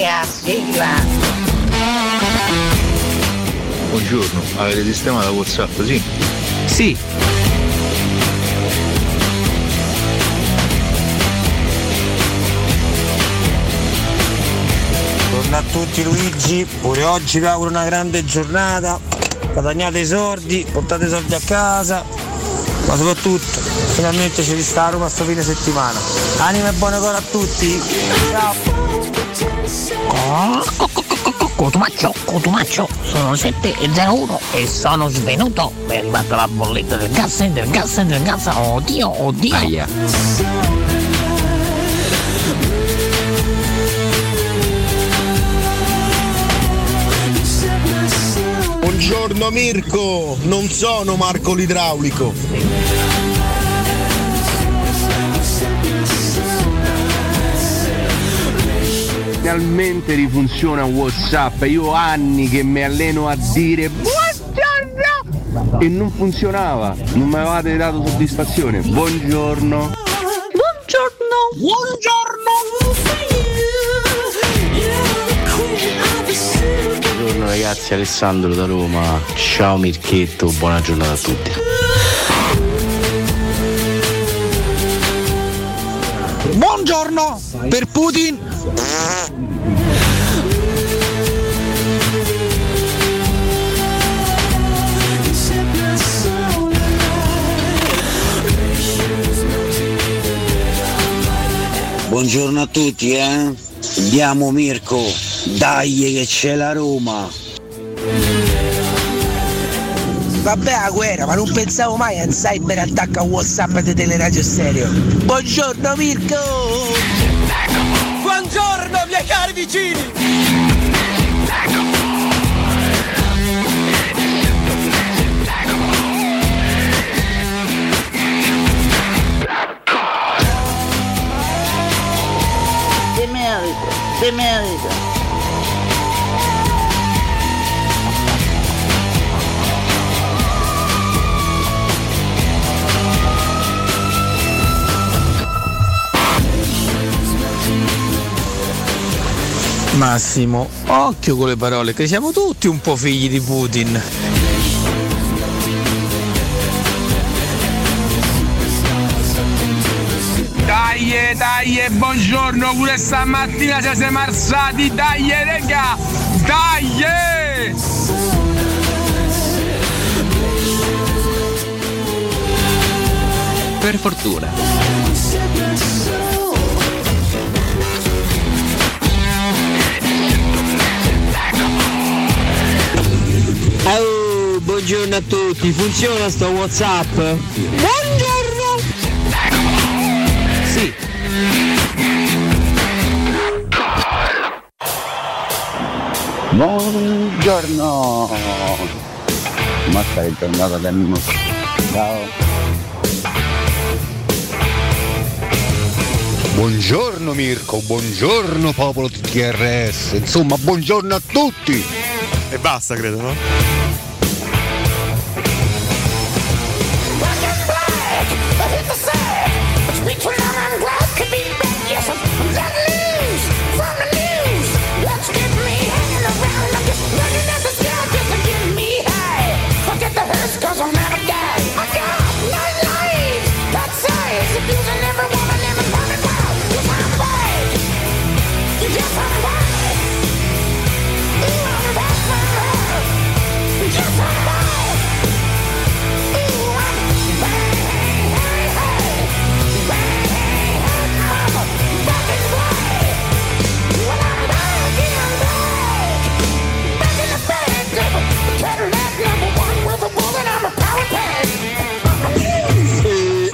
mia sigla. Buongiorno, avete sistemato WhatsApp, sì? Sì. Buongiorno a tutti Luigi, pure oggi vi auguro una grande giornata, guadagnate i soldi, portate i soldi a casa, ma soprattutto finalmente ci sta a Roma sto fine settimana. Anima e buona cosa a tutti, ciao! Cotumaccio, sono 7.01 e sono svenuto. Mi è arrivata la bolletta del gas, del gas, oddio. Aia. Buongiorno Mirko, non sono Marco l'idraulico. Finalmente rifunziona WhatsApp, io anni che mi alleno a dire buongiorno e non funzionava, non mi avevate dato soddisfazione. Buongiorno. Buongiorno ragazzi, Alessandro da Roma, ciao Mirchetto, buona giornata a tutti. Buongiorno per Putin. Buongiorno a tutti, eh? Andiamo Mirko, dai che c'è la Roma. Vabbè la guerra, ma non pensavo mai al cyberattacco a WhatsApp di Teleradio Stereo. Buongiorno Mirko! Buongiorno miei cari vicini! Demerito! Massimo, occhio con le parole, che siamo tutti un po' figli di Putin. Dai, buongiorno, pure stamattina ci siamo alzati, dai regà, dai! Per fortuna. Oh, buongiorno a tutti, funziona sto WhatsApp? Buongiorno! Sì. Buongiorno! Mazza che giornata d'animo. Ciao. Buongiorno Mirko, buongiorno popolo TTRS, insomma buongiorno a tutti! E basta credo, no?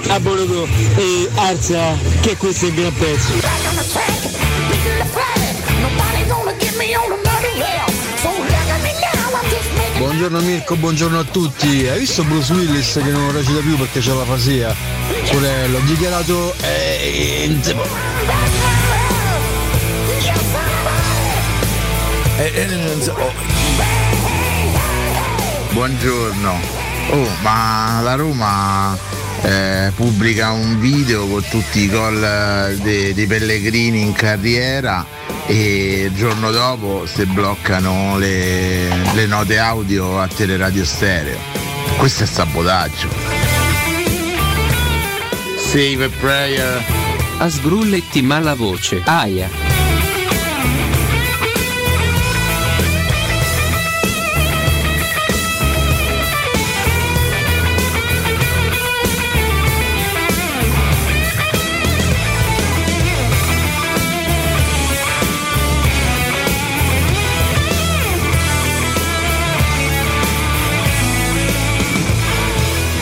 Abologo e alza che questo è il gran pezzo. Buongiorno Mirko, buongiorno a tutti. Hai visto Bruce Willis che non recita più perché c'è la fasia? Pure l'ho dichiarato buongiorno. Oh, ma la Roma pubblica un video con tutti i gol dei Pellegrini in carriera e il giorno dopo se bloccano le note audio a Teleradio Stereo. Questo è sabotaggio. Save a prayer. A sgrulletti malavoce. Aia.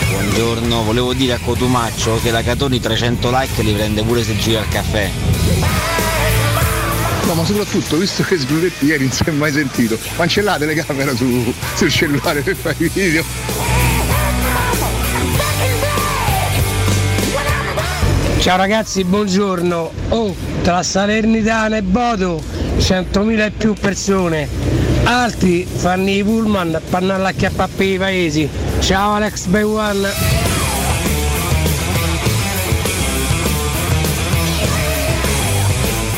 Buongiorno, volevo dire a Cotumaccio che la Catoni 300 like li prende pure se gira al caffè. No, ma soprattutto, visto che Sgrulletti ieri non si è mai sentito, cancellate le camere sul cellulare per fare i video. Ciao ragazzi, buongiorno. Oh, tra Salernitana e Bodo 100.000 e più persone. Altri fanno i pullman per andare a chiappare per i paesi. Ciao Alex Bay One.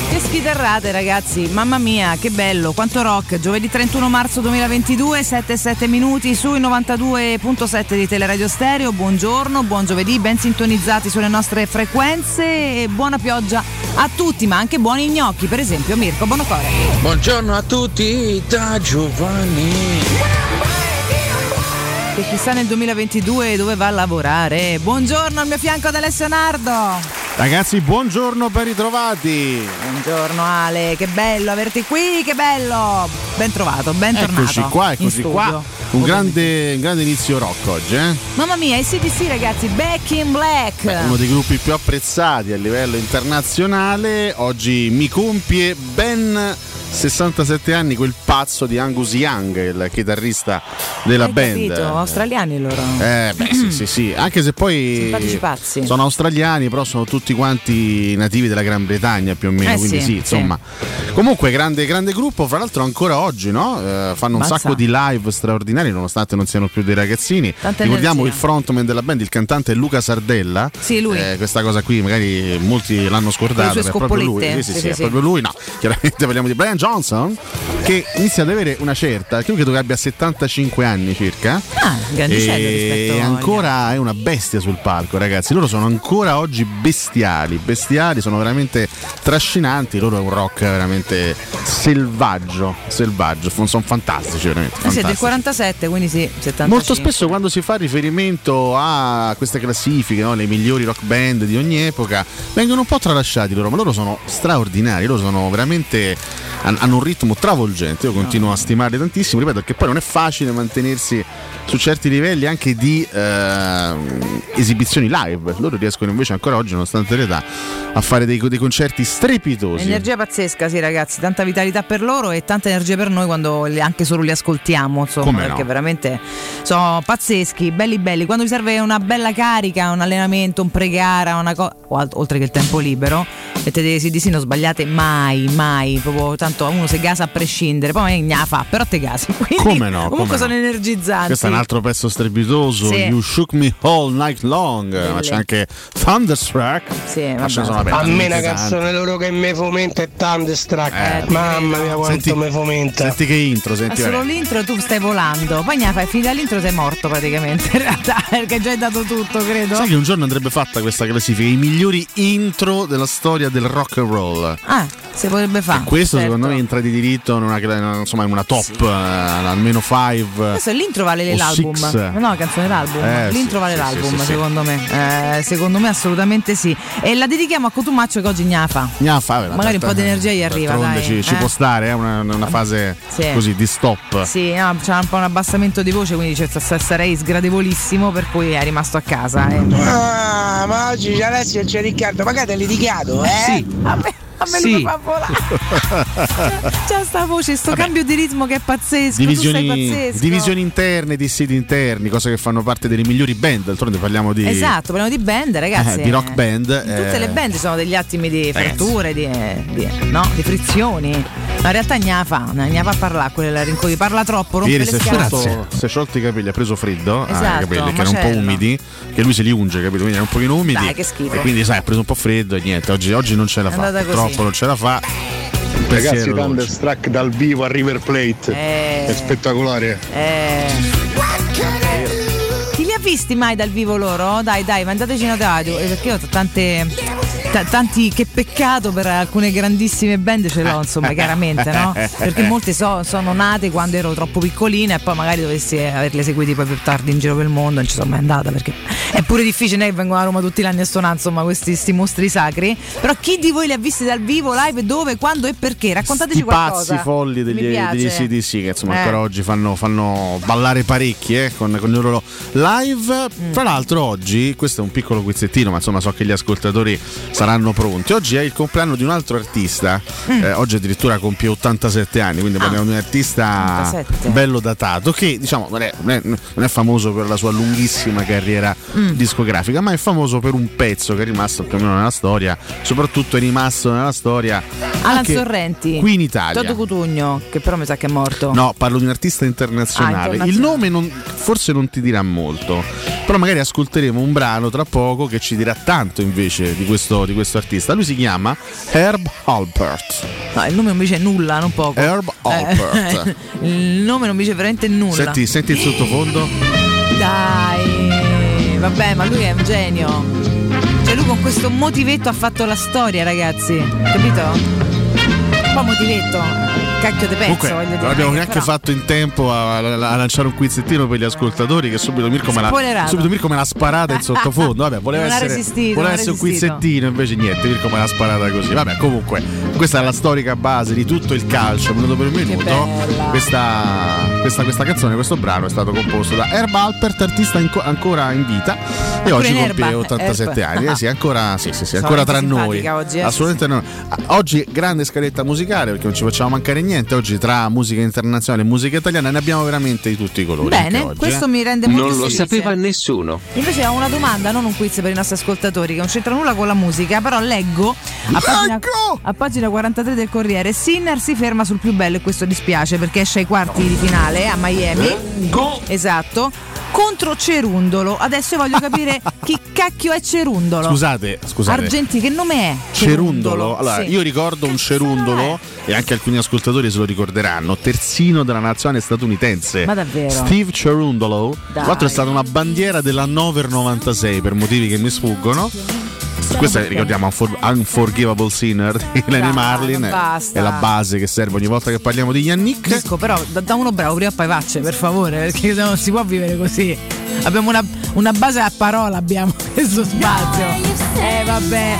Che schitarrate ragazzi, mamma mia, che bello, quanto rock. Giovedì 31 marzo 2022, 7,7 minuti sui 92.7 di Teleradio Stereo. Buongiorno, buon giovedì, ben sintonizzati sulle nostre frequenze e buona pioggia a tutti, ma anche buoni gnocchi, per esempio Mirko Bonocore. Buongiorno a tutti da Giovanni. Che chissà nel 2022 dove va a lavorare. Buongiorno al mio fianco ad Alessio Nardo. Ragazzi, buongiorno, ben ritrovati. Buongiorno Ale, che bello averti qui, che bello. Ben trovato, ben tornato. Eccoci qua, eccoci qua. Un grande inizio rock oggi, eh? Mamma mia, AC/DC ragazzi, Back in Black. Beh, uno dei gruppi più apprezzati a livello internazionale. Oggi mi compie ben 67 anni quel pazzo di Angus Young, il chitarrista della band. Capito, australiani loro. Beh, sì, anche se poi simpatici pazzi. Sono australiani, però sono tutti quanti nativi della Gran Bretagna più o meno, quindi sì, insomma. Comunque grande gruppo, fra l'altro ancora oggi, no? Fanno un sacco di live straordinari nonostante non siano più dei ragazzini. Tanta ricordiamo energia. Il frontman della band, il cantante Luca Sardella. Sì, lui. Questa cosa qui magari molti l'hanno scordata, è proprio lui. Sì, è proprio lui. No, chiaramente parliamo di Brian Johnson, che inizia ad avere una certa, credo che abbia 75 anni circa. Ah, grandicello rispetto. E ancora è una bestia sul palco, ragazzi. Loro sono ancora oggi bestiali, sono veramente trascinanti. Loro è un rock veramente selvaggio, sono fantastici veramente. Fantastici. Siete il 47, quindi sì, 75. Molto spesso quando si fa riferimento a queste classifiche, no, le migliori rock band di ogni epoca, vengono un po' tralasciati loro, ma loro sono straordinari, loro sono veramente hanno un ritmo travolgente, io continuo a stimarli tantissimo, ripeto, che poi non è facile mantenersi su certi livelli anche di esibizioni live. Loro riescono invece ancora oggi, nonostante l'età, a fare dei concerti strepitosi. Energia pazzesca, sì ragazzi, tanta vitalità per loro e tanta energia per noi quando anche solo li ascoltiamo, insomma. Come perché no? Veramente sono pazzeschi, belli, quando vi serve una bella carica, un allenamento, un pre-gara, una cosa, oltre che il tempo libero, mettete sì di sì, non sbagliate mai, proprio tanto uno se gasa a prescindere, poi magari gna fa, però te gasi. Quindi, come no? Comunque come sono energizzanti. Questo è un altro pezzo strepitoso, sì. You Shook Me All Night Long, ma c'è anche Thunderstruck. Sì, a me una canzone loro che mi fomenta è Thunderstruck. Mamma mia, quanto mi fomenta. Senti che intro, senti. Solo l'intro tu stai volando, poi gna fai, finita l'intro sei morto praticamente, in realtà, perché già hai dato tutto, credo. Sai che un giorno andrebbe fatta questa classifica, i migliori intro della storia del rock and roll. Ah, si potrebbe fare. Questo certo. Secondo me entra di diritto in una top, sì. Almeno 5. Questo l'intro vale l'album. Six. No, la canzone l'album. L'intro vale l'album, secondo me. Secondo me assolutamente sì. E la dedichiamo a Cotumaccio che oggi gnafa. Magari un po' di energia gli arriva. Dai. Ci può stare, è una fase così di stop. Sì, no, c'è un po' un abbassamento di voce, quindi sarei sgradevolissimo, per cui è rimasto a casa. Ah, ma oggi c'è Alessio e c'è Riccardo, magari è litigato, eh? Sì. Vabbè. A me sì. Lui fa volare. C'è sta voce, sto cambio di ritmo che è pazzesco. Divisioni interne, dissidi interni, cose che fanno parte delle migliori band. D'altronde parliamo di. Esatto, parliamo di band, ragazzi. Di rock band. Tutte le band sono degli attimi di fratture, di frizioni. Ma in realtà ne fa parlare quella rinconi. Parla troppo, rompe le schienze. Si è sciolto i capelli, ha preso freddo. Esatto, i capelli che erano un po' umidi, che lui se li unge, capito? Quindi erano un pochino umidi. Dai, che schifo. E quindi, sai, ha preso un po' freddo e niente. Oggi non ce la fa. Troppo non ce la fa. Ragazzi, Thunderstruck dal vivo a River Plate è spettacolare. Chi li ha visti mai dal vivo loro? Dai, mandateci in radio, perché io ho tanti, che peccato per alcune grandissime band ce l'ho, insomma, chiaramente, no? Perché molte sono nate quando ero troppo piccolina e poi magari dovessi averle seguiti poi più tardi in giro per il mondo, non ci sono mai andata perché è pure difficile, che vengono a Roma tutti l'anno a suonare, insomma, questi mostri sacri. Però chi di voi li ha visti dal vivo, live, dove, quando e perché? Raccontateci qualcosa. I pazzi folli degli AC/DC che insomma ancora oggi fanno ballare parecchi con il loro live. Tra l'altro oggi, questo è un piccolo quizzettino, ma insomma so che gli ascoltatori saranno pronti. Oggi è il compleanno di un altro artista, oggi addirittura compie 87 anni, quindi parliamo di un artista 87. Bello datato, che diciamo non è famoso per la sua lunghissima carriera discografica, ma è famoso per un pezzo che è rimasto più o meno nella storia, soprattutto è rimasto nella storia Alan Sorrenti, qui in Italia. Toto Cutugno, che però mi sa che è morto. No, parlo di un artista internazionale. Il nome forse non ti dirà molto, però magari ascolteremo un brano tra poco che ci dirà tanto invece di questo artista. Lui si chiama Herb Alpert. No, il nome non mi dice nulla, non poco. Herb Alpert. Il nome non mi dice veramente nulla. Senti il sottofondo. Dai, vabbè, ma lui è un genio. Cioè lui con questo motivetto ha fatto la storia, ragazzi. Capito? Un po' motivetto. Cacchio di pezzo, voglio dire. Non abbiamo neanche fatto in tempo a lanciare un quizzettino per gli ascoltatori, che subito Mirko me l'ha sparata in sottofondo. Vabbè, voleva essere un quizzettino, invece niente, Mirko me l'ha sparata così. Vabbè, comunque, questa è la storica base di tutto il calcio, minuto per minuto. Questa canzone, questo brano è stato composto da Herb Alpert, artista ancora in vita, e oggi compie 87 anni. Ancora tra noi. Oggi, assolutamente no. Oggi grande scaletta musicale, perché non ci facciamo mancare niente. Oggi tra musica internazionale e musica italiana ne abbiamo veramente di tutti i colori. Bene, oggi, questo mi rende molto felice. Non lo sapeva nessuno. Invece ho una domanda, non un quiz per i nostri ascoltatori, che non c'entra nulla con la musica, però leggo a pagina 43 del Corriere: Sinner si ferma sul più bello e questo dispiace perché esce ai quarti di finale a Miami. Esatto. Contro Cerundolo. Adesso voglio capire chi cacchio è Cerundolo. Scusate. Argenti, che nome è? Cerundolo. Allora, sì. Io ricordo un Cerundolo, e anche alcuni ascoltatori se lo ricorderanno, terzino della nazionale statunitense. Ma davvero? Steve Cerundolo. Tra l'altro è stata una bandiera della Hannover 96 per motivi che mi sfuggono. Questa ricordiamo Unforgivable Sinner di Lenny Marlin, è la base che serve ogni volta che parliamo di Yannick. Disco, però da uno bravo prima poi facce, per favore, perché non si può vivere così. Abbiamo una base a parola, abbiamo questo spazio. Vabbè.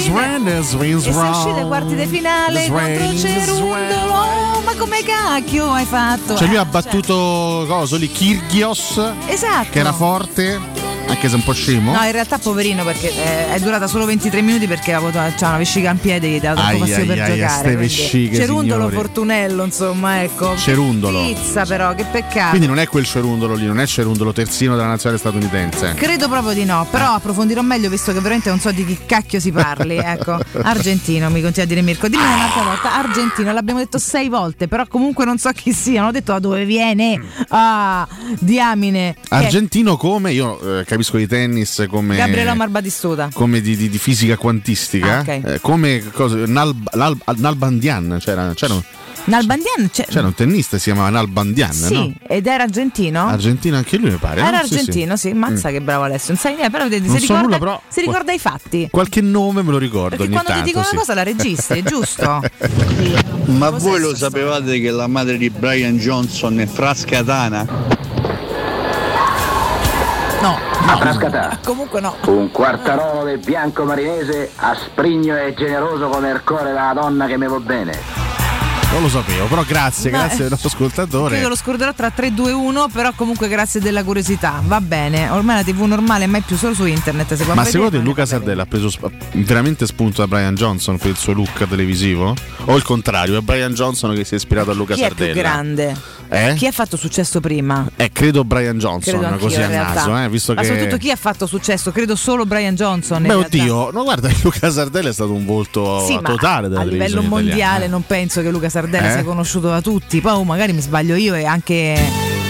Sono uscite ai quarti di finale contro Cerundolo. Ma come cacchio hai fatto? Cioè lui ha battuto Kyrgios. Esatto. Che era forte, anche se un po' scemo. No, in realtà poverino, perché è durata solo 23 minuti perché ha avuto una vescica in piede che dava troppo fastidio per giocare. Vesciche, Cerundolo signori. Fortunello, insomma, ecco. Cerundolo. Pizza però, che peccato. Quindi non è quel Cerundolo lì, non è Cerundolo terzino della nazionale statunitense. Credo proprio di no, però approfondirò meglio, visto che veramente non so di chi cacchio si parli, ecco. Argentino, mi continua a dire Mirko. Dimmi un'altra volta, argentino, l'abbiamo detto 6 volte, però comunque non so chi sia, hanno detto da dove viene. Ah, diamine. Argentino come io capisco di tennis, come Gabriele Omar Batistuta, come di fisica quantistica, come Nalbandian, c'era un tennista, si chiamava Nalbandian, sì, no? Ed era argentino anche lui, mi pare. Era argentino, sì. Mazza che bravo Alessio, non sai niente, però si ricorda i fatti. Qualche nome me lo ricordo, perché ogni quando tanto, ti dico una cosa la registri, giusto? Ma voi lo sapevate che la madre di Brian Johnson è frascatana? No. Comunque no. Un quartarone bianco marinese asprigno e generoso come il cuore della donna che mi va bene. Non lo sapevo, però grazie al nostro ascoltatore. Io lo scorderò tra 3, 2, 1, però comunque grazie della curiosità. Va bene, ormai la TV normale è mai più solo su internet. Ma secondo te Luca Sardella ha preso veramente spunto da Brian Johnson per il suo look televisivo? O il contrario, è Brian Johnson che si è ispirato a Luca Sardella? Chi è più grande? Chi ha fatto successo prima? Credo Brian Johnson, credo così a naso, visto che soprattutto chi ha fatto successo? Credo solo Brian Johnson. Beh, oddio, no, guarda, Luca Sardella è stato un volto totale della televisione. A livello mondiale non penso che Luca Sardella sia conosciuto da tutti. Poi magari mi sbaglio io, e anche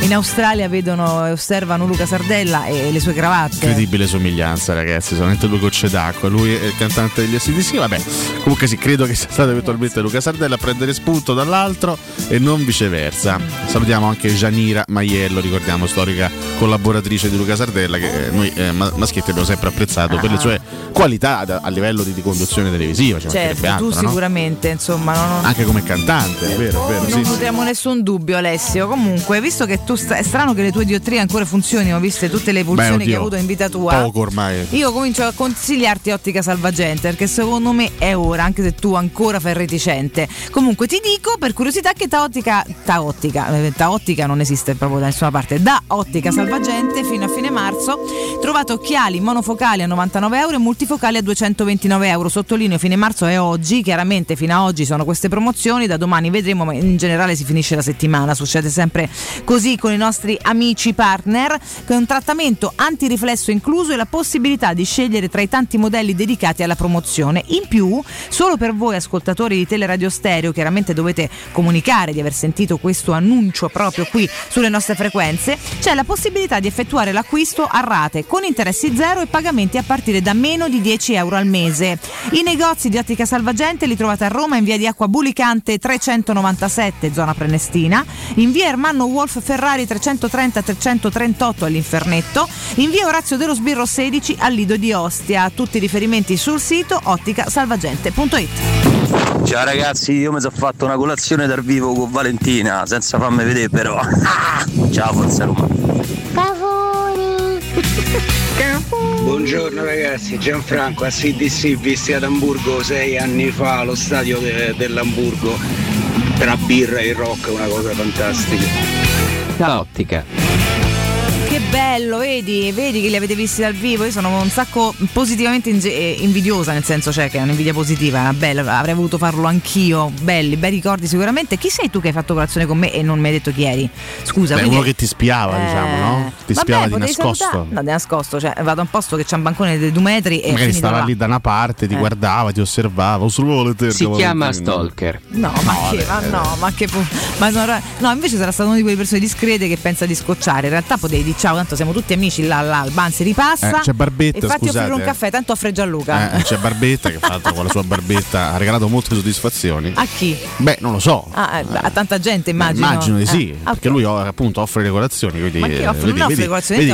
in Australia vedono e osservano Luca Sardella e le sue cravatte. Incredibile somiglianza, ragazzi, solamente due gocce d'acqua. Lui è il cantante degli AC/DC. Vabbè, comunque sì, credo che sia stato eventualmente Luca Sardella a prendere spunto dall'altro e non viceversa. Salutiamo anche Gianira Maiello, ricordiamo, storica collaboratrice di Luca Sardella, che noi maschietti abbiamo sempre apprezzato per le sue qualità a livello di conduzione televisiva. Certo, altro, tu sicuramente, no? Insomma, non... anche come cantante, è vero, vero. Non nutriamo nessun dubbio, Alessio. Comunque, visto che tu è strano che le tue diottrie ancora funzionino, viste tutte le evoluzioni che hai avuto in vita tua, poco ormai. Io comincio a consigliarti Ottica Salvagente, perché secondo me è ora, anche se tu ancora fai reticente. Comunque ti dico per curiosità che Taottica non esiste proprio da nessuna parte. Da Ottica Salvagente fino a fine marzo trovate occhiali monofocali a €99 e multifocali a €229. Sottolineo, fine marzo è oggi, chiaramente fino a oggi sono queste promozioni, da domani vedremo, ma in generale si finisce la settimana, succede sempre così con i nostri amici partner, con un trattamento antiriflesso incluso e la possibilità di scegliere tra i tanti modelli dedicati alla promozione. In più, solo per voi ascoltatori di Teleradio Stereo, chiaramente dovete comunicare di aver sentito questo annuncio proprio qui sulle nostre frequenze, c'è la possibilità di effettuare l'acquisto a rate con interessi zero e pagamenti a partire da meno di €10 al mese. I negozi di Ottica Salvagente li trovate a Roma in via di Acqua Bulicante 397, zona Prenestina, in via Ermanno Wolf Ferrari 330-338 all'Infernetto, in via Orazio dello Sbirro 16 al Lido di Ostia. Tutti i riferimenti sul sito otticasalvagente.it. Ciao ragazzi, io mi sono fatto una colazione dal vivo con Valentina, senza farmi vedere però. Ciao, forza Roma. Buongiorno ragazzi, Gianfranco, AC/DC visti ad Amburgo 6 anni fa allo stadio dell'Amburgo, tra birra e rock, una cosa fantastica. La Ottica. Che bello, vedi che li avete visti dal vivo. Io sono un sacco positivamente invidiosa, nel senso, cioè, che è un'invidia positiva, bello, avrei voluto farlo anch'io. Belli, bei ricordi sicuramente. Chi sei tu che hai fatto colazione con me e non mi hai detto chi eri? Scusa, quindi... uno che ti spiava, diciamo, no? Ti spiava di nascosto. No, di nascosto, cioè vado a un posto che c'è un bancone di 2 metri e magari stava là lì da una parte, ti guardava, ti osservava, o solo volete. Si chiama stalker. No, invece sarà stato uno di quelle persone discrete che pensa di scocciare. In realtà potevi dire: ciao, tanto siamo tutti amici, l'alba, anzi ripassa, c'è Barbetta, infatti offrire un caffè, tanto offre Gianluca. C'è Barbetta che, tra l'altro, con la sua barbetta ha regalato molte soddisfazioni. A chi? Beh, non lo so, a tanta gente immagino. Immagino di sì, perché lui appunto offre le colazioni, quindi. Ma chi offre?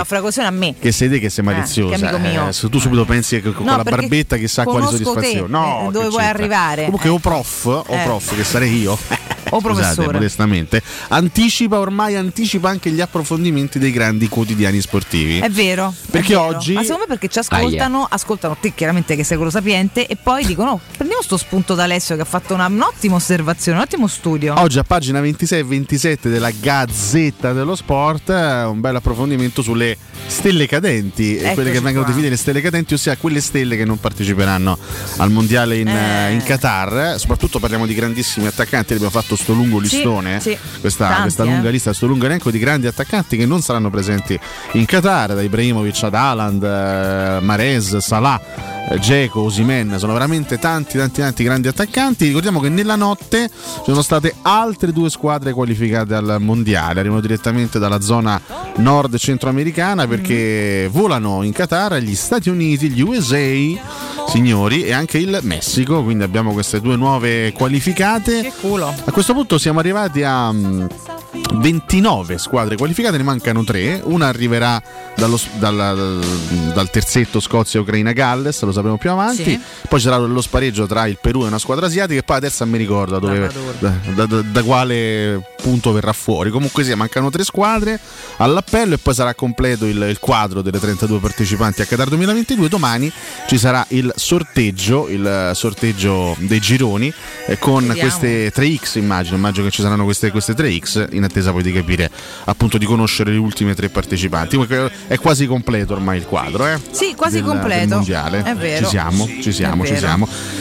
Offre la colazione a me. Che sei te che sei maliziosa, che amico mio. Se tu subito pensi che con la barbetta chissà quali soddisfazioni, dove vuoi arrivare. Comunque o prof che sarei io, o professore. Scusate, modestamente, anticipa anche gli approfondimenti dei grandi quotidiani sportivi. È vero. Perché oggi. Ma secondo me perché ci ascoltano te, chiaramente, che sei quello sapiente, e poi dicono: prendiamo sto spunto da Alessio che ha fatto un'ottima osservazione, un ottimo studio. Oggi a pagina 26 e 27 della Gazzetta dello Sport, un bel approfondimento sulle stelle cadenti, quelle che vengono definite le stelle cadenti, ossia quelle stelle che non parteciperanno al mondiale in Qatar. Soprattutto parliamo di grandissimi attaccanti, abbiamo fatto sto lungo listone, questa lunga lista, sto lungo elenco di grandi attaccanti che non saranno presenti in Qatar, da Ibrahimovic ad Haaland, Mahrez, Salah, Dzeko, Osimhen. Sono veramente tanti grandi attaccanti. Ricordiamo che nella notte ci sono state altre 2 squadre qualificate al mondiale, arrivano direttamente dalla zona nord centroamericana, perché volano in Qatar gli Stati Uniti, gli USA, signori, e anche il Messico. Quindi abbiamo queste 2 nuove qualificate. Che culo. A questo punto siamo arrivati a 29 squadre qualificate, ne mancano 3. Una arriverà dal terzetto Scozia, Ucraina, Galles, lo sapremo più avanti. Sì. Poi ci sarà lo spareggio tra il Perù e una squadra asiatica, e poi la terza mi ricordo da quale punto verrà fuori. Comunque sì, mancano 3 squadre all'appello, e poi sarà completo il quadro delle 32 partecipanti a Qatar 2022. Domani ci sarà il sorteggio dei gironi, con queste 3X, immagino che ci saranno queste 3X, in attesa poi di capire, appunto, di conoscere le ultime 3 partecipanti. È quasi completo ormai il quadro, sì, quasi completo del mondiale. È vero. Ci siamo.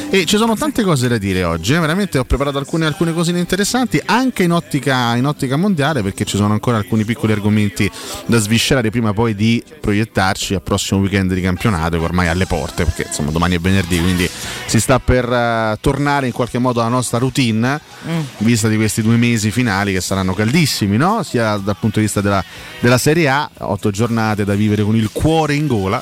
E ci sono tante cose da dire oggi, veramente ho preparato alcune cose interessanti, anche in ottica mondiale, perché ci sono ancora alcuni piccoli argomenti da sviscerare prima poi di proiettarci al prossimo weekend di campionato, che ormai è alle porte, perché insomma domani è venerdì, quindi si sta per tornare in qualche modo alla nostra routine, vista di questi 2 mesi finali che saranno caldissimi. tantissimi, no? Sia dal punto di vista della Serie A, 8 giornate da vivere con il cuore in gola,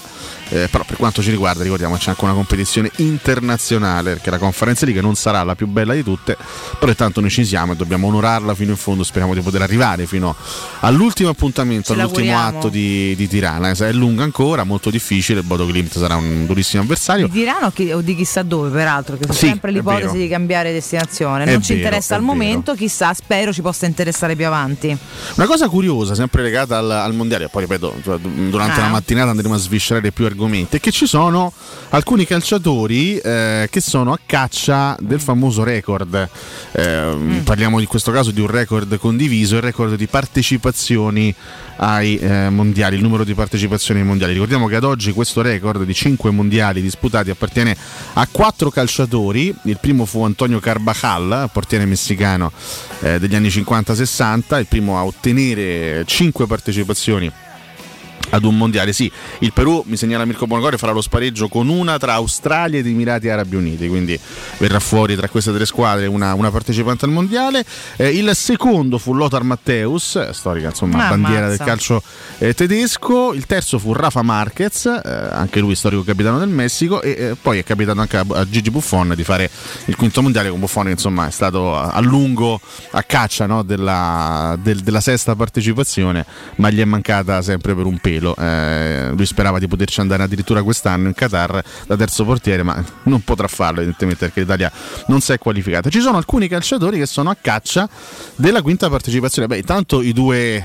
però per quanto ci riguarda ricordiamoci anche una competizione internazionale, perché la Conference League non sarà la più bella di tutte, però intanto noi ci siamo e dobbiamo onorarla fino in fondo, speriamo di poter arrivare fino all'ultimo appuntamento, all'ultimo atto di Tirana, è lunga ancora, molto difficile, il Bodo Glimt sarà un durissimo avversario. Di Tirana o di chissà dove peraltro, che c'è sempre l'ipotesi di cambiare destinazione, non ci interessa al momento, chissà, spero ci possa interessare più avanti. Una cosa curiosa, sempre legata al mondiale, poi ripeto, durante la mattinata andremo a sviscerare più argomenti, è che ci sono alcuni calciatori che sono a caccia del famoso record, parliamo in questo caso di un record condiviso, il record di partecipazioni ai mondiali, il numero di partecipazioni ai mondiali. Ricordiamo che ad oggi questo record di 5 mondiali disputati appartiene a 4 calciatori, il primo fu Antonio Carbajal, portiere messicano degli anni 50-60, il primo a ottenere 5 partecipazioni ad un mondiale. Sì, il Perù, mi segnala Mirko Bonagore, farà lo spareggio con una tra Australia ed Emirati Arabi Uniti, quindi verrà fuori tra queste tre squadre una partecipante al mondiale. Il secondo fu Lothar Matthäus, storica insomma bandiera del calcio tedesco. Il terzo fu Rafa Márquez, anche lui storico capitano del Messico, e poi è capitato anche a Gigi Buffon di fare il quinto mondiale, con Buffon che insomma è stato a lungo a caccia, no, della sesta partecipazione, ma gli è mancata sempre per un pelo. Lui sperava di poterci andare addirittura quest'anno in Qatar da terzo portiere, ma non potrà farlo evidentemente perché l'Italia non si è qualificata. Ci sono alcuni calciatori che sono a caccia della quinta partecipazione. Beh, intanto i due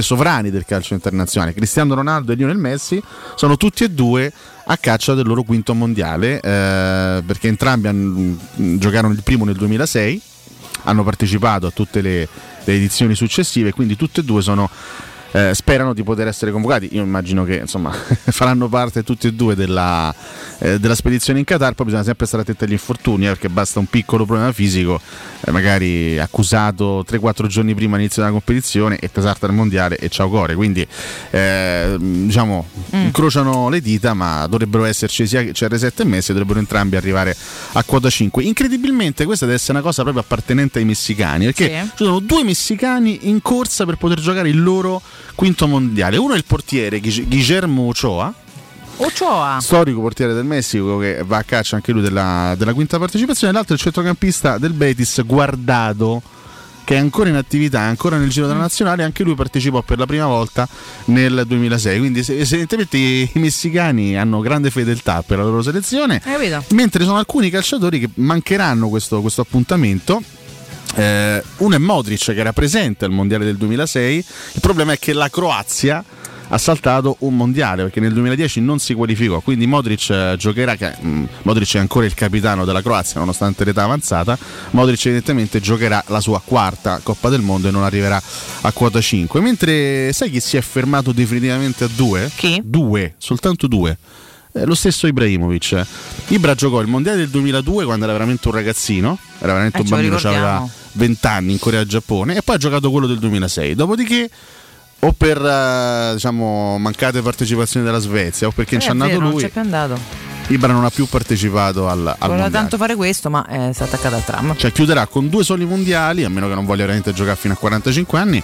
sovrani del calcio internazionale, Cristiano Ronaldo e Lionel Messi, sono tutti e due a caccia del loro quinto mondiale, perché entrambi giocarono il primo nel 2006, hanno partecipato a tutte le edizioni successive, quindi tutti e due sperano di poter essere convocati. Io immagino che insomma faranno parte tutti e due della spedizione in Qatar. Poi bisogna sempre stare attenti agli infortuni, perché basta un piccolo problema fisico, magari accusato 3-4 giorni prima all'inizio della competizione, e pesarti al mondiale e ciao core. Quindi incrociano le dita, ma dovrebbero esserci sia CR7 e Messi, dovrebbero entrambi arrivare a quota 5. Incredibilmente questa deve essere una cosa proprio appartenente ai messicani, perché ci sono 2 messicani in corsa per poter giocare il loro quinto mondiale. Uno è il portiere Guillermo Ochoa, storico portiere del Messico, che va a caccia anche lui della quinta partecipazione. L'altro è il centrocampista del Betis Guardado, che è ancora in attività, ancora nel giro della nazionale, anche lui partecipò per la prima volta nel 2006, quindi evidentemente i messicani hanno grande fedeltà per la loro selezione, mentre sono alcuni calciatori che mancheranno questo appuntamento. Uno è Modric, che era presente al mondiale del 2006, il problema è che la Croazia ha saltato un mondiale perché nel 2010 non si qualificò, quindi Modric giocherà, Modric è ancora il capitano della Croazia nonostante l'età avanzata. Modric evidentemente giocherà la sua quarta Coppa del Mondo e non arriverà a quota 5, mentre sai chi si è fermato definitivamente a 2? Chi? 2, soltanto 2. Lo stesso Ibrahimovic. Ibra giocò il mondiale del 2002 quando era veramente un ragazzino, era veramente un bambino, aveva 20 anni in Corea e Giappone, e poi ha giocato quello del 2006. Dopodiché, o per mancate partecipazioni della Svezia, o perché ci è andato lui, non c'è più andato. Ibra non ha più partecipato al mondiale. Voleva tanto fare questo, ma è stato attaccato al tram. Cioè chiuderà con 2 soli mondiali, a meno che non voglia veramente giocare fino a 45 anni,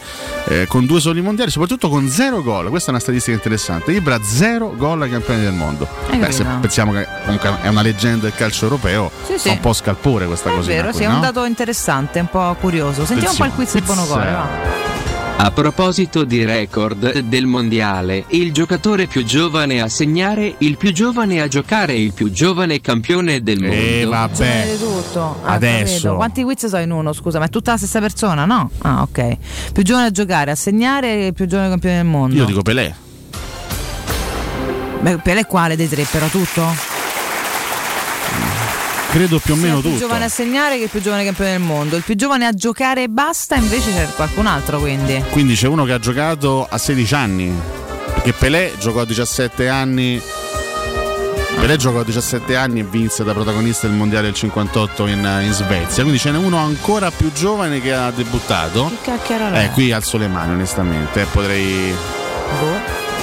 con 2 soli mondiali, soprattutto con 0 gol. Questa è una statistica interessante. Ibra 0 gol ai campioni del mondo. Se pensiamo che comunque è una leggenda del calcio europeo, sì. È un po' scalpore questa cosa. È vero, qui, sì, no? È un dato interessante, un po' curioso. Sentiamo un po' il quiz del Bonogore, va. A proposito di record del mondiale, il giocatore più giovane a segnare, il più giovane a giocare, il più giovane campione del mondo. Vabbè, tutto. Adesso quanti quiz sono in uno, scusa, ma è tutta la stessa persona, no? Ah, ok. Più giovane a giocare, a segnare, il più giovane campione del mondo. Io dico Pelé. Beh, Pelé quale dei tre, però tutto? Credo più o meno tutto. Il più giovane a segnare, che è il più giovane campione del mondo. Il più giovane a giocare e basta, invece c'è qualcun altro, quindi c'è uno che ha giocato a 16 anni, perché Pelé giocò a 17 anni. Pelé giocò a 17 anni e vinse da protagonista il mondiale del 58 in Svezia, quindi ce n'è uno ancora più giovane che ha debuttato. Che cacchio era? Qui alzo le mani onestamente, potrei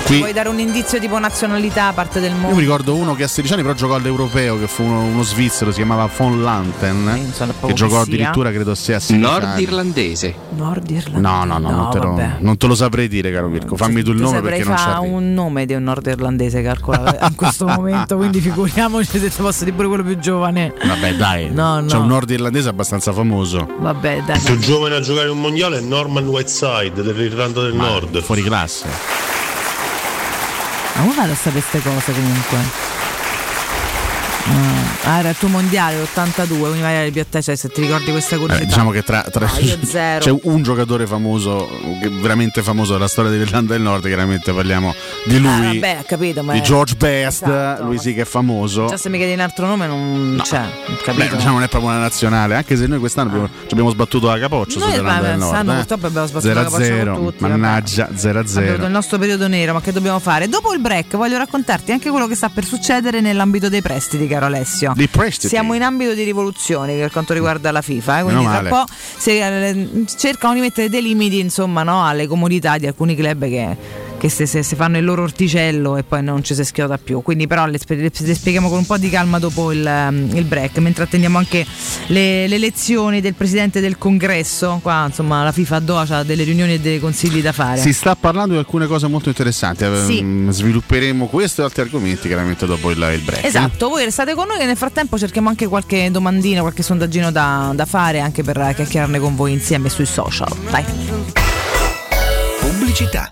Qui vuoi dare un indizio tipo nazionalità, parte del mondo? Io mi ricordo uno che a 16 anni però giocò all'Europeo, che fu uno svizzero, si chiamava Von Lanten, che giocò addirittura credo sia a 16 anni. Nordirlandese. No, non te lo saprei dire, caro Mirko. Fammi tu il nome perché non c'è un nome di un nordirlandese calcolato in questo momento, quindi figuriamoci se ti posso dire pure quello più giovane. Vabbè, dai. No. C'è un nordirlandese abbastanza famoso. Vabbè, dai. Il più giovane a giocare un mondiale è Norman Whiteside dell'Irlanda del Nord. Fuori classe. Ma come vado a sapere queste cose comunque? Era il tuo mondiale 82, quindi vai alle piattacce, cioè, se ti ricordi questa curiosità. Diciamo che tra c'è un giocatore famoso, veramente famoso della storia dell'Irlanda del Nord, chiaramente parliamo di lui, vabbè, capito, ma di George Best, esatto, lui sì che è famoso. Già se mi chiedi un altro nome non c'è, capito? Beh, diciamo non è proprio una nazionale, anche se noi quest'anno ci abbiamo sbattuto la capoccia sull'Irlanda del Nord. Noi purtroppo abbiamo sbattuto la capoccia con tutti. Mannaggia, 0-0. Il nostro periodo nero, ma che dobbiamo fare? Dopo il break voglio raccontarti anche quello che sta per succedere nell'ambito dei prestiti, caro Alessio. Siamo in ambito di rivoluzione per quanto riguarda la FIFA, quindi tra un po' cercano di mettere dei limiti, insomma, no, alle comodità di alcuni club che se fanno il loro orticello e poi non ci si schiota più, quindi però le spieghiamo con un po' di calma dopo il break, mentre attendiamo anche le elezioni del presidente del congresso. Qua insomma la FIFA ha delle riunioni e dei consigli da fare, si sta parlando di alcune cose molto interessanti, sì. Svilupperemo questo e altri argomenti chiaramente dopo il break. Esatto, voi restate con noi che nel frattempo cerchiamo anche qualche domandina, qualche sondaggino da fare anche per chiacchierarne con voi insieme sui social. Dai. Pubblicità.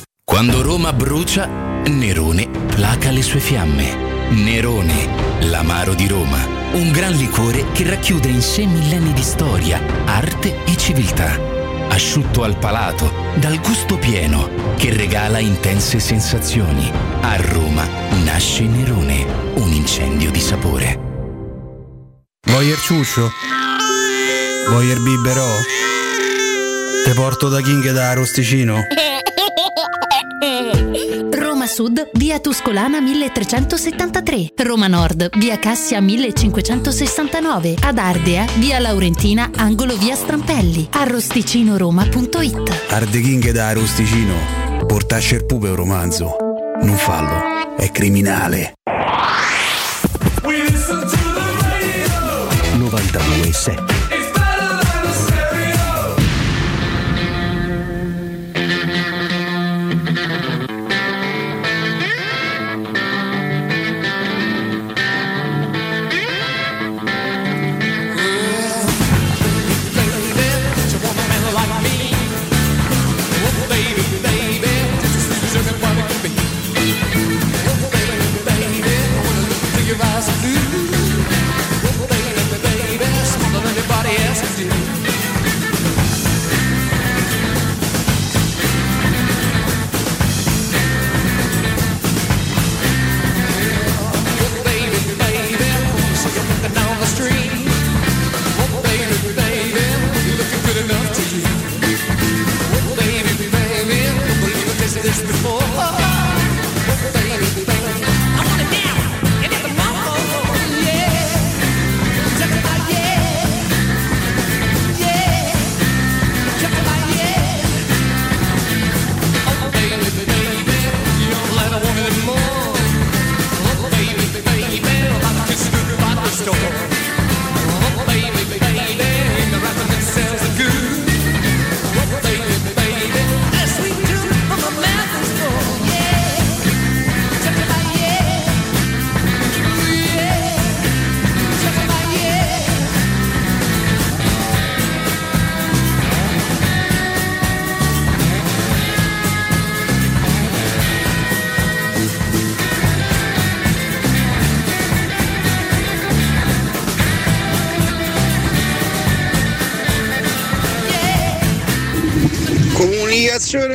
Quando Roma brucia, Nerone placa le sue fiamme. Nerone, l'amaro di Roma. Un gran liquore che racchiude in sé millenni di storia, arte e civiltà. asciutto al palato, dal gusto pieno, che regala intense sensazioni. A Roma nasce Nerone, un incendio di sapore. Voyer ciuccio? Voyer biberò? Te porto da King e da Arosticino? Roma Sud, via Tuscolana 1373, Roma Nord, via Cassia 1569, ad Ardea, via Laurentina, angolo via Strampelli, arrosticinoroma.it. Ardeginghe da Arosticino, portasce il pupe un romanzo, non fallo, è criminale. 92.7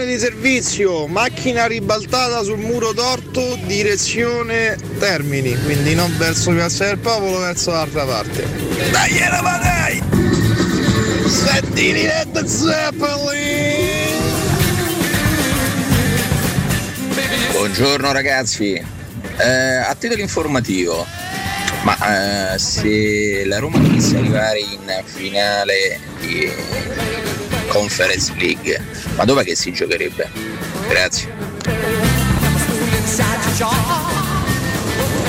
di servizio, macchina ribaltata sul muro torto direzione Termini, quindi non verso Piazza del Popolo, verso l'altra parte. Dai Roma, dai! Settini Led Zeppelin! Buongiorno ragazzi, a titolo informativo, ma se la Roma dovesse arrivare in finale di Conference League, ma dov'è che si giocherebbe? Grazie.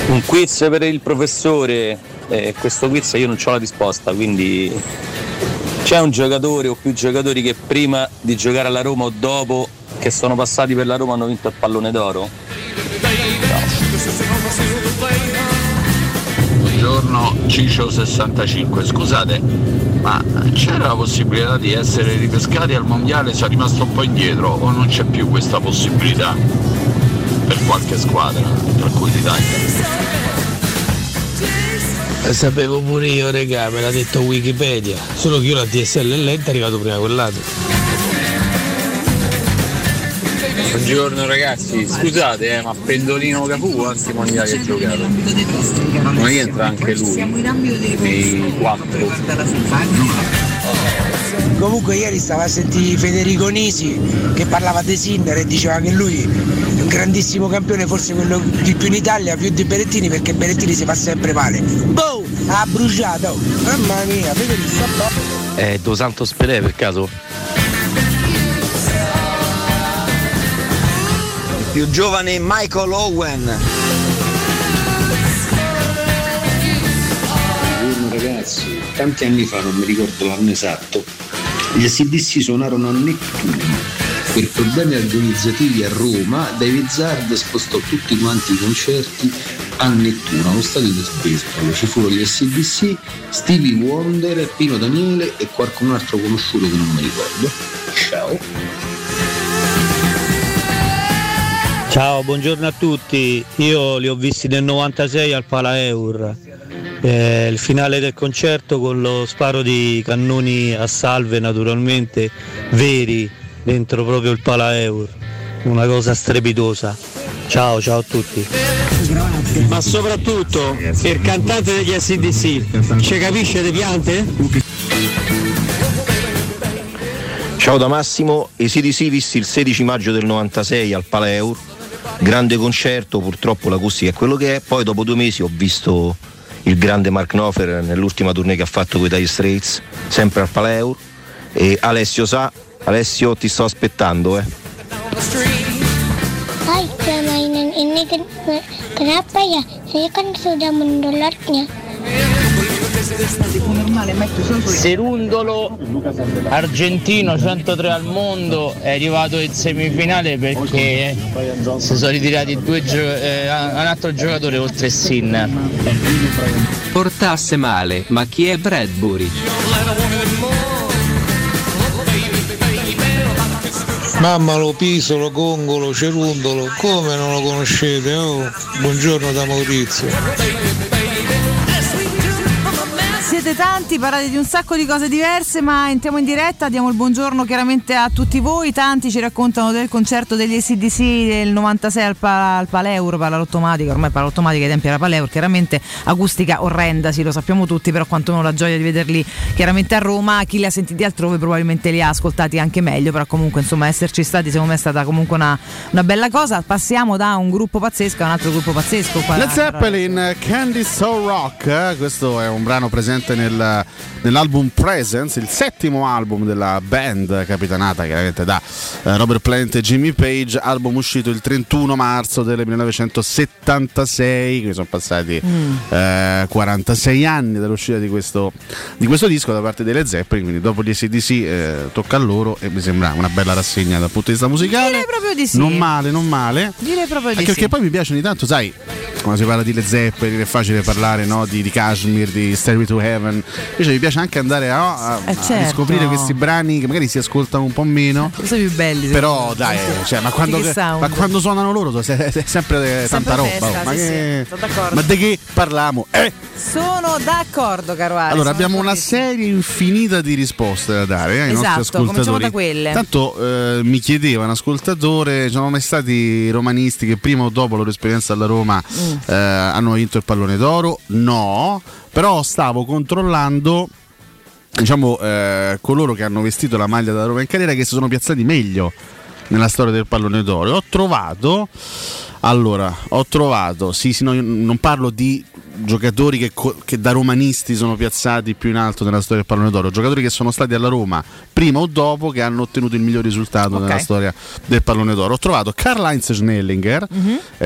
Un quiz per il professore, questo quiz io non c'ho la risposta, quindi c'è un giocatore o più giocatori che prima di giocare alla Roma o dopo che sono passati per la Roma hanno vinto il pallone d'oro? No. Buongiorno Ciccio 65, scusate, ma c'era la possibilità di essere ripescati al mondiale? Sono rimasto un po' indietro o non c'è più questa possibilità per qualche squadra, tra cui l'Italia? La sapevo pure io, regà, me l'ha detto Wikipedia, solo che io la DSL è lenta, è arrivato prima quell'altro. Buongiorno ragazzi, scusate ma Pendolino Cafu anzi mondiale ha giocato, ma rientra anche lui nei 4? Comunque ieri stava a sentire Federico Nisi che parlava di Sinner e diceva che lui è un grandissimo campione, forse quello di più in Italia, più di Berrettini, perché Berrettini si fa sempre male. Boh, ha bruciato, mamma mia. Federico è Dos Santos Pelé per caso? Più giovane Michael Owen. Buongiorno ragazzi, tanti anni fa, non mi ricordo l'anno esatto, gli AC/DC suonarono a Nettuno. Per problemi organizzativi a Roma, David Zard spostò tutti quanti i concerti a Nettuno, allo stadio del baseball. Ci furono gli AC/DC, Stevie Wonder, Pino Daniele e qualcun altro conosciuto che non mi ricordo. Ciao. Ciao, buongiorno a tutti, io li ho visti nel 96 al Palaeur, il finale del concerto con lo sparo di cannoni a salve, naturalmente veri, dentro proprio il Palaeur, una cosa strepitosa. Ciao a tutti. Ma soprattutto il cantante degli AC/DC ci capisce le piante? Ciao da Massimo, AC/DC visti il 16 maggio del 96 al Palaeur, grande concerto, purtroppo l'acustica è quello che è, poi dopo 2 mesi ho visto il grande Mark Knopfler nell'ultima tournée che ha fatto con i Dire Straits, sempre al Palaeur, e Alessio sa, Alessio ti sto aspettando. Hai permainan ini kenapa ya? Saya kan sudah mendolarnya. Cerundolo argentino 103 al mondo, è arrivato in semifinale perché si sono ritirati un altro giocatore oltre Sinner. Portasse male, ma chi è Bradbury? Mammalo, Pisolo, Gongolo, Cerundolo, come non lo conoscete? Oh, buongiorno da Maurizio. Siete tanti, parlate di un sacco di cose diverse, ma entriamo in diretta, diamo il buongiorno chiaramente a tutti voi. Tanti ci raccontano del concerto degli AC/DC del 96 al Palaeur, Palautomatica, ormai Palautomatica ai tempi era Palaeur, chiaramente acustica orrenda, sì, lo sappiamo tutti, però quantomeno la gioia di vederli chiaramente a Roma, chi li ha sentiti altrove probabilmente li ha ascoltati anche meglio, però comunque insomma esserci stati secondo me è stata comunque una bella cosa. Passiamo da un gruppo pazzesco a un altro gruppo pazzesco. Led Zeppelin, Candy So Rock, questo è un brano presente nell'album Presence, il 7° album della band, capitanata chiaramente da Robert Plant e Jimmy Page, album uscito il 31 marzo del 1976, quindi sono passati 46 anni dall'uscita di questo disco da parte delle Zeppelin, quindi dopo gli AC/DC tocca a loro e mi sembra una bella rassegna dal punto di vista musicale. Direi proprio di sì. Non male. Direi proprio di sì. Perché poi mi piace ogni tanto, sai, quando si parla di Led Zeppelin è facile parlare, no, di Kashmir, di Stairway to Heaven, invece mi piace anche andare a scoprire questi brani che magari si ascoltano un po' meno, sono più belli però dai, cioè, ma quando suonano loro è sempre tanta roba, festa, ma di che parliamo? Sono d'accordo, caro Ale. Allora abbiamo una serie infinita di risposte da dare ai nostri ascoltatori, da quelle. Tanto mi chiedeva un ascoltatore, sono mai stati romanisti che prima o dopo la loro esperienza alla Roma hanno vinto il pallone d'oro? No, però stavo controllando, diciamo, coloro che hanno vestito la maglia della Roma in carriera, che si sono piazzati meglio nella storia del pallone d'oro. Ho trovato, sì, no, non parlo di giocatori che da romanisti sono piazzati più in alto nella storia del pallone d'oro, giocatori che sono stati alla Roma prima o dopo che hanno ottenuto il miglior risultato nella storia del pallone d'oro. Ho trovato Karl-Heinz Schnellinger,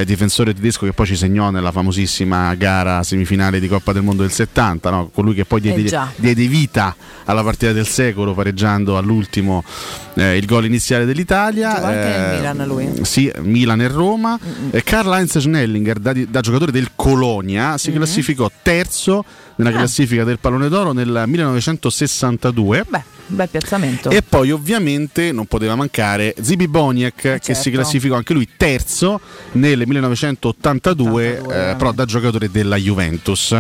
difensore tedesco che poi ci segnò nella famosissima gara semifinale di Coppa del Mondo del 70, no? Colui che poi diede vita alla partita del secolo pareggiando all'ultimo il gol iniziale dell'Italia. Anche Milan lui. Sì, Milan e Roma. Karl-Heinz Schnellinger, da giocatore del Colonia, si classificò terzo nella classifica del pallone d'oro nel 1962. Beh, bel piazzamento. E poi ovviamente non poteva mancare Zibi Boniek, che si classificò anche lui terzo nel 1982, però da giocatore della Juventus,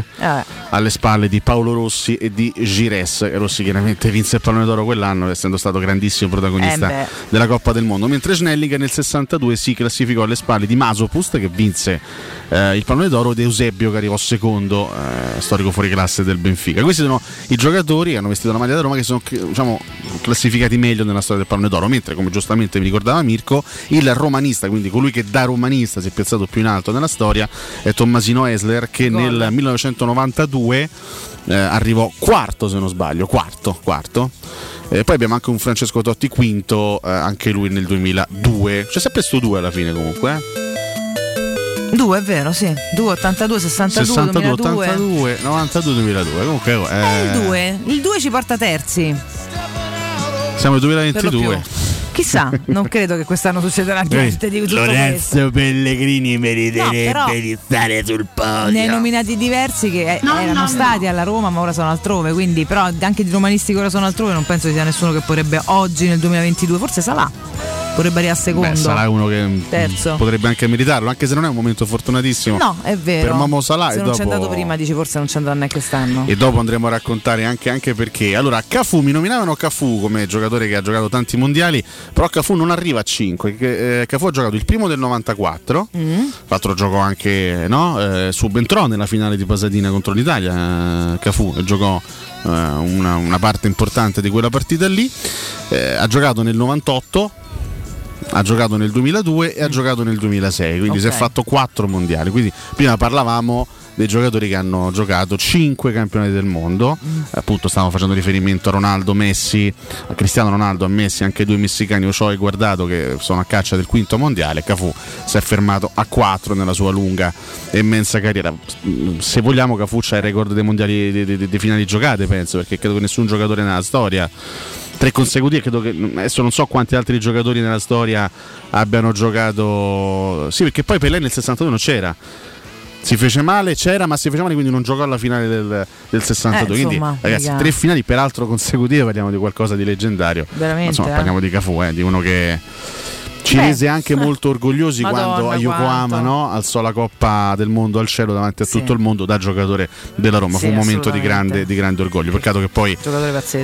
alle spalle di Paolo Rossi e di Gires. Rossi chiaramente vinse il pallone d'oro quell'anno, essendo stato grandissimo protagonista della Coppa del Mondo, mentre Schnellinger nel 62 si classificò alle spalle di Masopust, che vinse il pallone d'oro, ed Eusebio, che arrivò secondo, storico fuoriclasse del Benfica. Questi sono i giocatori che hanno vestito la maglia da Roma, che sono, diciamo, classificati meglio nella storia del pallone d'oro, mentre, come giustamente mi ricordava Mirko, il romanista, quindi colui che da romanista si è piazzato più in alto nella storia, è Tommasino Esler, che nel 1992 arrivò quarto, se non sbaglio, quarto. Poi abbiamo anche un Francesco Totti quinto, anche lui nel 2002. C'è sempre sto 2 alla fine comunque, eh? 2 è vero, sì, 2, 82, 62, 2002. 82, 92, 2002. Comunque il 2 ci porta terzi. Siamo nel 2022. Chissà, non credo che quest'anno succederà niente di tutto Lorenzo questo. Pellegrini meriterebbe di stare sul podio. Ne hai nominati diversi che erano stati alla Roma, ma ora sono altrove, quindi, però anche di romanisti che ora sono altrove non penso che sia nessuno che potrebbe oggi nel 2022, forse Salah. Potrebbe arrivare a secondo. Beh, sarà uno che terzo. Potrebbe anche meritarlo, anche se non è un momento fortunatissimo. No, è vero. Per Momo Salah, se non dopo... c'è andato prima, dici forse non c'è andato neanche quest'anno. E dopo andremo a raccontare anche perché. Allora, Cafu, mi nominavano Cafu come giocatore che ha giocato tanti mondiali, però Cafu non arriva a 5. Cafu ha giocato il primo del 94, l'altro giocò anche, no? Subentrò nella finale di Pasadena contro l'Italia. Cafu giocò una parte importante di quella partita lì. Ha giocato nel 98, ha giocato nel 2002 e ha giocato nel 2006, quindi si è fatto 4 mondiali. Quindi prima parlavamo dei giocatori che hanno giocato 5 campionati del mondo, appunto stavamo facendo riferimento a Ronaldo, Messi, a Cristiano Ronaldo, a Messi, anche 2 messicani, Ochoa e Guardado, che sono a caccia del quinto mondiale. Cafu si è fermato a 4 nella sua lunga e immensa carriera. Se vogliamo, Cafu c'ha il record dei mondiali, dei finali giocate, penso, perché credo che nessun giocatore nella storia 3 consecutivi, credo che adesso non so quanti altri giocatori nella storia abbiano giocato. Sì, perché poi Pelé nel 62 non c'era. Si fece male, c'era, ma si fece male, quindi non giocò alla finale del 62. Insomma, quindi, ragazzi, 3 finali peraltro consecutive, parliamo di qualcosa di leggendario. Veramente, insomma, parliamo di Cafu, di uno che ci rese anche molto orgogliosi quando a Yokohama, no, alzò la Coppa del Mondo al cielo davanti a tutto il mondo da giocatore della Roma. Fu un momento di grande orgoglio. Peccato che poi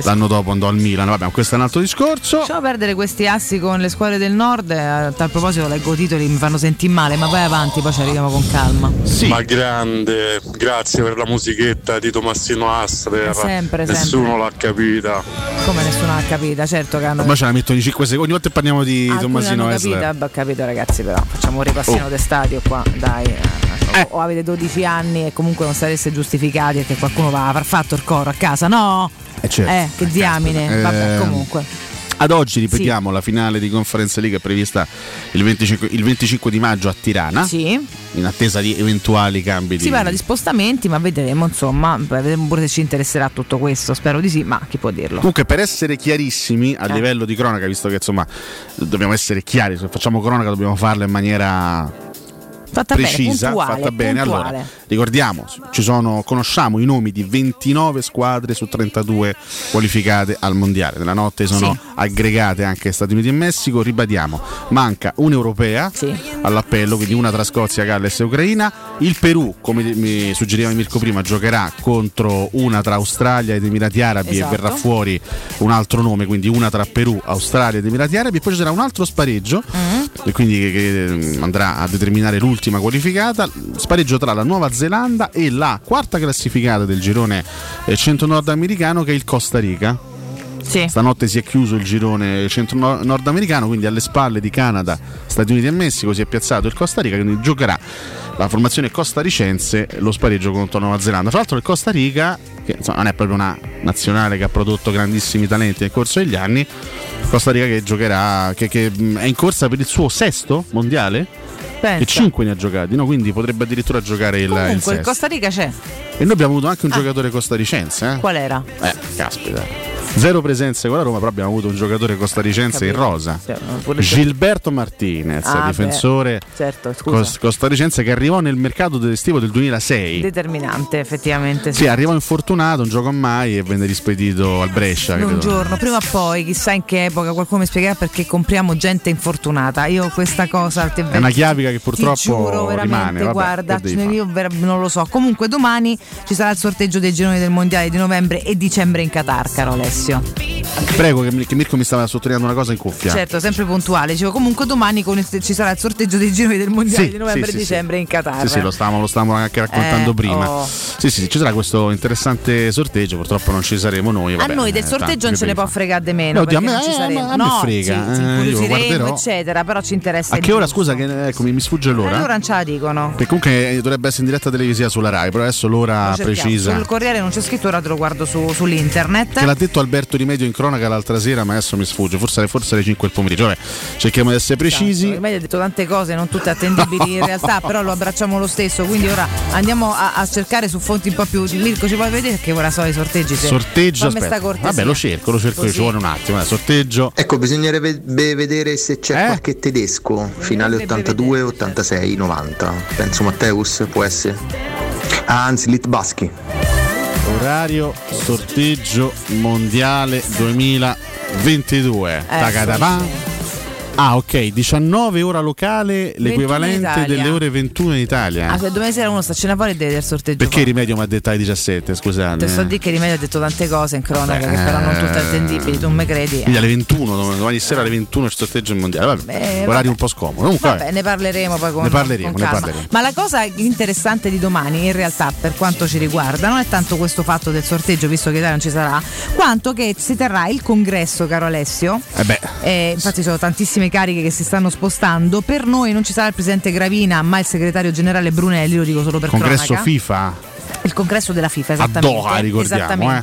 l'anno dopo andò al Milan. Vabbè, questo è un altro discorso. Lasciamo perdere questi assi con le squadre del nord. A tal proposito leggo titoli, mi fanno sentire male, ma vai avanti, poi ci arriviamo con calma. Ma grande, grazie per la musichetta di Tommasino Astre. Nessuno l'ha capita. Come nessuno l'ha capita? Certo che hanno. Ma ce la metto ogni 5 secondi. Ogni volta parliamo di Tommasino. Capito ragazzi, però facciamo un ripassino del stadio qua, dai. O avete 12 anni e comunque non sareste giustificati perché qualcuno va a aver fatto il coro a casa, no? Certo. Che diamine, vabbè, comunque. Ad oggi, ripetiamo, la finale di Conference League è prevista il 25 di maggio a Tirana. Sì. In attesa di eventuali cambi di... Si parla di spostamenti, ma vedremo, insomma, vedremo pure se ci interesserà tutto questo. Spero di sì, ma chi può dirlo? Comunque, per essere chiarissimi a livello di cronaca, visto che insomma dobbiamo essere chiari, se facciamo cronaca dobbiamo farla in maniera fatta precisa, bene, puntuale. Allora, ricordiamo, conosciamo i nomi di 29 squadre su 32 qualificate al mondiale. Nella notte sono aggregate anche Stati Uniti e Messico. Ribadiamo, manca un'europea all'appello, quindi una tra Scozia, Galles e Ucraina. Il Perù, come mi suggeriva Mirko prima, giocherà contro una tra Australia ed Emirati Arabi e verrà fuori un altro nome, quindi una tra Perù, Australia ed Emirati Arabi. E poi ci sarà un altro spareggio e quindi che andrà a determinare l'ultimo ultima qualificata, spareggio tra la Nuova Zelanda e la quarta classificata del girone centro-nord americano, che è il Costa Rica. Stanotte si è chiuso il girone centro-nord americano, quindi alle spalle di Canada, Stati Uniti e Messico si è piazzato il Costa Rica, quindi giocherà la formazione costaricense lo spareggio contro la Nuova Zelanda. Tra l'altro il Costa Rica, che insomma, non è proprio una nazionale che ha prodotto grandissimi talenti nel corso degli anni, Costa Rica che giocherà, che è in corsa per il suo 6º mondiale. Pensa. E 5 ne ha giocati, no? Quindi potrebbe addirittura giocare il sesto. Comunque il Costa Rica c'è. E noi abbiamo avuto anche un giocatore costaricense. Qual era? Caspita, 0 presenze con la Roma, però abbiamo avuto un giocatore costaricense in rosa, Gilberto Martinez, difensore costaricense che arrivò nel mercato estivo del 2006. Determinante, effettivamente. Sì, arrivò infortunato, non giocò mai e venne rispedito al Brescia. Un giorno, prima o poi, chissà in che epoca, qualcuno mi spiegherà perché compriamo gente infortunata. Io questa cosa è una chiavica che purtroppo ti giuro, rimane. Vabbè, guarda, non lo so. Comunque domani ci sarà il sorteggio dei gironi del mondiale di novembre e dicembre in Qatar, caro Alessio. Prego, che Mirko mi stava sottolineando una cosa in cuffia. Certo, sempre puntuale. Dicevo, comunque domani ci sarà il sorteggio dei gironi del mondiale di novembre e dicembre in Qatar. Sì, lo stavamo anche raccontando prima. Sì, ci sarà questo interessante sorteggio. Purtroppo non ci saremo noi. Vabbè, a noi del sorteggio non ce ne può fregare di meno. No, a me non frega. Io guarderò, eccetera, però ci interessa. A che ora, scusa, che mi sfugge l'ora? Allora non ce la dicono. Che comunque dovrebbe essere in diretta televisiva sulla Rai, però adesso l'ora precisa. Sul Corriere non c'è scritto, ora te lo guardo sull'internet. Che l'ha detto Alberto Di Medio in cronaca l'altra sera, ma adesso mi sfugge, forse alle 5 del pomeriggio. Vabbè, cerchiamo di essere precisi. Di Medio ha detto tante cose, non tutte attendibili in realtà, però lo abbracciamo lo stesso, quindi ora andiamo a cercare su fonti un po' più. Mirko, ci vuoi vedere che ora so i sorteggi? Sorteggio, aspetta, vabbè, lo cerco io, ci vuole un attimo, sorteggio. Ecco, bisognerebbe vedere se c'è qualche tedesco, finale 82, 86, 90, penso Matteus può essere, anzi Litbaschi. Orario sorteggio mondiale 2022. Ah, ok, 19 ora locale, l'equivalente delle ore 21 in Italia. Ah, cioè domani sera uno sta a cena fuori e deve vedere il sorteggio. Perché Rimedio mi ha detto alle 17, scusate. Te sto a dire che Rimedio ha detto tante cose in cronaca che però non tutte attendibili, tu me credi. Quindi alle 21, domani sera alle 21 il sorteggio mondiale. Vabbè, orario un po' scomodo. Comunque, vabbè, ne parleremo poi con calma. Ma la cosa interessante di domani, in realtà, per quanto ci riguarda, non è tanto questo fatto del sorteggio, visto che Italia non ci sarà, quanto che si terrà il congresso, caro Alessio. Infatti sono tantissime cariche che si stanno spostando. Per noi non ci sarà il presidente Gravina, ma il segretario generale Brunelli, lo dico solo per congresso cronaca. FIFA. Il congresso della FIFA, esattamente. A Doha, ricordiamo,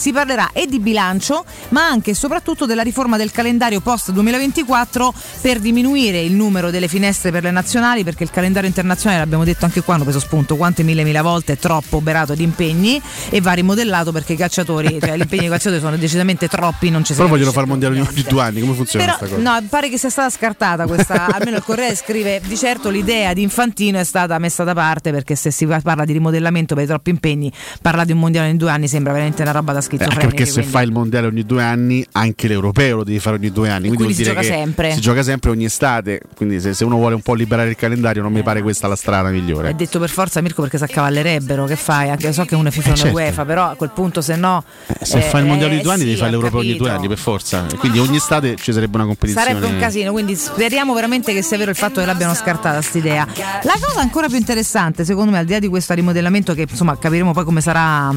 si parlerà e di bilancio, ma anche e soprattutto della riforma del calendario post 2024 per diminuire il numero delle finestre per le nazionali, perché il calendario internazionale, l'abbiamo detto anche qua, hanno preso spunto quante mille volte, è troppo oberato di impegni e va rimodellato, perché i cacciatori, cioè gli impegni dei cacciatori sono decisamente troppi, non ci sono. Però vogliono fare il mondiale ogni 2 anni, come funziona questa cosa? No, pare che sia stata scartata questa, almeno il Corriere scrive, di certo l'idea di Infantino è stata messa da parte, perché se si parla di rimodellamento per troppi impegni, parlare di un mondiale ogni 2 anni sembra veramente una roba da schizofrenici. Anche perché se fai il mondiale ogni 2 anni, anche l'europeo lo devi fare ogni 2 anni, quindi si gioca sempre. Si gioca sempre ogni estate, quindi se uno vuole un po' liberare il calendario non mi pare questa la strada migliore. È detto per forza, Mirko, perché si accavallerebbero, che fai? Anche so che uno è FIFA e UEFA, però a quel punto se no se fai il mondiale ogni 2 anni devi fare l'europeo ogni 2 anni per forza, quindi ogni estate ci sarebbe una competizione. Sarebbe un casino, quindi speriamo veramente che sia vero il fatto che l'abbiano scartata st'idea. La cosa ancora più interessante, secondo me, al di là di questo rimodellamento che insomma capiremo poi come sarà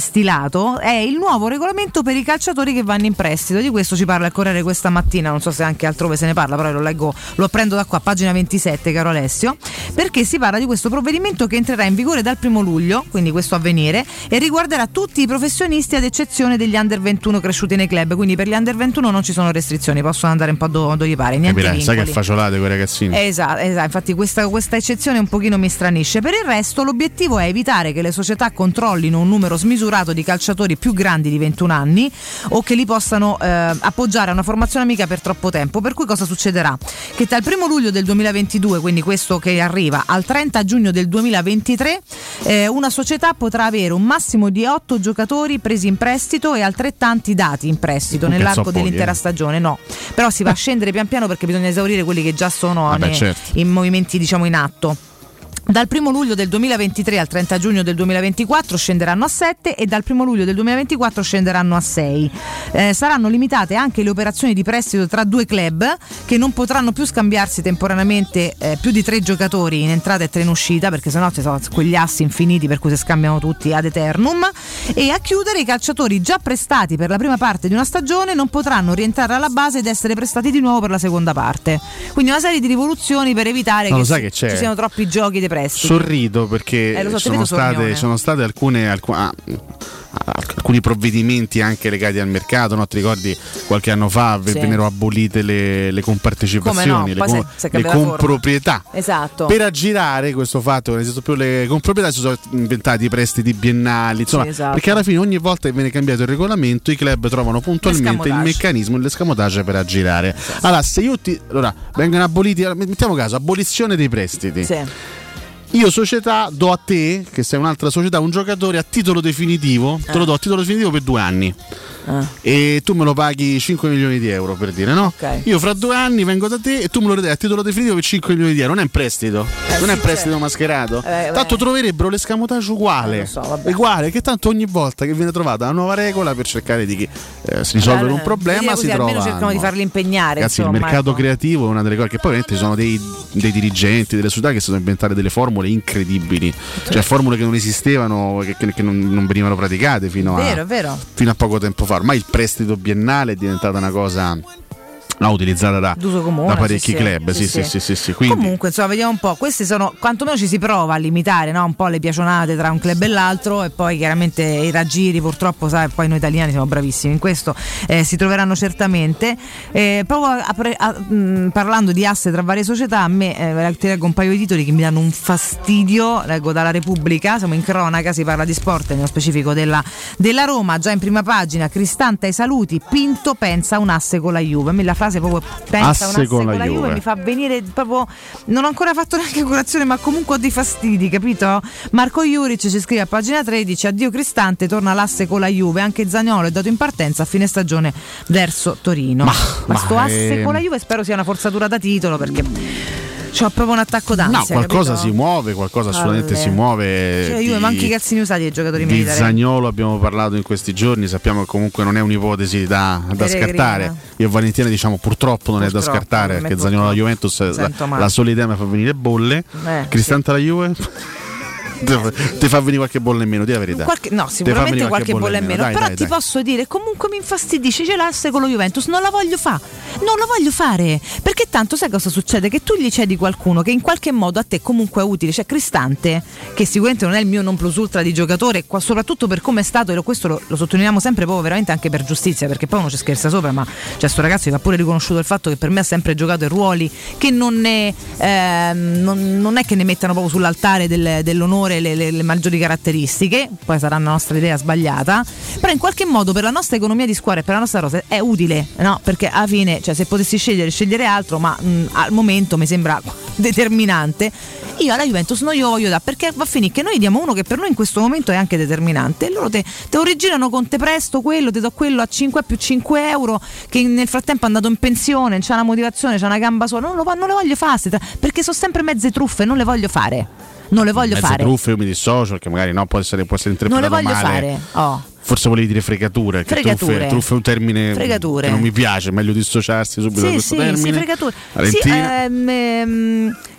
stilato, è il nuovo regolamento per i calciatori che vanno in prestito. Di questo ci parla il Corriere questa mattina, non so se anche altrove se ne parla, però lo leggo, lo prendo da qua, pagina 27, caro Alessio, perché si parla di questo provvedimento che entrerà in vigore dal 1 luglio, quindi questo a venire, e riguarderà tutti i professionisti ad eccezione degli under 21 cresciuti nei club, quindi per gli under 21 non ci sono restrizioni, possono andare un po' dove gli pare, niente vincoli. Sai che facciolate quei ragazzini. Esatto, infatti questa eccezione un pochino mi stranisce. Per il resto l'obiettivo è evitare che le società controllino un numero smisurato di calciatori più grandi di 21 anni o che li possano appoggiare a una formazione amica per troppo tempo. Per cui cosa succederà? Che dal 1 luglio del 2022, quindi questo che arriva, al 30 giugno del 2023 una società potrà avere un massimo di 8 giocatori presi in prestito e altrettanti dati in prestito nell'arco dell'intera stagione. No, però si va a scendere pian piano perché bisogna esaurire quelli che già sono in movimenti, diciamo, in atto. Dal 1 luglio del 2023 al 30 giugno del 2024 scenderanno a 7 e dal 1 luglio del 2024 scenderanno a 6. Saranno limitate anche le operazioni di prestito tra due club che non potranno più scambiarsi temporaneamente più di 3 giocatori in entrata e 3 in uscita, perché sennò ci sono quegli assi infiniti per cui si scambiano tutti ad eternum. E a chiudere, i calciatori già prestati per la prima parte di una stagione non potranno rientrare alla base ed essere prestati di nuovo per la seconda parte. Quindi una serie di rivoluzioni per evitare che ci siano troppi giochi dei prestiti. Sorrido perché sono state alcuni provvedimenti anche legati al mercato, no? Ti ricordi qualche anno fa vennero abolite le compartecipazioni, no? le comproprietà, esatto, per aggirare questo fatto che non esistono più le comproprietà. Si sono inventati i prestiti biennali, insomma, perché alla fine ogni volta che viene cambiato il regolamento i club trovano puntualmente il meccanismo, l'escamotage per aggirare. Allora vengono aboliti, mettiamo caso abolizione dei prestiti, io società do a te, che sei un'altra società, un giocatore a titolo definitivo, te lo do a titolo definitivo per 2 anni e tu me lo paghi 5 milioni di euro per dire, no? Okay. Io fra 2 anni vengo da te e tu me lo redai a titolo definitivo per 5 milioni di euro, non è un prestito, non è un prestito mascherato, tanto troverebbero l'escamotage uguale, che tanto ogni volta che viene trovata una nuova regola per cercare di si risolvere un problema si trova, almeno cercano di farli impegnare. Ragazzi, insomma, il mercato creativo è una delle cose che poi ovviamente ci sono dei dirigenti delle società che si sono inventate delle formule incredibili, cioè formule che non esistevano, che non venivano praticate fino a poco tempo fa. Ormai il prestito biennale è diventata una cosa utilizzata da parecchi club. Sì. Quindi, comunque, insomma, vediamo un po'. Questi sono, quantomeno ci si prova a limitare, no? Un po' le piacionate tra un club e l'altro, e poi chiaramente i raggiri, purtroppo, sai, poi noi italiani siamo bravissimi in questo, si troveranno certamente. Proprio parlando di asse tra varie società, a me ti leggo un paio di titoli che mi danno un fastidio. Leggo dalla Repubblica, siamo in cronaca, si parla di sport, nello specifico della Roma, già in prima pagina, Cristante ai saluti, Pinto pensa un asse con la Juve. La frase frase proprio pensa asse con la Juve mi fa venire proprio, non ho ancora fatto neanche colazione ma comunque ho dei fastidi, capito? Marco Juric ci scrive a pagina 13: addio Cristante, torna l'asse con la Juve, anche Zaniolo è dato in partenza a fine stagione verso Torino. Ma sto asse con la Juve spero sia una forzatura da titolo, perché c'ho proprio un attacco d'ansia. No, qualcosa, capito? Si muove, qualcosa assolutamente si muove. Cioè, io manco i calzini usati ai giocatori militari. Di Zaniolo abbiamo parlato in questi giorni, sappiamo che comunque non è un'ipotesi da scartare. Io e Valentina diciamo purtroppo non è da scartare, perché Zaniolo alla Juventus la sola idea mi fa venire bolle. Cristante alla Juve ti fa venire qualche bolla in meno, di la verità. Sicuramente qualche bolla in meno. Dai, però dai. Posso dire, comunque mi infastidisce, ce l'asse con lo Juventus, non la voglio fare, perché tanto sai cosa succede? Che tu gli cedi qualcuno che in qualche modo a te comunque è utile. C'è Cristante, che sicuramente non è il mio non plus ultra di giocatore, soprattutto per come è stato, e questo lo sottolineiamo sempre proprio veramente anche per giustizia, perché poi uno ci scherza sopra, ma cioè sto ragazzo gli va pure riconosciuto il fatto che per me ha sempre giocato in ruoli che non è che ne mettano proprio sull'altare dell'onore le maggiori caratteristiche, poi sarà una nostra idea sbagliata, però in qualche modo per la nostra economia di squadra e per la nostra rosa è utile, no? Perché alla fine, cioè, se potessi scegliere altro, ma al momento mi sembra determinante. Io alla Juventus non glielo voglio dare, perché va a finire che noi diamo uno che per noi in questo momento è anche determinante, e loro te originano con te presto quello, te do quello a 5 più 5 euro che nel frattempo è andato in pensione, c'ha una motivazione, c'ha una gamba sola, non le voglio fare, perché sono sempre mezze truffe, non le voglio fare. Truffe, io mi dissocio, perché magari no, può essere interpretato male. Non le voglio fare. Forse volevi dire fregature, che truffe è un termine che non mi piace, meglio dissociarsi subito da questo termine. Fregature.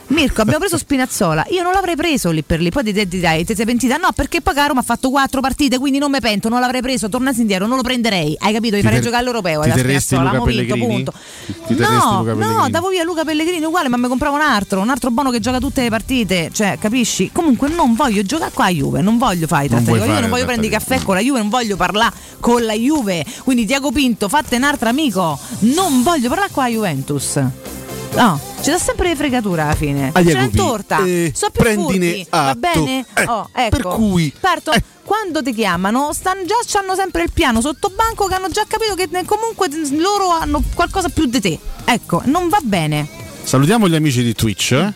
Mirko, abbiamo preso Spinazzola, io non l'avrei preso lì per lì, poi ti sei pentita? No, perché poi Roma ha fatto 4 partite, quindi non me pento, non l'avrei preso, tornassi indietro, non lo prenderei, hai capito? Di fare giocare all'Europeo, ti terresti Luca Pellegrini? No, davo via Luca Pellegrini uguale, ma mi compravo un altro buono che gioca tutte le partite, cioè, capisci? Comunque non voglio giocare qua a Juve, non voglio fare i trattati, io non voglio prendere i caffè con la Juve, non voglio parlare con la Juve, quindi Tiago Pinto, fatte un altro amico, non voglio parlare qua a Juventus. No, c'è sempre fregatura alla fine. C'è la torta, più furti, va bene? Ecco. Per cui parto. Quando ti chiamano, hanno sempre il piano sotto banco, che hanno già capito che comunque loro hanno qualcosa più di te. Ecco, non va bene. Salutiamo gli amici di Twitch.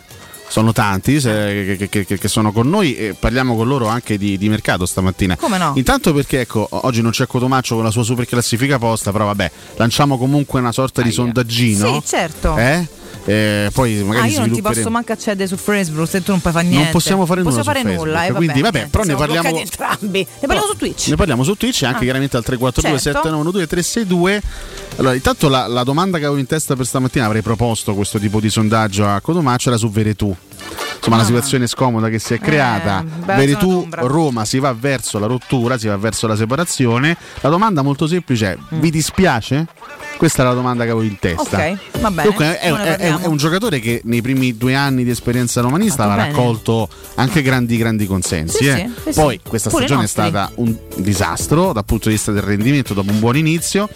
Sono tanti che sono con noi e parliamo con loro anche di mercato stamattina. Come no? Intanto perché ecco, oggi non c'è Cotomaccio con la sua super classifica posta, però vabbè, lanciamo comunque una sorta di sondaggino. Sì, certo. Poi magari io non ti posso manco accedere su Facebook, se tu non puoi fare niente. Non possiamo fare nulla su Facebook, quindi vabbè, però ne parliamo su Twitch. Ne parliamo su Twitch anche chiaramente al 342 792 362. Allora, intanto la domanda che avevo in testa per stamattina, avrei proposto questo tipo di sondaggio a Cotomaccio, era su Veretout. Insomma, la situazione scomoda che si è creata, Veretout, Roma si va verso la rottura, si va verso la separazione. La domanda molto semplice è: vi dispiace? Questa è la domanda che avevo in testa. Ok, va bene. Dunque, è un giocatore che nei primi 2 anni di esperienza romanista ha raccolto anche grandi consensi. Sì. Poi questa stagione è stata un disastro dal punto di vista del rendimento dopo un buon inizio,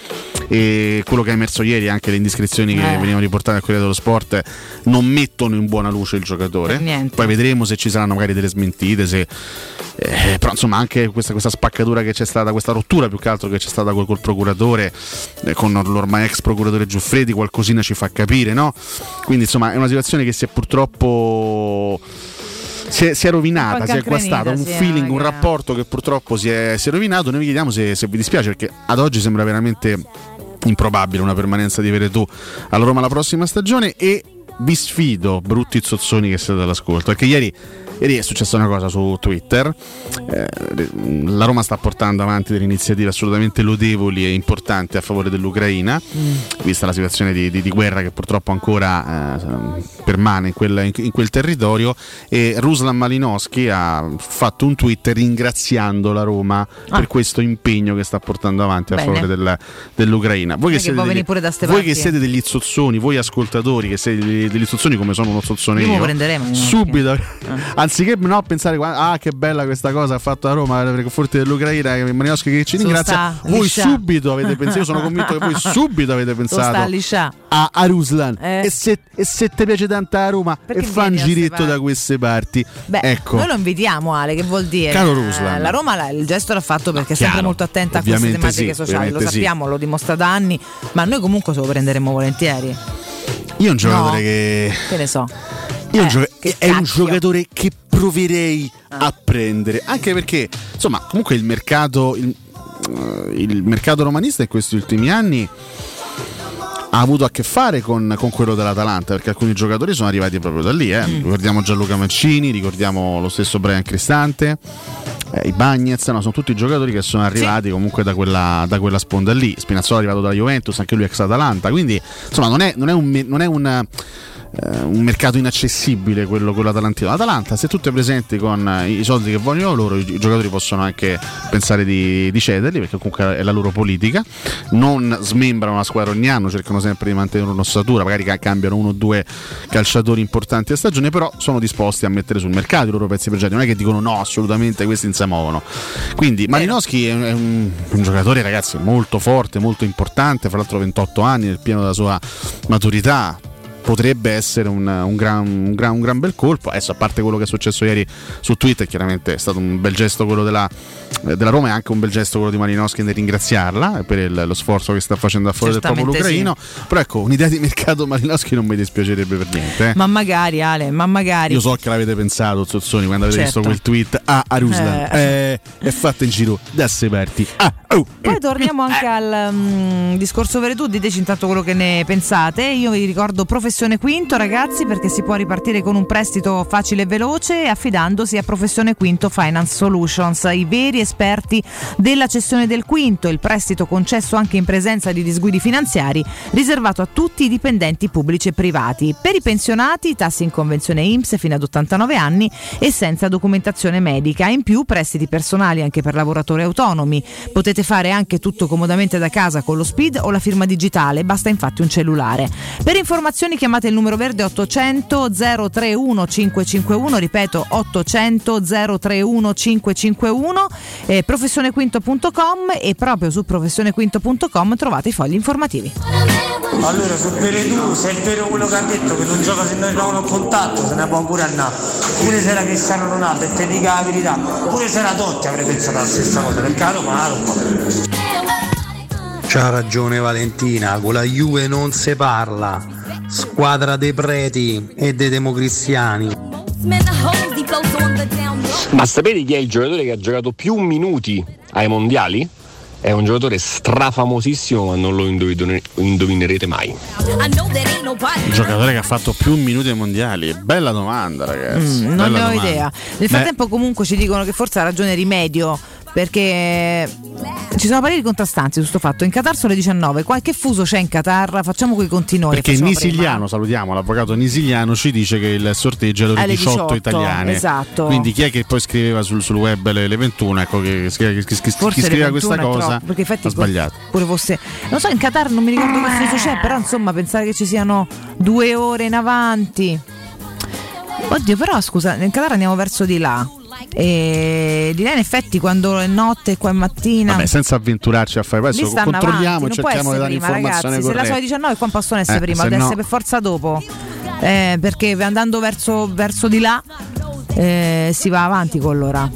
e quello che è emerso ieri, anche le indiscrezioni che venivano riportate al Corriere dello Sport, non mettono in buona luce il giocatore. Poi vedremo se ci saranno magari delle smentite, però insomma anche questa spaccatura che c'è stata, questa rottura più che altro che c'è stata col procuratore, con l'ormai ex procuratore Giuffredi, qualcosina ci fa capire, no? Quindi insomma è una situazione che si è purtroppo si è rovinata, si è guastata, un feeling, un rapporto che purtroppo si è rovinato. Noi vi chiediamo se vi dispiace, perché ad oggi sembra veramente improbabile una permanenza di Veretout alla Roma la prossima stagione, e vi sfido, brutti zozzoni che siete all'ascolto, perché ieri è successa una cosa su Twitter. La Roma sta portando avanti delle iniziative assolutamente lodevoli e importanti a favore dell'Ucraina, vista la situazione di guerra che purtroppo ancora permane in quel territorio, e Ruslan Malinovskyi ha fatto un tweet ringraziando la Roma per questo impegno che sta portando avanti a favore dell'Ucraina. Voi che siete degli zozzoni, voi ascoltatori che siete degli zozzoni, come sono uno zozzone io, subito anziché no pensare ah che bella questa cosa ha fatto a Roma nei confronti dell'Ucraina, Malinovskyi che ci ringrazia, voi liscia. Subito avete pensato, io sono convinto che voi subito avete pensato a Ruslan e se ti piace tanto a Roma perché e fa un giretto da queste parti. Beh, ecco, noi lo invitiamo, Ale, che vuol dire caro Ruslan, la Roma il gesto l'ha fatto perché è sempre molto attenta a queste tematiche sociali, lo sappiamo, lo dimostra da anni, ma noi comunque se lo prenderemo volentieri. Io un giocatore che ne so, io è un giocatore che proverei a prendere, anche perché insomma comunque il mercato romanista in questi ultimi anni ha avuto a che fare con quello dell'Atalanta, perché alcuni giocatori sono arrivati proprio da lì. Ricordiamo Gianluca Mancini, ricordiamo lo stesso Bryan Cristante, i Bagnez, no, sono tutti giocatori che sono arrivati comunque da quella sponda lì. Spinazzola è arrivato dalla Juventus, anche lui ex Atalanta, quindi insomma non è un mercato inaccessibile quello atalantino. L'Atalanta, se tu ti presenti con i soldi che vogliono loro, i giocatori possono anche pensare di cederli, perché comunque è la loro politica, non smembrano la squadra ogni anno, cercano sempre di mantenere un'ossatura, magari cambiano uno o due calciatori importanti a stagione, però sono disposti a mettere sul mercato i loro pezzi pregiati, non è che dicono no assolutamente questi non si muovono. Quindi Malinovskyi è un giocatore, ragazzi, molto forte, molto importante, fra l'altro 28 anni, nel pieno della sua maturità. Potrebbe essere un gran bel colpo. Adesso, a parte quello che è successo ieri su Twitter, chiaramente è stato un bel gesto quello della Roma, e anche un bel gesto quello di Malinovskyi nel ringraziarla per lo sforzo che sta facendo a favore del popolo ucraino. Sì. Però ecco, un'idea di mercato Malinovskyi non mi dispiacerebbe per niente. Ma magari, Ale, io so che l'avete pensato, Zozzoni, quando avete visto quel tweet a Ruslan. È fatta in giro da se parti. Poi torniamo anche al discorso Veretout. Diteci intanto quello che ne pensate. Io vi ricordo Professione Quinto, ragazzi, perché si può ripartire con un prestito facile e veloce affidandosi a Professione Quinto Finance Solutions, i veri esperti della cessione del quinto, il prestito concesso anche in presenza di disguidi finanziari, riservato a tutti i dipendenti pubblici e privati. Per i pensionati, tassi in convenzione INPS fino ad 89 anni e senza documentazione medica. In più, prestiti personali anche per lavoratori autonomi. Potete fare anche tutto comodamente da casa con lo SPID o la firma digitale, basta infatti un cellulare. Per informazioni chiamate il numero verde 800 031 551, ripeto 800 031 551, professionequinto.com, e proprio su professionequinto.com trovate i fogli informativi. Allora, su Veretout, se è vero quello che ha detto, che non gioca se non trovano contatto, se ne può pure andare, pure se era Cristiano Ronaldo, e te dica la verità, pure se era Totti avrei pensato la stessa cosa, perché la Roma. C'ha ragione Valentina, con la Juve non se parla, squadra dei preti e dei democristiani. Ma sapete chi è il giocatore che ha giocato più minuti ai mondiali? È un giocatore strafamosissimo, ma non lo indovinerete mai. Il giocatore che ha fatto più minuti ai mondiali, bella domanda, ragazzi. Non ne ho idea. Nel frattempo comunque ci dicono che forse ha ragione Rimedio, perché ci sono pareri contrastanti su sto fatto. In Qatar sono le 19, qualche fuso c'è in Qatar, facciamo quei continui. Perché Nisiliano, salutiamo l'avvocato Nisiliano, ci dice che il sorteggio è alle 18 italiane. Esatto. Quindi chi è che poi scriveva sul web le 21, ecco, che scriveva questa cosa perché infatti ha sbagliato. Pure fosse, non so, in Qatar non mi ricordo che fuso c'è, però insomma pensare che ci siano 2 ore in avanti. Oddio, però scusa, in Qatar andiamo verso di là. E di là in effetti quando è notte, qua è mattina. Vabbè, senza avventurarci a fare questo, controlliamo e cerchiamo di dare informazione corretta. Se la sono 19 qua possono essere prima, deve essere per forza dopo, perché andando verso di là si va avanti con l'ora.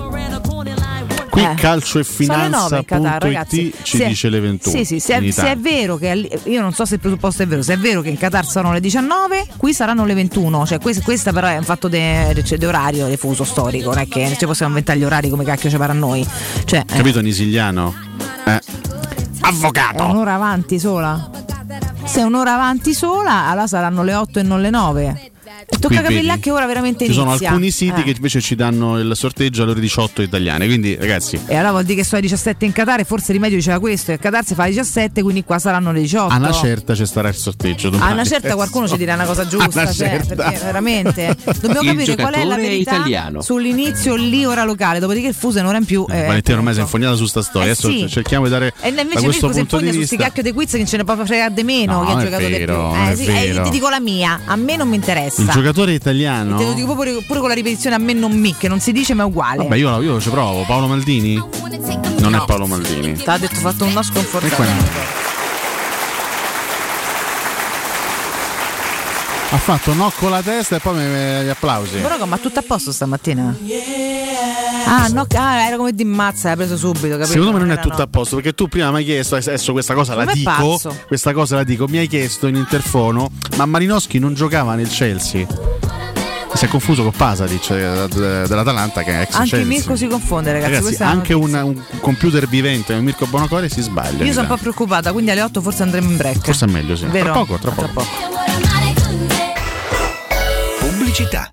Qui calcio e finanza.it ci dice le 21. Sì, se è vero che, io non so se il presupposto è vero, se è vero che in Qatar sono le 19, qui saranno le 21. Cioè questa però è un fatto di orario, di fuso storico, non è che ci possiamo inventare gli orari come cacchio ci parà noi. Cioè, capito Nisiliano? Avvocato! È un'ora avanti sola. Se è un'ora avanti sola, allora saranno le 8 e non le 9. Tocca capire là che ora veramente inizia. Ci sono alcuni siti che invece ci danno il sorteggio alle ore 18 italiane, quindi ragazzi. E allora vuol dire che sono le 17 in Qatar, e forse Rimedio diceva questo, e a Qatar si fa le 17, quindi qua saranno le 18. A una certa ci starà il sorteggio domani. A una certa qualcuno ci dirà una cosa giusta, perché veramente dobbiamo capire qual è la verità italiano sull'inizio lì ora locale, dopodiché il fuso è un'ora in più. Valentino ormai si è infognata su sta storia, adesso cerchiamo di dare da questo punto di vista. E invece Mirko si infogna su questi cacchio dei quiz che ce ne può fregare di meno, che ha giocato di più. Ti dico la mia, a me non mi interessa. giocatore italiano. Te lo dico pure con la ripetizione a me non mi, che non si dice ma è uguale. Vabbè, io ci provo. Paolo Maldini? Non è Paolo Maldini. T'ha detto, fatto un no sconfortante. Ha fatto no con la testa e poi gli applausi. Però, ma tutto a posto stamattina? Ah, no, era come di mazza, l'ha preso subito, capito? Secondo me non è tutto a posto, perché tu prima mi hai chiesto, adesso questa cosa la dico, mi hai chiesto in interfono, ma Malinovskyi non giocava nel Chelsea. Si è confuso con Pasadic dell'Atalanta, che è ex Chelsea. Anche Mirko si confonde, ragazzi anche un computer vivente, Mirko Bonocore, si sbaglia. Io sono un po' preoccupata, quindi alle 8 forse andremo in break. Forse è meglio, sì. Vero? Tra poco. Città.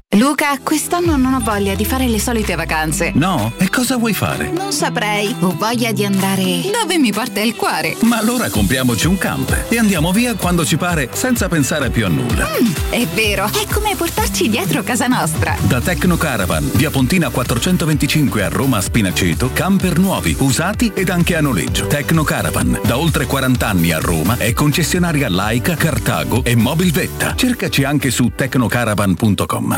Luca, quest'anno non ho voglia di fare le solite vacanze. No? E cosa vuoi fare? Non saprei. Ho voglia di andare dove mi porta il cuore. Ma allora compriamoci un camper e andiamo via quando ci pare, senza pensare più a nulla. È vero, è come portarci dietro casa nostra. Da Tecnocaravan, via Pontina 425 a Roma Spinaceto, camper nuovi, usati ed anche a noleggio. Tecnocaravan, da oltre 40 anni a Roma, è concessionaria Laika, Cartago e Mobilvetta. Cercaci anche su tecnocaravan.com.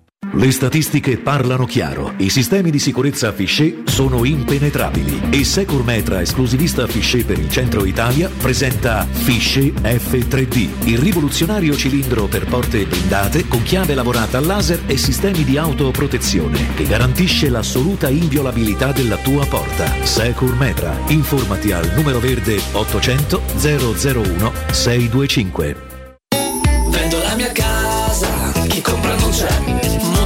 Le statistiche parlano chiaro, i sistemi di sicurezza Fichet sono impenetrabili e Securmetra, esclusivista Fichet per il centro Italia, presenta Fichet F3D, il rivoluzionario cilindro per porte blindate con chiave lavorata a laser e sistemi di autoprotezione che garantisce l'assoluta inviolabilità della tua porta. Securmetra, informati al numero verde 800 001 625. Vendo la mia casa, chi compra non c'è.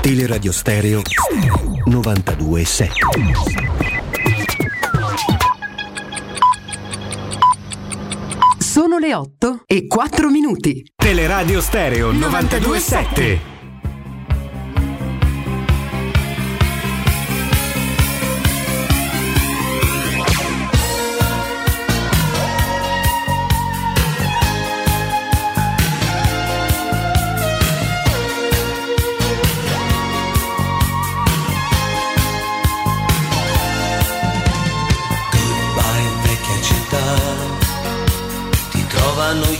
Teleradio Stereo 92.7. Sono le 8 e 4 minuti. Teleradio Stereo 92.7.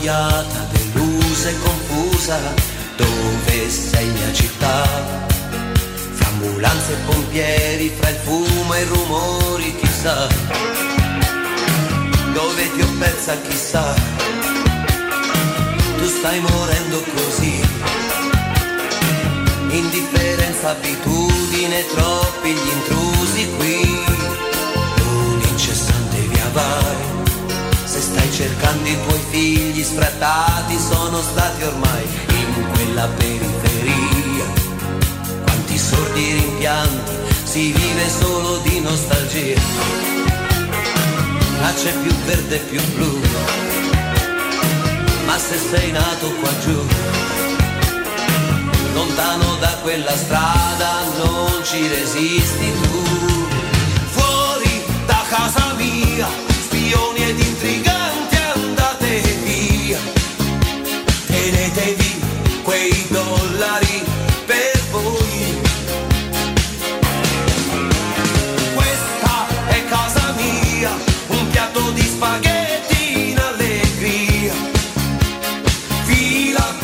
annoiata, delusa e confusa, dove sei mia città? Fra ambulanze e pompieri, fra il fumo e i rumori, chissà, dove ti ho persa, chissà, tu stai morendo così, indifferenza, abitudine, troppi gli intrusi qui, un incessante via vai. Se stai cercando i tuoi figli, sfrattati sono stati ormai in quella periferia. Quanti sordi rimpianti, si vive solo di nostalgia. Là c'è più verde e più blu, ma se sei nato qua giù, lontano da quella strada non ci resisti tu. Fuori da casa mia, milioni ed intriganti, andate via, tenetevi quei dollari per voi. Questa è casa mia, un piatto di spaghetti in allegria, fila,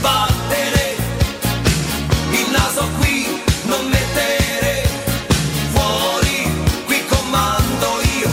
battere, il naso qui non mettere, fuori, qui comando io.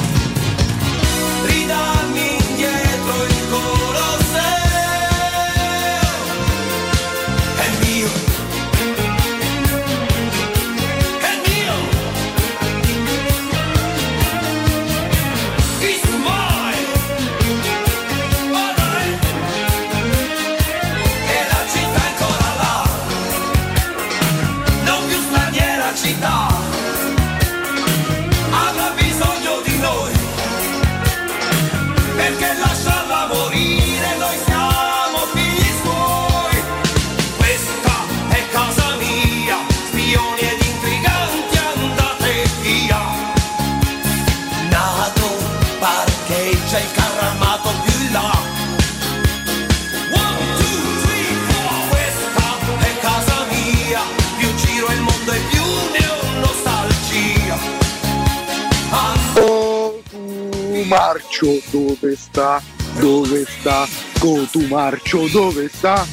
Marcio dove sta? Dove sta? Cotumarcio dove sta?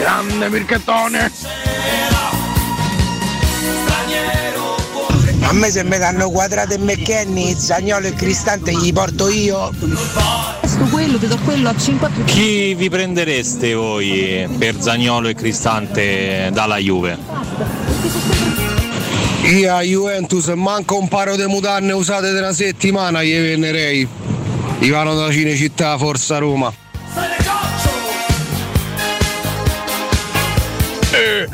Grande mercatone! A me se me danno Quadrato e McKennie, Zaniolo e Cristante gli porto io. Sto quello, ti do quello a 5. Chi vi prendereste voi per Zaniolo e Cristante dalla Juve? Io a Juventus manco un paro di mutanne usate da una settimana gli venderei. Ivano da Cinecittà, Forza Roma.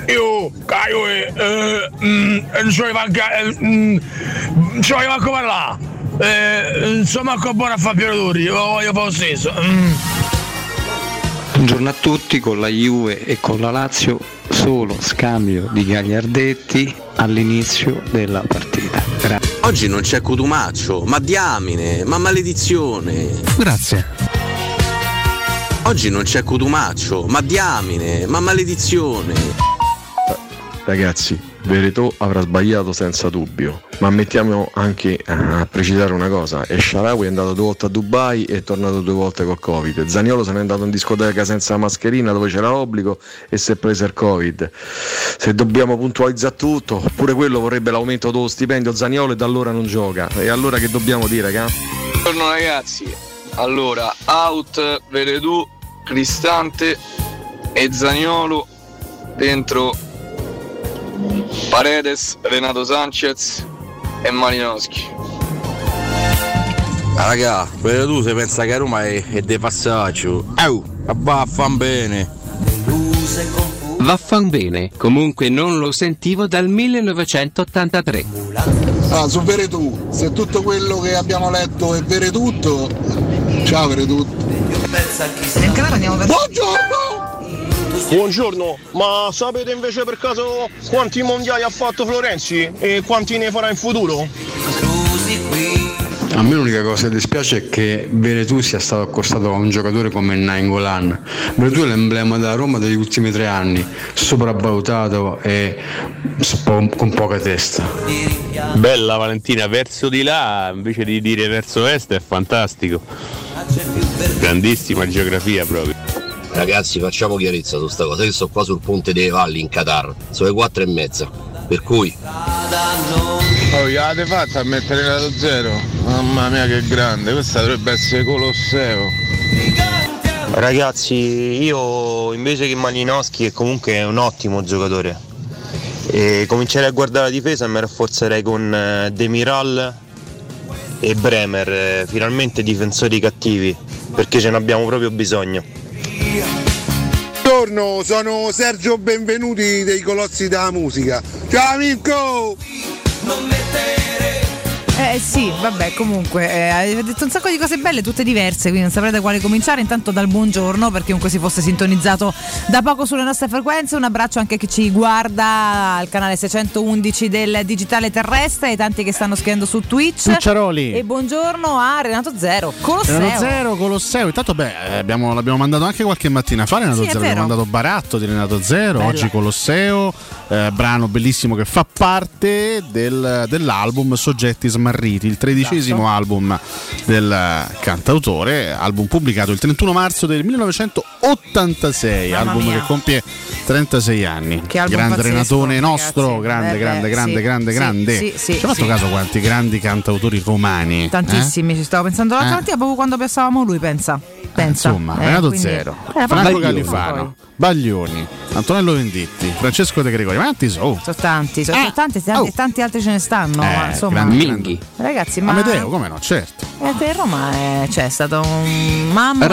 Io, Caio, non ci voglio manco parlare. Non sono manco buono a Fabio Duri, io voglio fare lo stesso. Buongiorno a tutti, con la Juve e con la Lazio solo scambio di gagliardetti all'inizio della partita. Oggi non c'è Cotumaccio, ma diamine, ma maledizione. Grazie. Oggi non c'è Cotumaccio, ma diamine, ma maledizione. Ragazzi, Veretout avrà sbagliato senza dubbio, ma mettiamo anche a precisare una cosa: Shaarawy è andato 2 volte a Dubai e è tornato 2 volte col Covid. Zaniolo se n'è andato in discoteca senza mascherina dove c'era obbligo e si è preso il Covid. Se dobbiamo puntualizzare tutto, pure quello vorrebbe l'aumento dello stipendio Zaniolo e da allora non gioca. E allora che dobbiamo dire, raga? Buongiorno ragazzi. Allora, out Veretout, Cristante e Zaniolo, dentro Paredes, Renato Sanchez e Malinovskyi. Raga, quello tu se pensa che Roma è de passaggio. Vaffan bene. Vaffan bene, comunque non lo sentivo dal 1983. Su Veretout, se tutto quello che abbiamo letto è Veretout, ciao Veretout. Buongiorno! Buongiorno, ma sapete invece per caso quanti mondiali ha fatto Florenzi e quanti ne farà in futuro? A me l'unica cosa che dispiace è che Veretout sia stato accostato a un giocatore come Nainggolan. Veretout è l'emblema della Roma degli ultimi 3 anni, sopravvalutato e con poca testa. Bella Valentina, verso di là invece di dire verso est è fantastico, grandissima geografia proprio. Ragazzi, facciamo chiarezza su sta cosa. Io sto qua sul Ponte delle Valli in Qatar, sono le 4:30, per cui l'avete fatta a mettere Renato Zero? Mamma mia che grande, questa dovrebbe essere Colosseo. Ragazzi, io invece che Malinovskyi, che comunque è un ottimo giocatore, e comincerei a guardare la difesa e mi rafforzerei con Demiral e Bremer, finalmente difensori cattivi, perché ce ne abbiamo proprio bisogno. Buongiorno, sono Sergio Benvenuti dei Colossi della Musica. Ciao amico! Sì, vabbè, comunque avete detto un sacco di cose belle, tutte diverse, quindi non saprete quale cominciare. Intanto dal buongiorno, per chiunque si fosse sintonizzato da poco sulle nostre frequenze, un abbraccio anche a chi ci guarda al canale 611 del digitale terrestre e tanti che stanno scrivendo su Twitch. Pucciaroli. E buongiorno a Renato Zero, Colosseo. Renato Zero, Colosseo. Intanto l'abbiamo mandato anche qualche mattina fa Renato Zero, abbiamo mandato Baratto di Renato Zero. Bella. Oggi Colosseo, brano bellissimo che fa parte dell'album Soggetti Smarriti, il 13° album del cantautore, album pubblicato il 31 marzo del 1986, che compie 36 anni. Che album grande pazzesco, Renatone nostro, grande. Ci ha fatto caso quanti grandi cantautori romani? Tantissimi, ci stavo pensando l'altro mattina, proprio quando pensavamo lui, pensa. Insomma, Renato Zero, Franco Califano, Baglioni, Antonello Venditti, Francesco De Gregori, ma tanti tanti altri ce ne stanno, insomma. Minghi. Ragazzi, ma Amedeo, come no, certo. E Roma è stato un mamma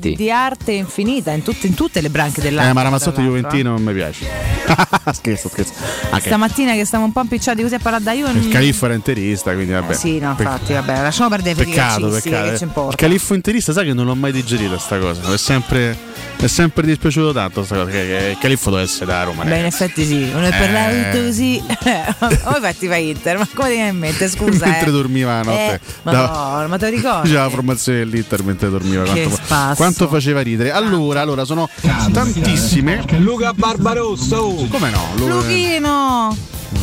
di arte infinita in tutte le branche dell'arte. Ma Ramazzotti Juventino non mi piace. scherzo. Okay. Stamattina che stiamo un po' impicciati così a parlare da io. Il Califfo era interista, quindi vabbè. Sì, no, infatti, vabbè, lasciamo perdere per i peccato. Che ci importa. Il Califfo interista, sai che non l'ho mai digerito sta cosa. Mi è sempre dispiaciuto tanto sta cosa che il Califfo doveva essere da Roma. Beh, in effetti sì, non è parlato così. Come fatti fa Inter, ma come viene in mente, scusa. Mentre dormiva la notte. Ma te lo ricordi? C'era la formazione dell'Inter mentre dormiva. Quanto faceva ridere. Allora sono tantissime. Luca Barbarosso. Come no? Luchino.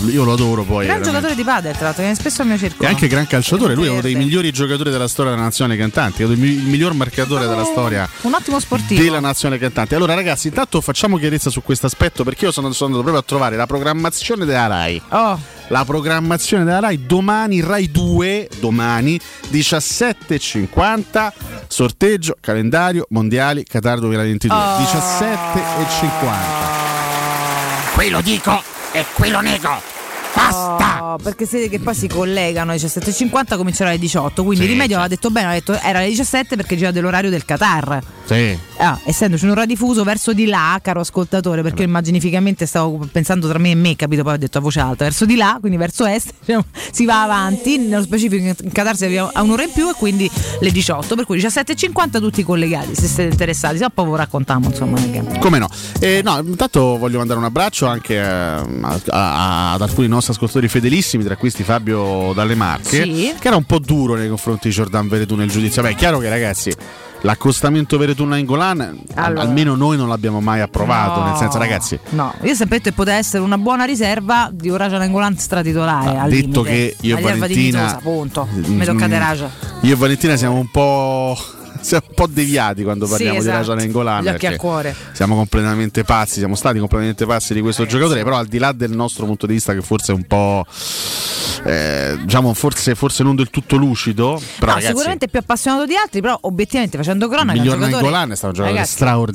Io lo adoro, poi gran giocatore di padel, tra l'altro, viene spesso al mio circolo. E anche gran calciatore, lui è uno dei migliori giocatori della storia della nazione cantante, il miglior marcatore della storia. Un ottimo sportivo della nazione cantante. Allora ragazzi, intanto facciamo chiarezza su questo aspetto, perché io sono andato proprio a trovare la programmazione della Rai. La programmazione della Rai domani, Rai 2, domani 17:50, sorteggio, calendario, mondiali Qatar 2022. 17:50. Quello dico e quello nego, basta! Perché siete che poi si collegano alle 17:50, comincerà alle 18, quindi sì, rimedio aveva detto bene, era alle 17 perché gira dell'orario del Qatar. Sì. Essendoci un'ora diffuso verso di là, caro ascoltatore, perché immaginificamente stavo pensando tra me e me, capito? Poi ho detto a voce alta, verso di là, quindi verso est, si va avanti, nello specifico in Qatar si arriva a un'ora in più e quindi le 18, per cui 17:50 tutti collegati, se siete interessati, se poi vi raccontiamo, insomma. Come no? Intanto voglio mandare un abbraccio anche ad alcuni nostri ascoltatori fedelissimi, tra questi Fabio Dalle Marche, che era un po' duro nei confronti di Jordan Veretout nel giudizio. Beh, è chiaro che ragazzi, l'accostamento Veretout-Nainggolan almeno noi non l'abbiamo mai approvato, nel senso, ragazzi. No, io sempre detto che poteva essere una buona riserva di un Raja Nainggolan stratitolare. Ha detto limite, che io e Valentina, mi tocca di Raja. Io e Valentina siamo un po' deviati quando parliamo di Raja Nainggolan, gli occhi al cuore. Siamo stati completamente pazzi di questo giocatore, però al di là del nostro punto di vista che forse è un po' forse non del tutto lucido, però ragazzi, sicuramente più appassionato di altri, però obiettivamente facendo cronaca il Nainggolan è stato un giocatore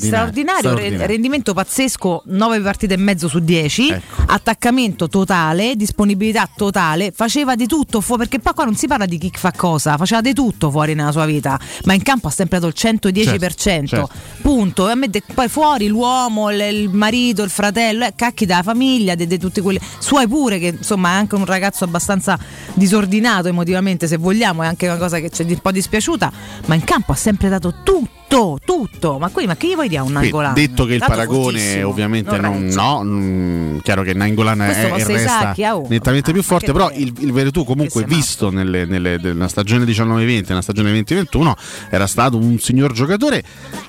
straordinario. Rendimento pazzesco, 9,5 partite su 10, ecco. Attaccamento totale, disponibilità totale, faceva di tutto perché poi qua non si parla di chi fa cosa, faceva di tutto fuori nella sua vita, ma in campo ha sempre dato il 110%, certo. Punto. E a me poi fuori l'uomo, il marito, il fratello, cacchi della famiglia, di tutti quelli suoi pure, che insomma è anche un ragazzo abbastanza disordinato emotivamente, se vogliamo, è anche una cosa che ci è un po' dispiaciuta, ma in campo ha sempre dato tutto tutto, ma qui, ma che gli vuoi dire a un Nangolan? Detto che il paragone ovviamente non chiaro che Nangolan è resta nettamente più forte, però il Veretout comunque visto nella stagione 19-20, nella stagione 20-21 era stato un signor giocatore,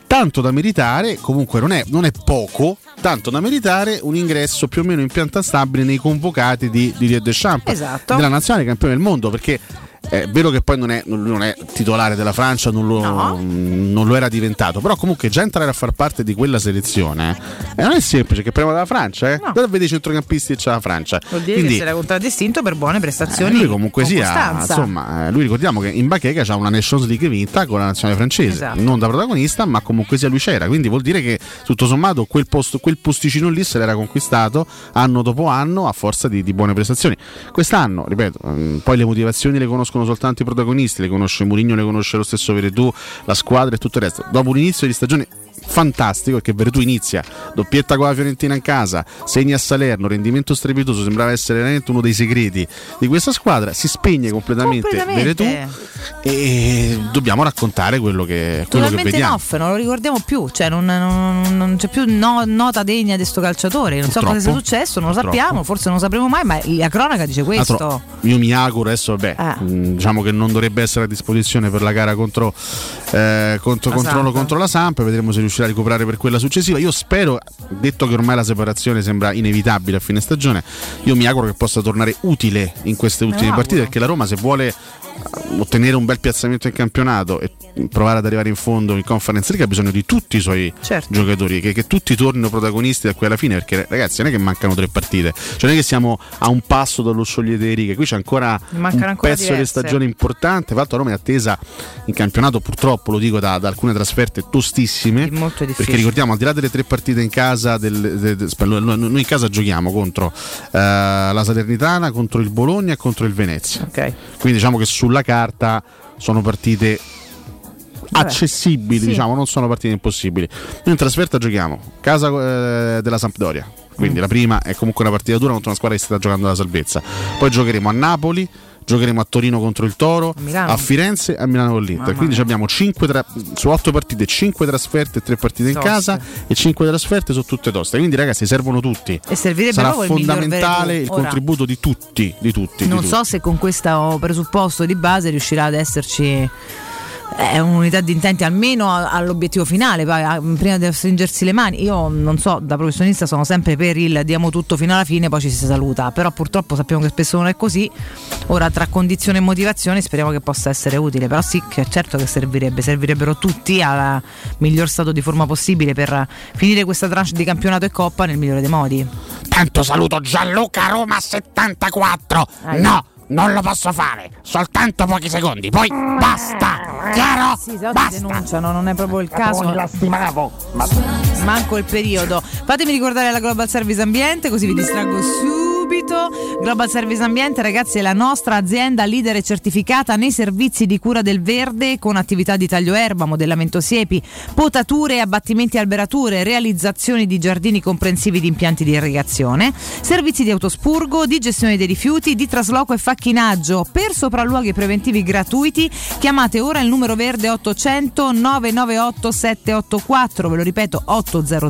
tanto da meritare, comunque non è poco, tanto da meritare un ingresso più o meno in pianta stabile nei convocati di Didier Deschamps, esatto, della nazionale campione del mondo, perché è vero che poi non è titolare della Francia, non lo era diventato, però comunque già entrare a far parte di quella selezione non è semplice, che prima della Francia dove vedi i centrocampisti e c'è la Francia, vuol dire quindi, che sarà contraddistinto per buone prestazioni, lui comunque sia, insomma, lui ricordiamo che in bacheca c'ha una Nations League vinta con la nazionale francese, esatto, non da protagonista ma comunque sia lui c'era, quindi vuol dire che tutto sommato quel posticino lì se l'era conquistato anno dopo anno a forza di buone prestazioni. Quest'anno, ripeto, poi le motivazioni le conoscono soltanto i protagonisti, le conosce Mourinho, le conosce lo stesso Veretout, la squadra e tutto il resto. Dopo un inizio di stagione fantastico, perché Veretout inizia doppietta con la Fiorentina in casa, segna a Salerno, rendimento strepitoso, sembrava essere veramente uno dei segreti di questa squadra, si spegne completamente. Veretout, e dobbiamo raccontare quello che vediamo. Noff, non lo ricordiamo più, cioè non c'è più nota degna di sto calciatore, non purtroppo, so cosa sia successo, non lo sappiamo, forse non lo sapremo mai, ma la cronaca dice questo. Io mi auguro adesso, diciamo che non dovrebbe essere a disposizione per la gara contro la Samp, vedremo se riuscirà a recuperare per quella successiva. Io spero, detto che ormai la separazione sembra inevitabile a fine stagione, io mi auguro che possa tornare utile in queste ultime partite, perché la Roma, se vuole ottenere un bel piazzamento in campionato e provare ad arrivare in fondo in Conference League, ha bisogno di tutti i suoi giocatori, che tutti tornino protagonisti da qui alla fine, perché ragazzi non è che mancano 3 partite, cioè non è che siamo a un passo dallo sciogliere delle righe, qui c'è ancora un pezzo di stagione importante. Tra l'altro Roma è attesa in campionato, purtroppo lo dico, da alcune trasferte tostissime, perché ricordiamo, al di là delle 3 partite in casa, noi in casa giochiamo contro la Salernitana, contro il Bologna e contro il Venezia, quindi diciamo che sulla carta sono partite accessibili, diciamo, non sono partite impossibili. Noi in trasferta giochiamo casa della Sampdoria, quindi la prima è comunque una partita dura contro una squadra che sta giocando la salvezza, poi giocheremo a Napoli, giocheremo a Torino contro il Toro, a Firenze e a Milano con l'Inter, quindi abbiamo 5 su 8 partite, 5 trasferte, 3 partite in casa e 5 trasferte su tutte toste, quindi ragazzi servono tutti, e servirebbe, sarà fondamentale il contributo di tutti. Non so se con questo presupposto di base riuscirà ad esserci un'unità di intenti almeno all'obiettivo finale, prima di stringersi le mani. Io non so, da professionista sono sempre per il diamo tutto fino alla fine, poi ci si saluta, però purtroppo sappiamo che spesso non è così. Ora, tra condizione e motivazione, speriamo che possa essere utile, però sì, che certo che servirebbero tutti al miglior stato di forma possibile per finire questa tranche di campionato e coppa nel migliore dei modi. Tanto saluto Gianluca Roma 74, no, non lo posso fare, soltanto pochi secondi, poi basta, chiaro? Sì, se oggi denunciano, non è proprio il caso. Non lastimavo, manco il periodo. Fatemi ricordare la Global Service Ambiente, così vi distraggo subito. Global Service Ambiente, ragazzi, è la nostra azienda leader e certificata nei servizi di cura del verde, con attività di taglio erba, modellamento siepi, potature, abbattimenti e alberature, realizzazioni di giardini comprensivi di impianti di irrigazione, servizi di autospurgo, di gestione dei rifiuti, di trasloco e facchinaggio. Per sopralluoghi preventivi gratuiti chiamate ora il numero verde 800 998 784, ve lo ripeto 800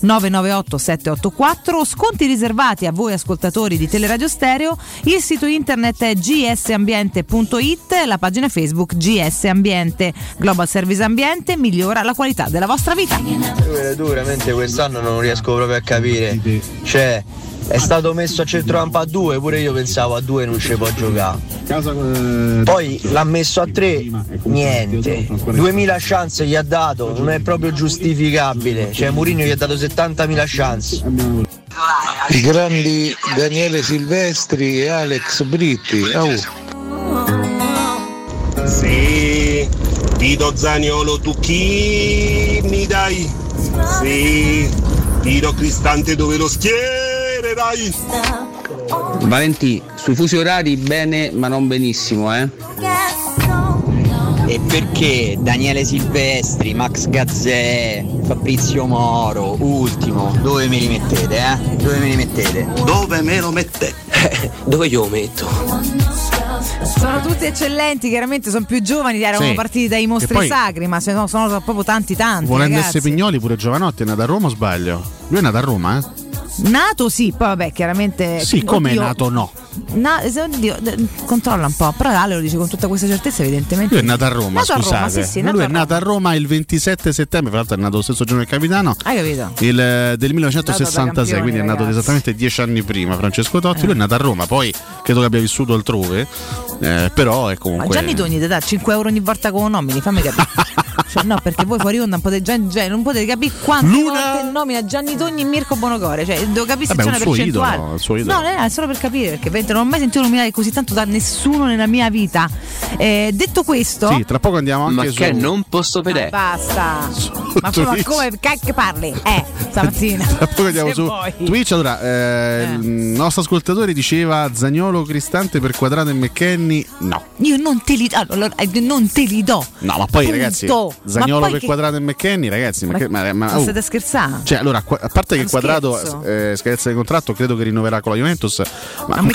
998 784. Sconti riservati a voi ascoltatori di Teleradio Stereo. Il sito internet è gsambiente.it, la pagina Facebook GS Ambiente. Global Service Ambiente migliora la qualità della vostra vita. Io veramente quest'anno non riesco proprio a capire, cioè è stato messo a centrocampo a 2, pure io pensavo a 2 non ci può giocare, poi l'ha messo a 3, niente, 2000 chance gli ha dato, non è proprio giustificabile, cioè Mourinho gli ha dato 70.000 chance. I grandi Daniele Silvestri e Alex Britti, sì, Tito Zaniolo, tu chi mi dai? Sì, Tito Cristante, dove lo schiena? Dai. Valentì, sui fusi orari bene ma non benissimo, eh? E perché Daniele Silvestri, Max Gazzè, Fabrizio Moro, ultimo, dove me li mettete, eh? Dove me lo mettete? Dove io lo metto? sono tutti eccellenti, chiaramente sono più giovani, erano partiti dai mostri poi, sacri, ma sono proprio tanti. Volendo essere Pignoli, pure Giovanotti è nato a Roma, o sbaglio? Lui è nato a Roma, eh? Nato sì, poi vabbè chiaramente sì, come è nato controlla un po', però Ale lo dice con tutta questa certezza, evidentemente lui è nato a Roma, nato scusate a Roma, sì, nato lui a Roma. È nato a Roma il 27 settembre, tra l'altro è nato lo stesso giorno del capitano, hai capito? Del 1966, campione, quindi è nato esattamente 10 anni prima Francesco Totti. Lui è nato a Roma, poi credo che abbia vissuto altrove, però è comunque. Ma Gianni Togni ti dà 5 euro ogni volta con nomini, fammi capire. Cioè, no, perché voi fuori onda non potete capire quante volte nomina Gianni Togni e Mirko Bonocore, cioè devo capire se c'è una percentuale. No, è solo per capire, perché non ho mai sentito nominare così tanto da nessuno nella mia vita. Detto questo, sì, tra poco andiamo anche su. Ma che non posso vedere. Basta. Ma come cacchio parli? Stamattina. Tra poco andiamo su Twitch. Allora, il nostro ascoltatore diceva Zaniolo, Cristante per Quadrato e McKennie. No. Io non te li do. Allora, non te li do. No, ma poi ragazzi, Zaniolo per Quadrato e McKennie, ragazzi, ma state scherzando? Cioè, allora, a parte che Quadrato scherza di contratto, credo che rinnoverà con la Juventus, ma un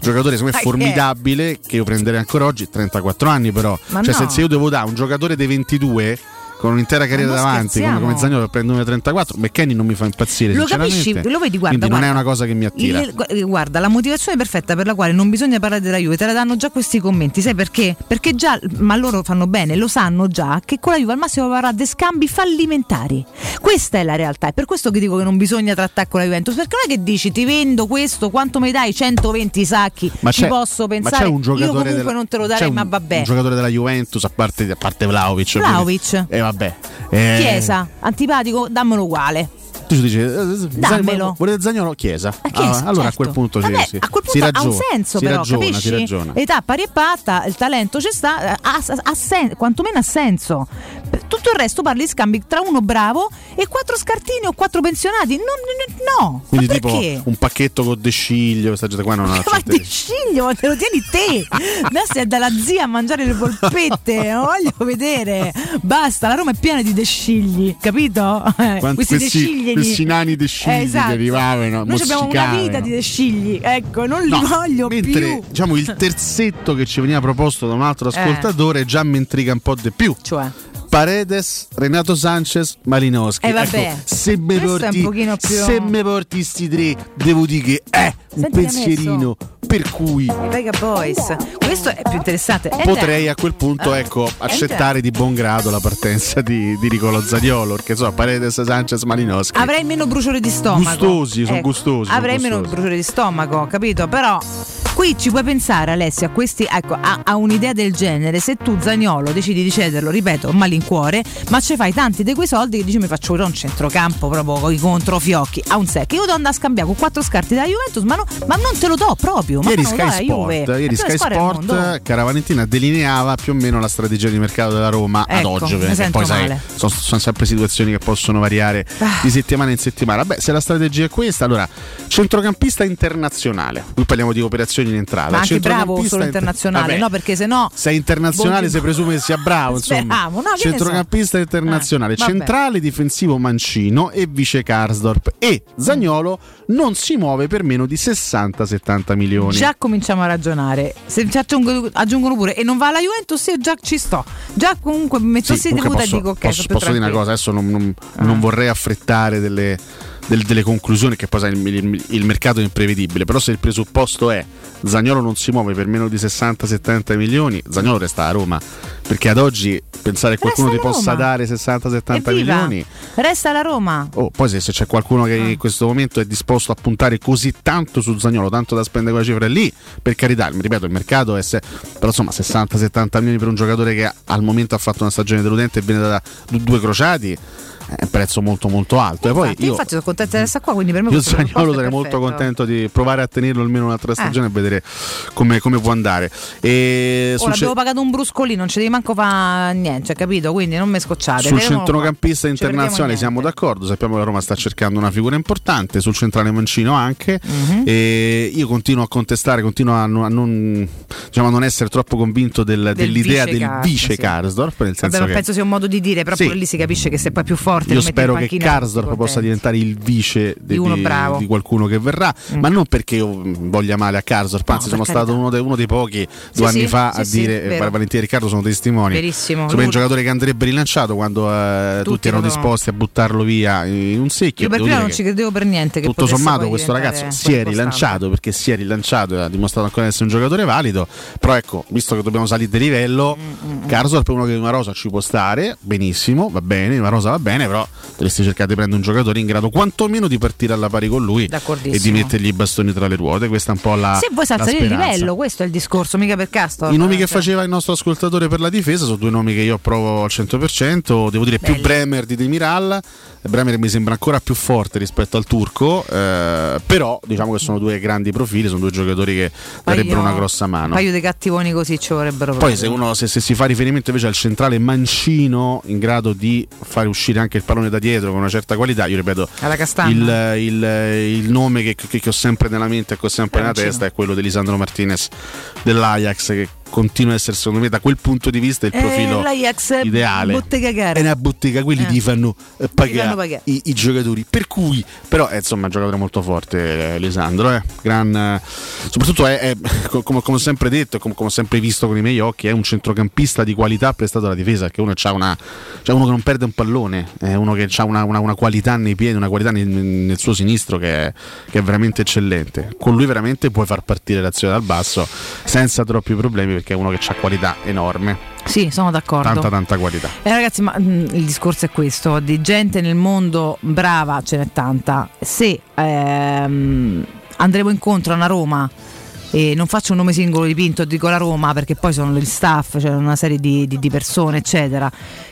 giocatore secondo me formidabile che io prenderei ancora oggi, 34 anni però, ma cioè se io devo dare un giocatore dei 22 con un'intera carriera davanti come Zaniolo per prendere 34, McKennie non mi fa impazzire, lo capisci, lo vedi, guarda, non è una cosa che mi attira. Guarda, la motivazione perfetta per la quale non bisogna parlare della Juve te la danno già questi commenti, sai perché? Perché già, ma loro fanno bene, lo sanno già che con la Juve al massimo avrà dei scambi fallimentari, questa è la realtà, è per questo che dico che non bisogna trattare con la Juventus, perché non è che dici ti vendo questo, quanto mi dai? 120 sacchi, ma ci posso pensare, io comunque non te lo darei, ma vabbè, un giocatore della Juventus a parte Vlahović, vabbè. Chiesa, antipatico, dammelo uguale. Tu dici dammelo. Volete Zaniolo? Chiesa. Chiesa, allora certo. A quel punto si ragiona, ha un senso, si però ragiona, capisci? Si ragiona. Età pari e patta, il talento c'è sta, quantomeno ha senso. Tutto il resto parli di scambi tra uno bravo e 4 scartini o 4 pensionati. No. Quindi ma tipo perché? Un pacchetto con De Sciglio, questa gente qua non ha. Ma De Sciglio te lo tieni te. Adesso è dalla zia a mangiare le polpette, non voglio vedere. Basta, la Roma è piena di De Scigli, capito? Questi De Scigli, questi nani De Scigli che arrivavano. Noi abbiamo una vita di De Scigli, ecco, non li voglio mentre, più. Mentre diciamo il terzetto che ci veniva proposto da un altro ascoltatore già mi intriga un po' di più. Cioè Paredes, Renato Sanchez, Malinovskyi. Ecco, se me porti sti tre, devo dire che è un pensierino. Per cui Vega Boys, questo è più interessante. Potrei a quel punto accettare di buon grado la partenza di Nicolò Zaniolo, perché so, Paredes, Sanchez, Malinovskyi. Avrei meno bruciore di stomaco. Gustosi, sono gustosi. Avrei meno bruciore di stomaco, capito? Però qui ci puoi pensare, Alessia, a questi, ecco, a un'idea del genere. Se tu Zaniolo decidi di cederlo, ripeto, malincuore, ma ci fai tanti di quei soldi che dici mi faccio un centrocampo proprio con i controfiocchi a un secco. Io devo andare a scambiare con 4 scarti dalla Juventus, ma non te lo do proprio. Ieri Sky Sport, cara Valentina, delineava più o meno la strategia di mercato della Roma ad oggi, perché poi sai, sono sempre situazioni che possono variare di settimana in settimana. Beh, se la strategia è questa, allora centrocampista internazionale, qui parliamo di operazioni in entrata, ma anche bravo solo internazionale, vabbè, no, perché se no sei internazionale si presume che sia bravo, insomma. No, centrocampista internazionale, centrale difensivo Mancino e vice Karsdorp, e Zaniolo non si muove per meno di 60-70 milioni. Già cominciamo a ragionare. Se ci aggiungono pure e non va alla Juventus, io già ci sto. Già comunque mettossi di muta e dico ok. Posso dire una cosa, adesso non vorrei affrettare delle conclusioni, che poi il mercato è imprevedibile, però se il presupposto è Zaniolo non si muove per meno di 60-70 milioni, Zaniolo resta a Roma, perché ad oggi pensare che qualcuno ti possa dare 60-70 milioni, resta la Roma. Poi se c'è qualcuno che in questo momento è disposto a puntare così tanto su Zaniolo, tanto da spendere quella cifra lì, per carità, ripeto, il mercato è però insomma 60-70 milioni per un giocatore che al momento ha fatto una stagione deludente e viene da 2 crociati è un prezzo molto molto alto. Infatti sono contento di essere qua, quindi per me io Zaniolo sarei molto contento di provare a tenerlo almeno un'altra stagione e vedere come può andare. Abbiamo pagato un bruscolino, non ci devi manco fa niente, capito? Quindi non mi scocciate. Sul centrocampista internazionale siamo d'accordo, sappiamo che la Roma sta cercando una figura importante, sul centrale mancino anche, e io continuo a contestare, continuo a non, diciamo, a non essere troppo convinto dell'idea del vice Karsdorp, nel senso che penso sia un modo di dire, però pure lì si capisce che se poi è più forte. Io spero che Karsdorp possa diventare il vice di qualcuno che verrà, ma non perché io voglia male a Karsdorp, anzi sono stato uno dei pochi due anni fa a dire Valentina e Riccardo sono testimoni. Verissimo. Sopra un giocatore che andrebbe rilanciato quando tutti erano disposti a buttarlo via in un secchio. Io per prima non ci credevo per niente che tutto sommato questo ragazzo si è rilanciato, perché si è rilanciato e ha dimostrato ancora di essere un giocatore valido, però ecco, visto che dobbiamo salire di livello, Karsdorp è uno che in una rosa ci può stare benissimo, va bene, in una rosa va bene, però dovresti cercare di prendere un giocatore in grado quantomeno di partire alla pari con lui e di mettergli i bastoni tra le ruote. Questa è un po' la speranza. Se vuoi salire di livello, questo è il discorso, mica per Karsdorp. I nomi che faceva il nostro ascoltatore per la difesa sono due nomi che io approvo al 100%, devo dire più Bremer di Demiral. Bremer mi sembra ancora più forte rispetto al turco, però diciamo che sono due grandi profili, sono due giocatori che darebbero una grossa mano. Un paio di cattivoni così ci vorrebbero. Poi se si fa riferimento invece al centrale mancino in grado di fare uscire anche il pallone da dietro con una certa qualità, io ripeto, il nome che ho sempre nella mente e che ho sempre nella testa è quello di Lisandro Martinez dell'Ajax, che continua a essere secondo me da quel punto di vista il profilo ideale. È una bottega, quelli ti fanno pagare i giocatori, per cui però insomma è un giocatore molto forte Lisandro, soprattutto come ho sempre detto, come ho sempre visto con i miei occhi, è un centrocampista di qualità prestato alla difesa, perché uno c'ha uno che non perde un pallone, è uno che ha una qualità nei piedi, una qualità nel suo sinistro che è veramente eccellente. Con lui veramente puoi far partire l'azione dal basso senza troppi problemi, perché è uno che ha qualità enorme. Sì, sono d'accordo. Tanta qualità. Ragazzi, ma il discorso è questo: di gente nel mondo brava ce n'è tanta. Se andremo incontro a una Roma, e non faccio un nome singolo dipinto, dico la Roma perché poi sono il staff, cioè una serie di persone eccetera,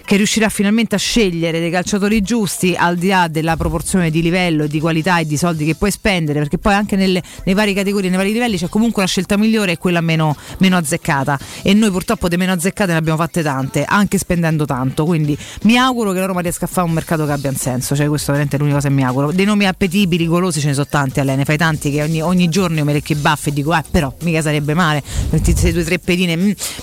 che riuscirà finalmente a scegliere dei calciatori giusti al di là della proporzione di livello, di qualità e di soldi che puoi spendere, perché poi anche nei vari categorie, nei vari livelli c'è comunque una scelta migliore e quella meno azzeccata, e noi purtroppo di meno azzeccate ne abbiamo fatte tante anche spendendo tanto, quindi mi auguro che la Roma riesca a fare un mercato che abbia un senso, cioè questo veramente è l'unica cosa che mi auguro. Dei nomi appetibili, golosi ce ne sono tanti, ne fai tanti che ogni giorno io me lecchio i baffi e dico però mica sarebbe male, 22-3 pedine,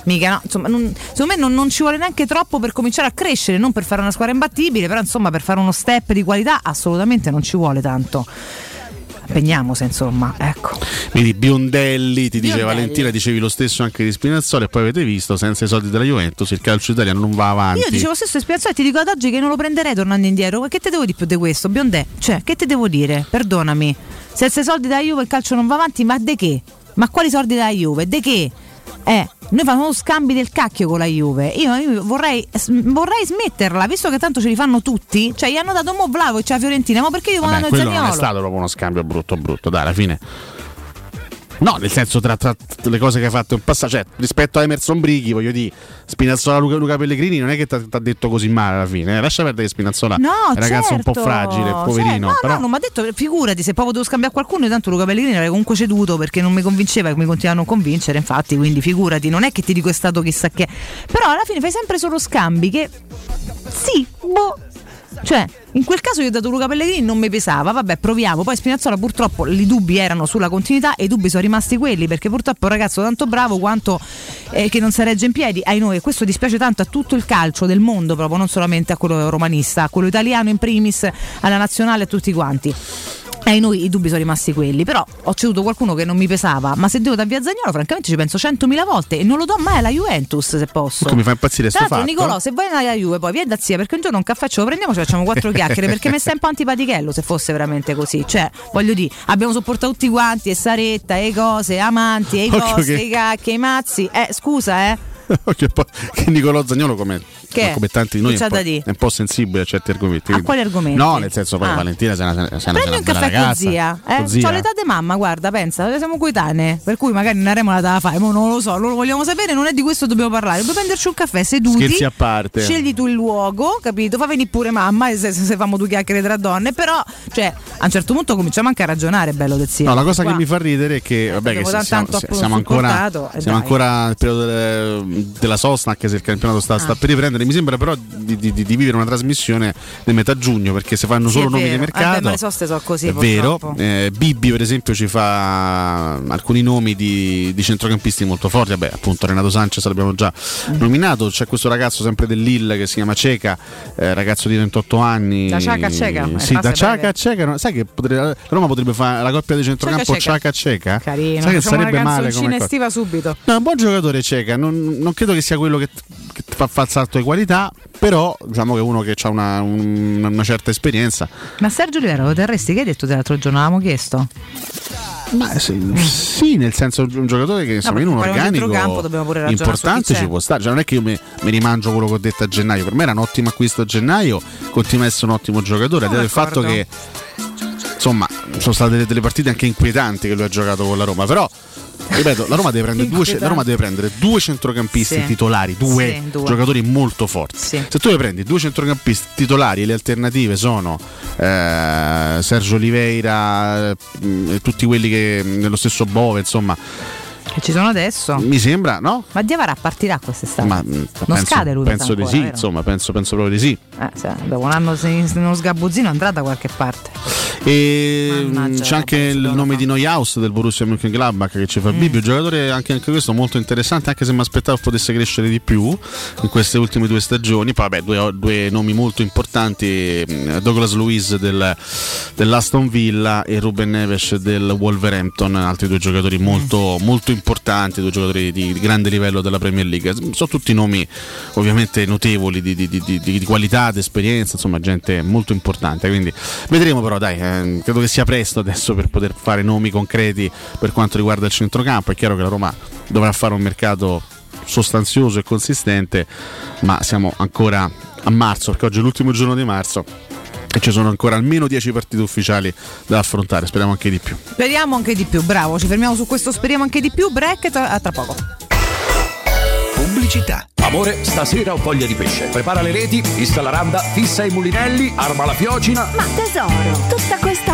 mica no, insomma secondo me non ci vuole neanche troppo per cominciare a crescere, non per fare una squadra imbattibile, però insomma per fare uno step di qualità assolutamente non ci vuole tanto. Impegniamosi, insomma, ecco. Vedi, Biondelli dice Valentina, dicevi lo stesso anche di Spinazzola, e poi avete visto, senza i soldi della Juventus il calcio italiano non va avanti. Io dicevo lo stesso di Spinazzola e ti dico ad oggi che non lo prenderei tornando indietro. Ma che te devo di più di questo, Biondelli? Cioè, che te devo dire? Perdonami, senza i soldi della Juve il calcio non va avanti, ma de che? Ma quali soldi della Juve? De che? Noi facciamo scambi del cacchio con la Juve. Io vorrei smetterla, visto che tanto ce li fanno tutti. Cioè gli hanno dato mo Vlahović alla Fiorentina, ma perché io vanno a Zaniolo? Non è stato proprio uno scambio brutto, dai, alla fine. No, nel senso tra le cose che ha fatto in passato, cioè rispetto a Emerson Brighi, voglio dire, Spinazzola, Luca Pellegrini non è che ti ha detto così male alla fine, lascia perdere Spinazzola, no, è ragazzo un po' fragile, poverino, no, però... no, non mi ha detto, figurati, se poi dovevo scambiare qualcuno, tanto Luca Pellegrini l'avrei comunque ceduto perché non mi convinceva, mi continuava a non convincere, infatti, quindi figurati, non è che ti dico è stato chissà che, però alla fine fai sempre solo scambi che sì, boh, cioè in quel caso io ho dato Luca Pellegrini, non mi pesava, vabbè proviamo, poi Spinazzola purtroppo i dubbi erano sulla continuità e i dubbi sono rimasti quelli, perché purtroppo è un ragazzo tanto bravo quanto che non si regge in piedi, ai noi, e questo dispiace tanto a tutto il calcio del mondo proprio, non solamente a quello romanista, a quello italiano in primis, alla nazionale, a tutti quanti. Noi i dubbi sono rimasti quelli, però ho ceduto qualcuno che non mi pesava, ma se devo dar via Zaniolo francamente ci penso 100.000 volte e non lo do mai alla Juventus se posso. Come mi fa impazzire sto fatto. Nicolò, se vai alla Juve poi vieni da zia, perché un giorno un caffè ce lo prendiamo, ci facciamo 4 chiacchiere, perché mi stai un po' antipatichello se fosse veramente così, cioè voglio dire, abbiamo sopportato tutti quanti e Saretta e cose, amanti e i costi, i cacchi, i mazzi, scusa che Nicolò Zaniolo come tanti di noi è un po' sensibile a certi argomenti. A quali argomenti? No, nel senso poi Valentina se prendi un caffè con zia, c'ho l'età di mamma, guarda, pensa, siamo coetanee, per cui magari una remola te la fai, ma non lo so, non lo vogliamo sapere, non è di questo dobbiamo parlare, dobbiamo prenderci un caffè seduti, scherzi a parte, scegli tu il luogo, capito, fa venire pure mamma se famo due chiacchiere tra donne, però cioè a un certo punto cominciamo anche a ragionare, bello del zia. No, la cosa che mi fa ridere è che vabbè che siamo ancora nel periodo della Sosnac, se il campionato sta per riprendere. Mi sembra però di vivere una trasmissione di metà giugno, perché se fanno solo nomi di mercato. Ma le soste sono così, è purtroppo. Vero. Bibbi per esempio ci fa alcuni nomi di centrocampisti molto forti. Vabbè, appunto Renato Sanchez l'abbiamo già nominato. C'è questo ragazzo sempre del Lille che si chiama Ceca, ragazzo di 28 anni. Da Ciaca a Ceca. Sì, da Ciaca a Ceca. No? Sai che Roma potrebbe fare la coppia di centrocampo Ciaca a Ceca? Carino. Sai che sarebbe male come estiva subito. No, un buon giocatore Ceca, non credo che sia quello che fa il salto di qualità, però diciamo che uno che ha una certa esperienza. Ma Sergio Rivera, lo terresti? Che hai detto l'altro giorno? L'avevamo chiesto. Ma sì, nel senso, un giocatore che insomma, in un organico campo, importante ci può stare. Cioè, non è che io mi rimangio quello che ho detto a gennaio. Per me era un ottimo acquisto a gennaio, continua a essere un ottimo giocatore. Del fatto che insomma sono state delle partite anche inquietanti che lui ha giocato con la Roma, però ripeto, la Roma deve prendere due centrocampisti titolari, due giocatori molto forti. Sì. Se tu le prendi due centrocampisti titolari e le alternative sono Sergio Oliveira, tutti quelli che nello stesso Bove, insomma, che ci sono adesso, mi sembra, no? Ma Diavara partirà quest'estate? Ma scade lui? Penso ancora, di sì, vero? Insomma, penso proprio di sì. Dopo un anno se uno sgabuzzino andrà da qualche parte. E c'è anche il nome di Neuhaus del Borussia Mönchengladbach che ci fa Bibbio, giocatore anche questo molto interessante, anche se mi aspettavo potesse crescere di più in queste ultime due stagioni. Poi vabbè, due nomi molto importanti, Douglas Luiz dell'Aston Villa e Ruben Neves del Wolverhampton, altri due giocatori molto importanti, due giocatori di grande livello della Premier League. Sono tutti nomi ovviamente notevoli di qualità, di esperienza, insomma gente molto importante, quindi vedremo. Però dai, credo che sia presto adesso per poter fare nomi concreti per quanto riguarda il centrocampo. È chiaro che la Roma dovrà fare un mercato sostanzioso e consistente, ma siamo ancora a marzo, perché oggi è l'ultimo giorno di marzo e ci sono ancora almeno 10 partite ufficiali da affrontare, speriamo anche di più. Speriamo anche di più, bravo, ci fermiamo su questo speriamo anche di più, break, a tra poco. Pubblicità. Amore, stasera ho voglia di pesce. Prepara le reti, installa randa, fissa i mulinelli, arma la fiocina. Ma tesoro, tutta questa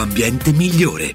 ambiente migliore.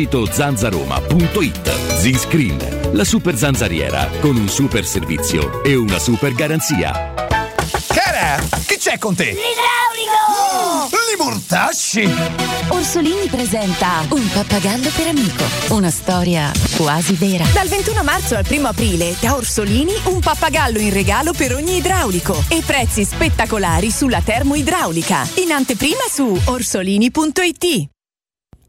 zanzaroma.it. Z-Screen, la super zanzariera con un super servizio e una super garanzia. Cara, che c'è con te? L'idraulico! Li mortasci! Orsolini presenta Un pappagallo per amico, una storia quasi vera. Dal 21 marzo al 1 aprile da Orsolini un pappagallo in regalo per ogni idraulico e prezzi spettacolari sulla termoidraulica. In anteprima su orsolini.it.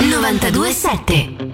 92.7.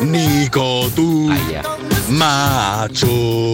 Nico tu macho.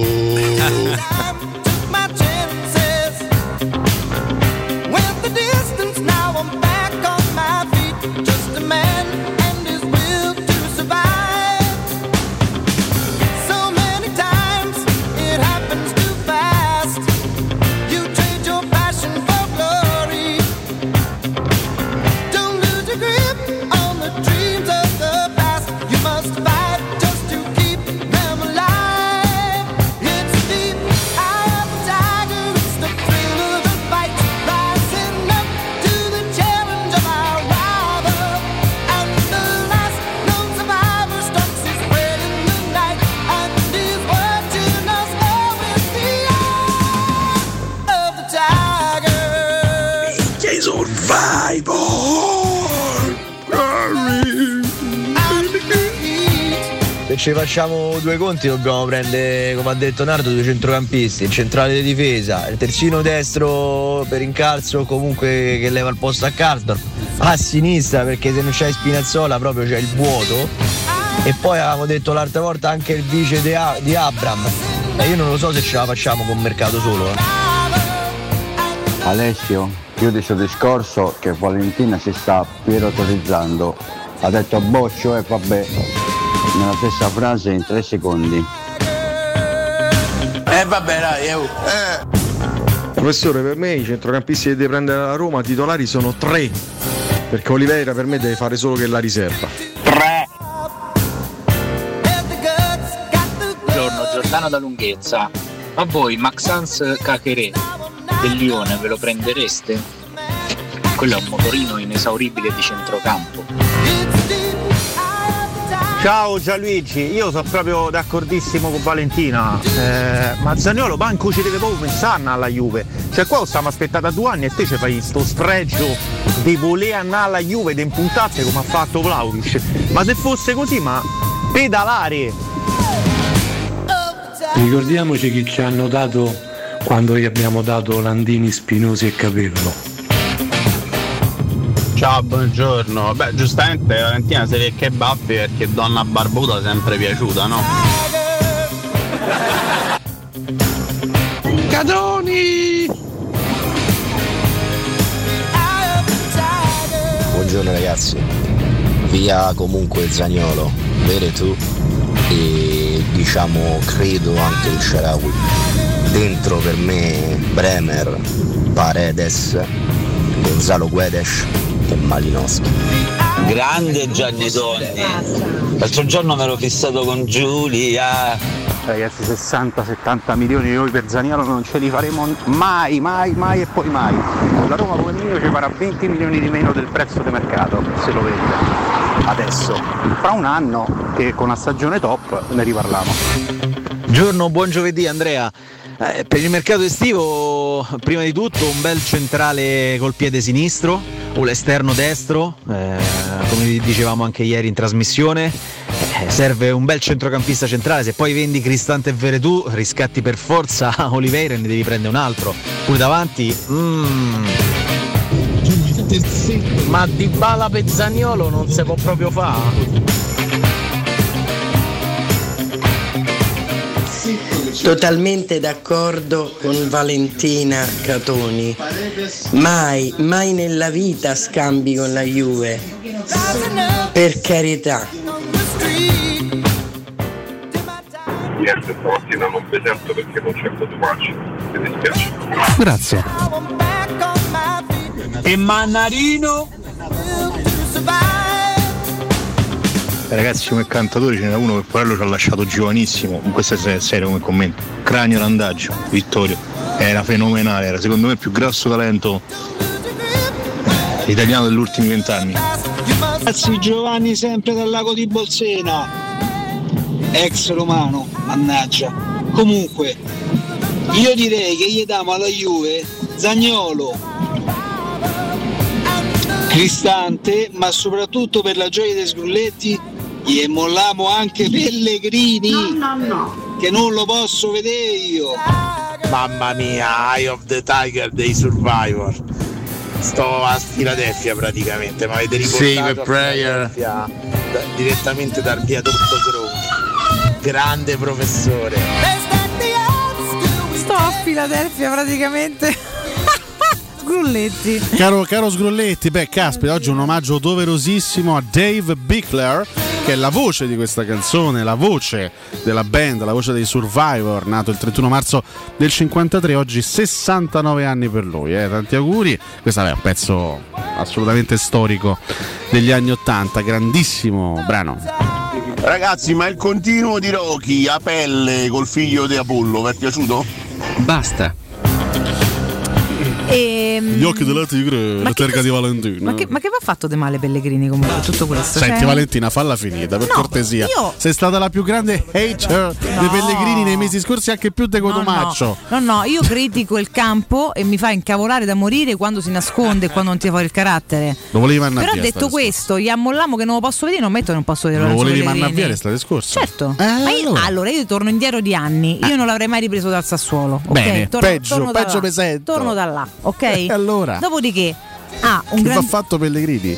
Ci facciamo due conti, dobbiamo prendere, come ha detto Nardo, due centrocampisti, il centrale di difesa, il terzino destro per incalzo comunque che leva il posto a Cardor, a sinistra perché se non c'è Spinazzola proprio c'è il vuoto, e poi avevamo detto l'altra volta anche il vice di Abram, e io non lo so se ce la facciamo con mercato solo. Alessio, chiude il suo discorso che Valentina si sta pirotonizzando, ha detto boccio e vabbè nella stessa frase in 3 secondi. Vabbè dai, Professore, per me i centrocampisti che deve prendere la Roma titolari sono 3, perché Oliveira per me deve fare solo che la riserva. 3. Buongiorno, Giordano da Lunghezza. Ma voi Maxence Caqueré del Lione ve lo prendereste? Quello è un motorino inesauribile di centrocampo. Ciao Gianluigi, io sono proprio d'accordissimo con Valentina, ma Zaniolo manco ci deve proprio pensare alla Juve, cioè qua stiamo aspettando 2 anni e te ci fai sto spregio di voler andare alla Juve e di impuntarsi come ha fatto Vlahović, ma se fosse così ma pedalare. Ricordiamoci chi ci hanno dato quando gli abbiamo dato Landini, Spinosi e Capello. Ciao, buongiorno. Beh, giustamente Valentina si lecca i baffi perché donna barbuta è sempre piaciuta, no? Cadoni! buongiorno ragazzi. Via comunque Zaniolo, Veretout e diciamo credo anche il Sharawi. Dentro per me Bremer, Paredes, Gonzalo Guedes e Malinovskyi. Grande Gianni Tonni. L'altro giorno me l'ho fissato con Giulia. Ragazzi, 60-70 milioni di euro per Zaniolo non ce li faremo mai e poi mai. La Roma come minimo ci farà 20 milioni di meno del prezzo di mercato se lo vende adesso. Fra un anno che con una stagione top ne riparliamo. Giorno, buon giovedì Andrea. Per il mercato estivo prima di tutto un bel centrale col piede sinistro o l'esterno destro, come dicevamo anche ieri in trasmissione, serve un bel centrocampista centrale. Se poi vendi Cristante e Veretout riscatti per forza Oliveira e ne devi prendere un altro pure davanti. Ma Dybala per Zaniolo non si può proprio fare. Totalmente d'accordo con Valentina Catoni. Mai nella vita scambi con la Juve. Per carità. Ieri stamattina non mi sento perché non c'è fotomaggio. Mi dispiace. Grazie. E Mannarino? Ragazzi, come cantatore ce n'era uno che Porello ci ha lasciato giovanissimo, in questa serie come commento, Cranio Randaggio, Vittorio, era fenomenale, era secondo me il più grosso talento italiano degli ultimi 20 anni. Ragazzi, Giovanni sempre dal lago di Bolsena, ex romano, mannaggia. Comunque, io direi che gli diamo alla Juve Zaniolo, Cristante, ma soprattutto per la gioia dei Sgrulletti e molliamo anche Pellegrini, no. Che non lo posso vedere io. Mamma mia, Eye of the Tiger dei Survivor. Sto a Filadelfia praticamente, ma avete riportato a Filadelfia direttamente dal viadotto Grove. Grande professore. Sto a Filadelfia praticamente. Sgrulletti. Caro Sgrulletti, beh caspita, oggi un omaggio doverosissimo a Dave Bickler, che è la voce di questa canzone, la voce della band, la voce dei Survivor, nato il 31 marzo del 53, oggi 69 anni per lui, tanti auguri. Questo è un pezzo assolutamente storico degli anni 80, grandissimo brano. Ragazzi, ma il continuo di Rocky a pelle col figlio di Apollo vi è piaciuto? Basta. Gli occhi della tigre, la terga di Valentina. Ma che va fatto di male Pellegrini comunque tutto questo? Senti, cioè... Valentina, falla finita, per cortesia. Sei stata la più grande hater di Pellegrini nei mesi scorsi, anche più di Cotomaccio. No, io critico il campo e mi fa incavolare da morire quando si nasconde e quando non ti fa il carattere. Lo volevi mandare via. Però detto questo, gli ammollamo che non lo posso vedere, non metto che non posso vedere. Lo volevi mandare via l'estate scorsa. Certo. Ma io torno indietro di anni, io non l'avrei mai ripreso dal Sassuolo. Bene, peggio pesante. Torno da là. Ok? Allora. Dopodiché ha fatto Pellegrini.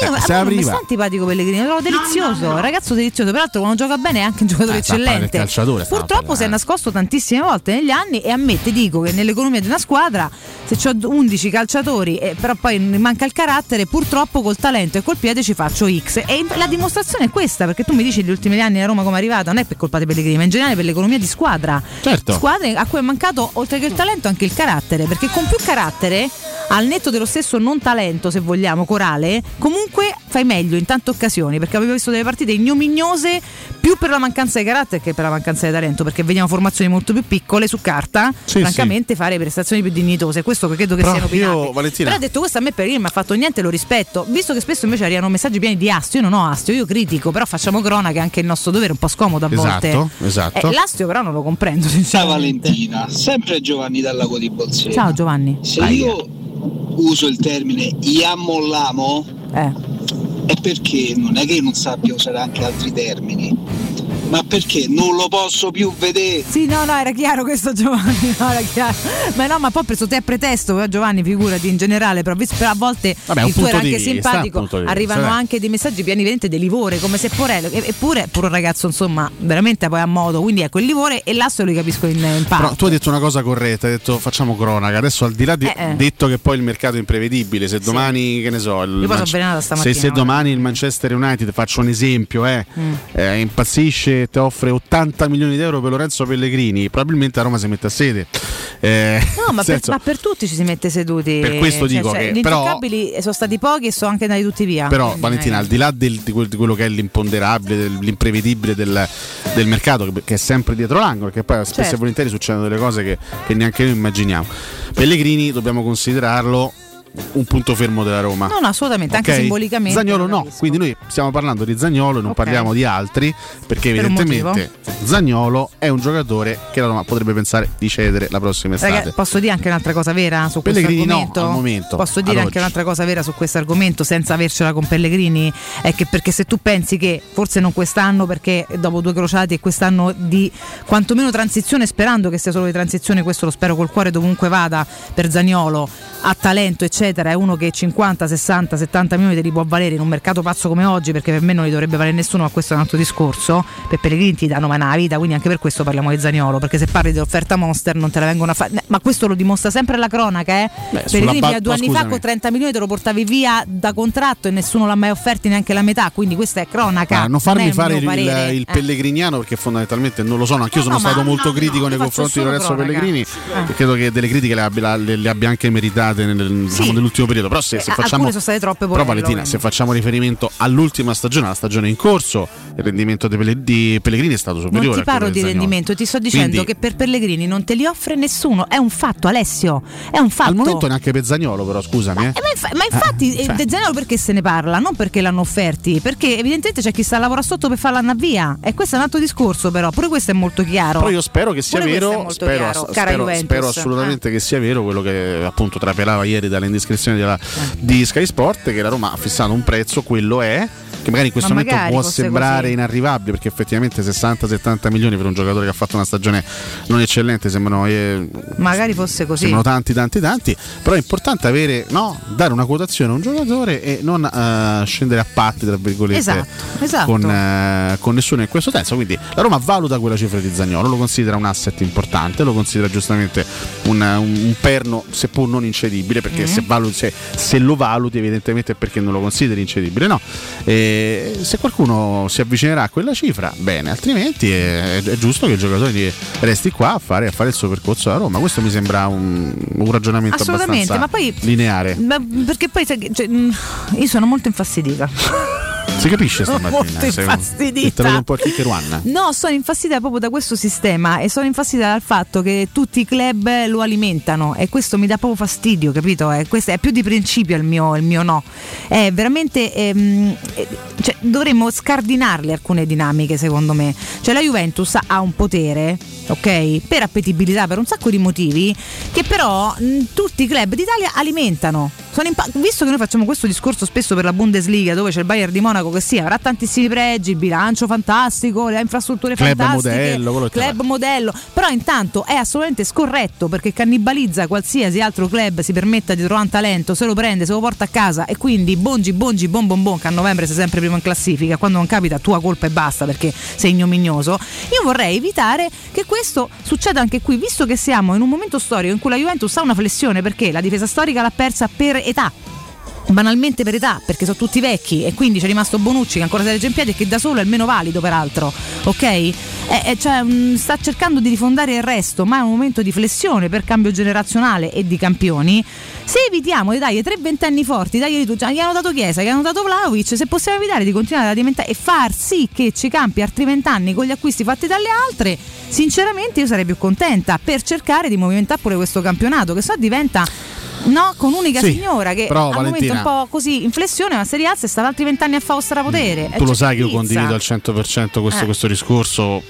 Ma io mi sta antipatico Pellegrini, lo trovo delizioso, ragazzo delizioso. Peraltro quando gioca bene è anche un giocatore eccellente. Purtroppo si è nascosto tantissime volte negli anni e a me ti dico che nell'economia di una squadra, se c'ho 11 calciatori però poi mi manca il carattere, purtroppo col talento e col piede ci faccio X. E la dimostrazione è questa, perché tu mi dici negli ultimi anni la Roma come è arrivata, non è per colpa di Pellegrini, ma in generale per l'economia di squadra. Certo. Squadre a cui è mancato oltre che il talento anche il carattere, perché con più carattere, al netto dello stesso non talento, se vogliamo, corale, comunque fai meglio in tante occasioni, perché avevo visto delle partite ignominiose più per la mancanza di carattere che per la mancanza di talento, perché vediamo formazioni molto più piccole su carta, francamente fare prestazioni più dignitose, questo credo che siano opinabili. Però detto questo, a me per il non mi ha fatto niente, lo rispetto, visto che spesso invece arrivano messaggi pieni di astio. Io non ho astio, io critico, però facciamo cronaca, anche il nostro dovere, un po' scomodo a volte. Esatto. L'astio però non lo comprendo. Ciao Valentina, sempre Giovanni dal lago di Bolsena. Ciao Giovanni. Se io uso il termine iammollamo è perché non è che io non sappia usare anche altri termini, Ma perché non lo posso più vedere? Sì, no, era chiaro questo, Giovanni, no, era chiaro. Ma no, ma poi ho preso te a pretesto, Giovanni, figurati, in generale, però a volte il tuo era anche simpatico, arrivano anche dei messaggi pieni veramente di livore, come se Porello, eppure pure un ragazzo, insomma, veramente poi a modo, quindi ecco il livore e l'asso lo capisco in parte. Però tu hai detto una cosa corretta, hai detto facciamo cronaca, adesso al di là di detto che poi il mercato è imprevedibile, se domani, che ne so, se domani il Manchester United, faccio un esempio, impazzisce, ti offre 80 milioni di euro per Lorenzo Pellegrini, probabilmente a Roma si mette a sede. No, ma per tutti ci si mette seduti. Per questo dico che gli intoccabili sono stati pochi e sono anche andati tutti via. Però Valentina, al di là di quello che è l'imponderabile, l'imprevedibile del mercato, che è sempre dietro l'angolo, perché poi spesso e volentieri succedono delle cose che neanche noi immaginiamo. Pellegrini dobbiamo considerarlo un punto fermo della Roma. Non assolutamente, okay? Anche simbolicamente. Zaniolo no, quindi noi stiamo parlando di Zaniolo e non parliamo di altri, perché evidentemente Zaniolo è un giocatore che la Roma potrebbe pensare di cedere la prossima estate. Posso dire anche un'altra cosa vera su Pellegrini, questo argomento? No, al momento. Posso dire anche un'altra cosa vera su questo argomento senza avercela con Pellegrini? È che perché se tu pensi che forse non quest'anno, perché dopo due crociati e quest'anno di quantomeno transizione, sperando che sia solo di transizione, questo lo spero col cuore dovunque vada per Zaniolo, ha talento eccetera, è uno che 50, 60, 70 milioni te li può valere in un mercato pazzo come oggi, perché per me non li dovrebbe valere nessuno, ma questo è un altro discorso. Per Pellegrini ti danno una vita, quindi anche per questo parliamo di Zaniolo, perché se parli dell'offerta Monster non te la vengono a fare, ma questo lo dimostra sempre la cronaca, eh? Beh, Pellegrini due anni fa con 30 milioni te lo portavi via da contratto e nessuno l'ha mai offerti neanche la metà, quindi questa è cronaca. Non farmi fare il pellegriniano, perché fondamentalmente non lo sono, anch'io sono stato molto critico nei confronti di Lorenzo Pellegrini, e credo che delle critiche le abbia anche meritate nell'ultimo periodo, però se facciamo sono state troppe, però Valentina, se facciamo riferimento all'ultima stagione, alla stagione in corso, il rendimento di Pellegrini è stato superiore. Non ti parlo di rendimento, ti sto dicendo che per Pellegrini non te li offre nessuno, è un fatto, Alessio, è un fatto. Al momento neanche per Zaniolo, però scusami. Ma infatti Zaniolo perché se ne parla? Non perché l'hanno offerti, perché evidentemente c'è chi sta lavora sotto per farla andare via, e questo è un altro discorso, però pure questo è molto chiaro. Però io spero che sia vero, spero assolutamente che sia vero quello che appunto trapelava ieri dalle indiscrezioni di Sky Sport, che la Roma ha fissato un prezzo, quello è che magari in questo momento può sembrare così inarrivabile, perché effettivamente 60-70 milioni per un giocatore che ha fatto una stagione non eccellente sembrano magari fosse così, sembrano tanti, però è importante avere, dare una quotazione a un giocatore e non scendere a patti, tra virgolette, esatto. Con nessuno in questo senso. Quindi la Roma valuta quella cifra di Zaniolo, lo considera un asset importante, lo considera giustamente un perno seppur non incedibile, perché se lo valuti evidentemente è perché non lo consideri incedibile, no? Se qualcuno si avvicinerà a quella cifra, bene, altrimenti è giusto che il giocatore resti qua a fare il suo percorso alla Roma. Questo mi sembra un ragionamento abbastanza lineare. Perché poi io sono molto infastidita. Si capisce stamattina? Molto infastidita. Un po' no, sono infastidita proprio da questo sistema, e sono infastidita dal fatto che tutti i club lo alimentano, e questo mi dà proprio fastidio, capito? Questo è più di principio il mio no. È veramente dovremmo scardinarle alcune dinamiche, secondo me. Cioè la Juventus ha un potere, ok? Per appetibilità, per un sacco di motivi, che però tutti i club d'Italia alimentano. Visto che noi facciamo questo discorso spesso per la Bundesliga, dove c'è il Bayern di Monaco che sì, avrà tantissimi pregi, il bilancio fantastico, le infrastrutture club fantastiche, club modello, però intanto è assolutamente scorretto, perché cannibalizza qualsiasi altro club si permetta di trovare un talento, se lo prende, se lo porta a casa, e quindi bongi, che a novembre sei sempre primo in classifica, quando non capita tua colpa e basta, perché sei ignominioso. Io vorrei evitare che questo succeda anche qui, visto che siamo in un momento storico in cui la Juventus ha una flessione, perché la difesa storica l'ha persa per età, banalmente per età, perché sono tutti vecchi, e quindi c'è rimasto Bonucci che ancora si regge in piedi e che da solo è il meno valido, peraltro, ok? Sta cercando di rifondare il resto, ma è un momento di flessione per cambio generazionale e di campioni. Se evitiamo di dare 3 ventenni forti, gli hanno dato Chiesa, gli hanno dato Vlahović, se possiamo evitare di continuare ad alimentare e far sì che ci campi altri 20 anni con gli acquisti fatti dalle altre, sinceramente io sarei più contenta, per cercare di movimentare pure questo campionato, che diventa con un'unica signora che però, al Valentina, momento un po' così in flessione, ma se rialza è stata altri 20 anni a fare strapotere. Tu lo sai che io condivido al 100% questo discorso,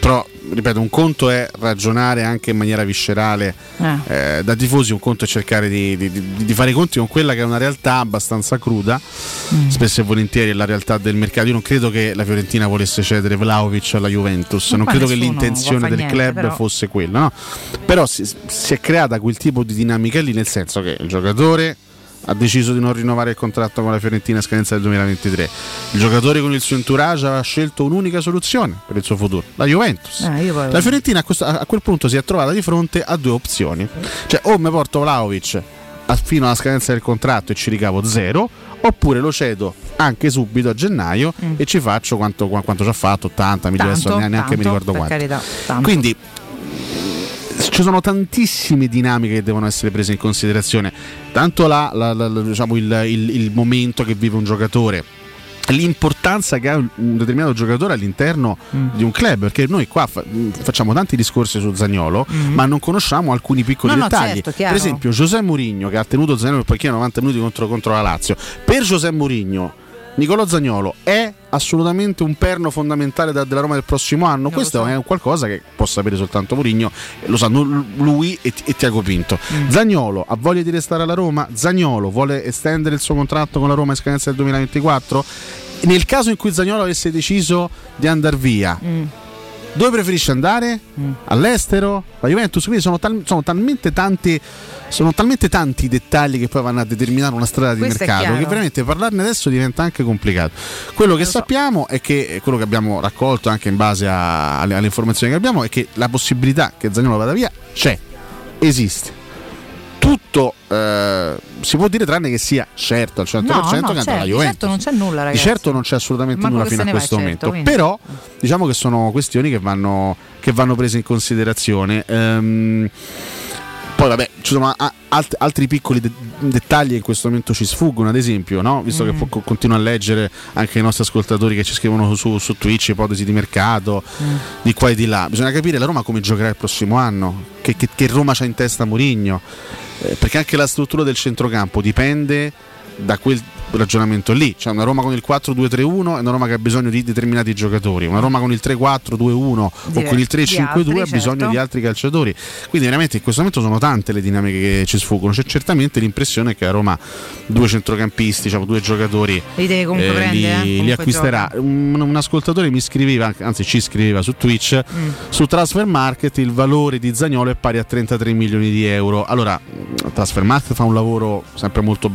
però ripeto, un conto è ragionare anche in maniera viscerale da tifosi, un conto è cercare di fare i conti con quella che è una realtà abbastanza cruda, spesso e volentieri è la realtà del mercato. Io non credo che la Fiorentina volesse cedere Vlahović alla Juventus, non credo che l'intenzione del club fosse quella, no? Però si è creata quel tipo di dinamica lì, nel senso che il giocatore ha deciso di non rinnovare il contratto con la Fiorentina a scadenza del 2023. Il giocatore con il suo entourage ha scelto un'unica soluzione per il suo futuro, la Juventus. La Fiorentina a quel punto si è trovata di fronte a due opzioni, cioè o mi porto Vlahović fino alla scadenza del contratto e ci ricavo zero, oppure lo cedo anche subito a gennaio e ci faccio quanto ci ha fatto, 80 milioni, adesso neanche mi ricordo quanto. Carità, quindi ci sono tantissime dinamiche che devono essere prese in considerazione, tanto diciamo il momento che vive un giocatore, l'importanza che ha un determinato giocatore all'interno di un club, perché noi qua facciamo tanti discorsi su Zaniolo ma non conosciamo alcuni piccoli dettagli, certo, per esempio José Mourinho, che ha tenuto Zaniolo per panchina 90 minuti contro la Lazio. Per José Mourinho Nicolò Zaniolo è assolutamente un perno fondamentale della Roma del prossimo anno. Questo è qualcosa che può sapere soltanto Mourinho, lo sanno lui e Tiago Pinto. Zaniolo ha voglia di restare alla Roma? Zaniolo vuole estendere il suo contratto con la Roma in scadenza del 2024? Nel caso in cui Zaniolo avesse deciso di andar via, dove preferisce andare? All'estero? La Juventus? Quindi sono talmente tanti dettagli che poi vanno a determinare una strada di mercato che veramente parlarne adesso diventa anche complicato. Quello che sappiamo è che quello che abbiamo raccolto anche in base alle informazioni che abbiamo è che la possibilità che Zaniolo vada via esiste. Tutto si può dire tranne che sia certo al 100% che andrà alla Juventus. Certo non c'è nulla, ragazzi. Di certo non c'è assolutamente nulla fino a questo momento. Certo, però diciamo che sono questioni che vanno prese in considerazione. Poi vabbè, ci sono altri piccoli dettagli che in questo momento ci sfuggono, ad esempio, no? Visto che continuo a leggere anche i nostri ascoltatori che ci scrivono su Twitch, ipotesi di mercato di qua e di là. Bisogna capire la Roma come giocherà il prossimo anno, che Roma c'ha in testa Mourinho, perché anche la struttura del centrocampo dipende da quel ragionamento lì. C'è una Roma con il 4-2-3-1 è una Roma che ha bisogno di determinati giocatori, una Roma con il 3-4-2-1 o con il 3-5-2 ha bisogno di altri calciatori. Quindi veramente in questo momento sono tante le dinamiche che ci sfuggono. C'è certamente l'impressione che la Roma due centrocampisti, diciamo due giocatori, li acquisterà. Un ascoltatore mi scriveva, anzi ci scriveva su Twitch, su Transfer Market il valore di Zaniolo è pari a 33 milioni di euro. Allora Transfer Market fa un lavoro sempre molto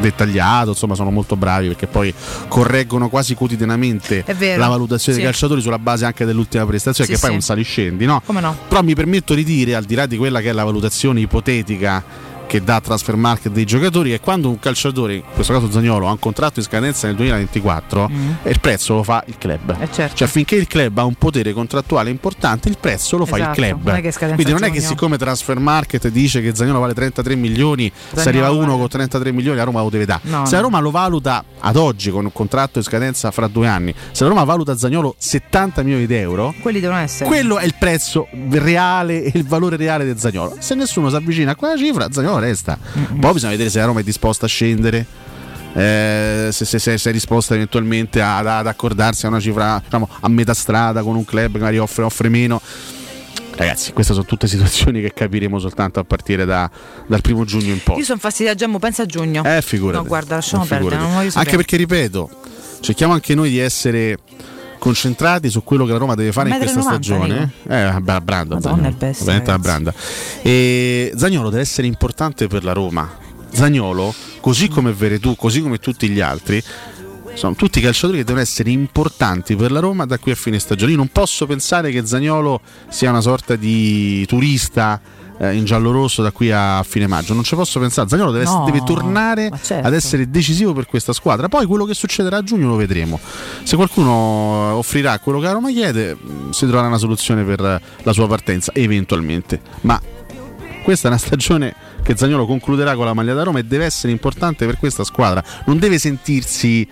dettagliato, insomma sono molto bravi perché poi correggono quasi quotidianamente la valutazione dei calciatori sulla base anche dell'ultima prestazione, che poi è un saliscendi, no? Come no? Però mi permetto di dire, al di là di quella che è la valutazione ipotetica che dà Transfer Market dei giocatori, è quando un calciatore, in questo caso Zaniolo, ha un contratto in scadenza nel 2024 e il prezzo lo fa il club, cioè finché il club ha un potere contrattuale importante il prezzo lo fa il club, quindi non è che siccome Transfer Market dice che Zaniolo vale 33 milioni Zaniolo se arriva uno con 33 milioni la Roma lo deve dare, se la Roma lo valuta ad oggi con un contratto in scadenza fra 2 anni, se la Roma valuta Zaniolo 70 milioni di euro, quelli devono essere, quello è il prezzo reale e il valore reale del Zaniolo. Se nessuno si avvicina a quella cifra Zaniolo resta. Poi bisogna vedere se la Roma è disposta a scendere, se è disposta eventualmente ad accordarsi a una cifra, diciamo, a metà strada con un club che magari offre meno. Ragazzi, queste sono tutte situazioni che capiremo soltanto a partire dal 1° giugno in poi. Io sono fastidia, Gemmo, pensa a giugno. Figurati. No, guarda, lasciamo perdere. Non voglio sapere. Anche perché, ripeto, cerchiamo anche noi di essere concentrati su quello che la Roma deve fare in questa stagione. Branda. E Zaniolo deve essere importante per la Roma. Zaniolo, così come Veretout, così come tutti gli altri, sono tutti calciatori che devono essere importanti per la Roma da qui a fine stagione. Io non posso pensare che Zaniolo sia una sorta di turista in giallorosso da qui a fine maggio, non ci posso pensare. Zaniolo deve tornare ad essere decisivo per questa squadra. Poi quello che succederà a giugno lo vedremo. Se qualcuno offrirà quello che la Roma chiede, si troverà una soluzione per la sua partenza eventualmente, ma questa è una stagione che Zaniolo concluderà con la maglia da Roma e deve essere importante per questa squadra, non deve sentirsi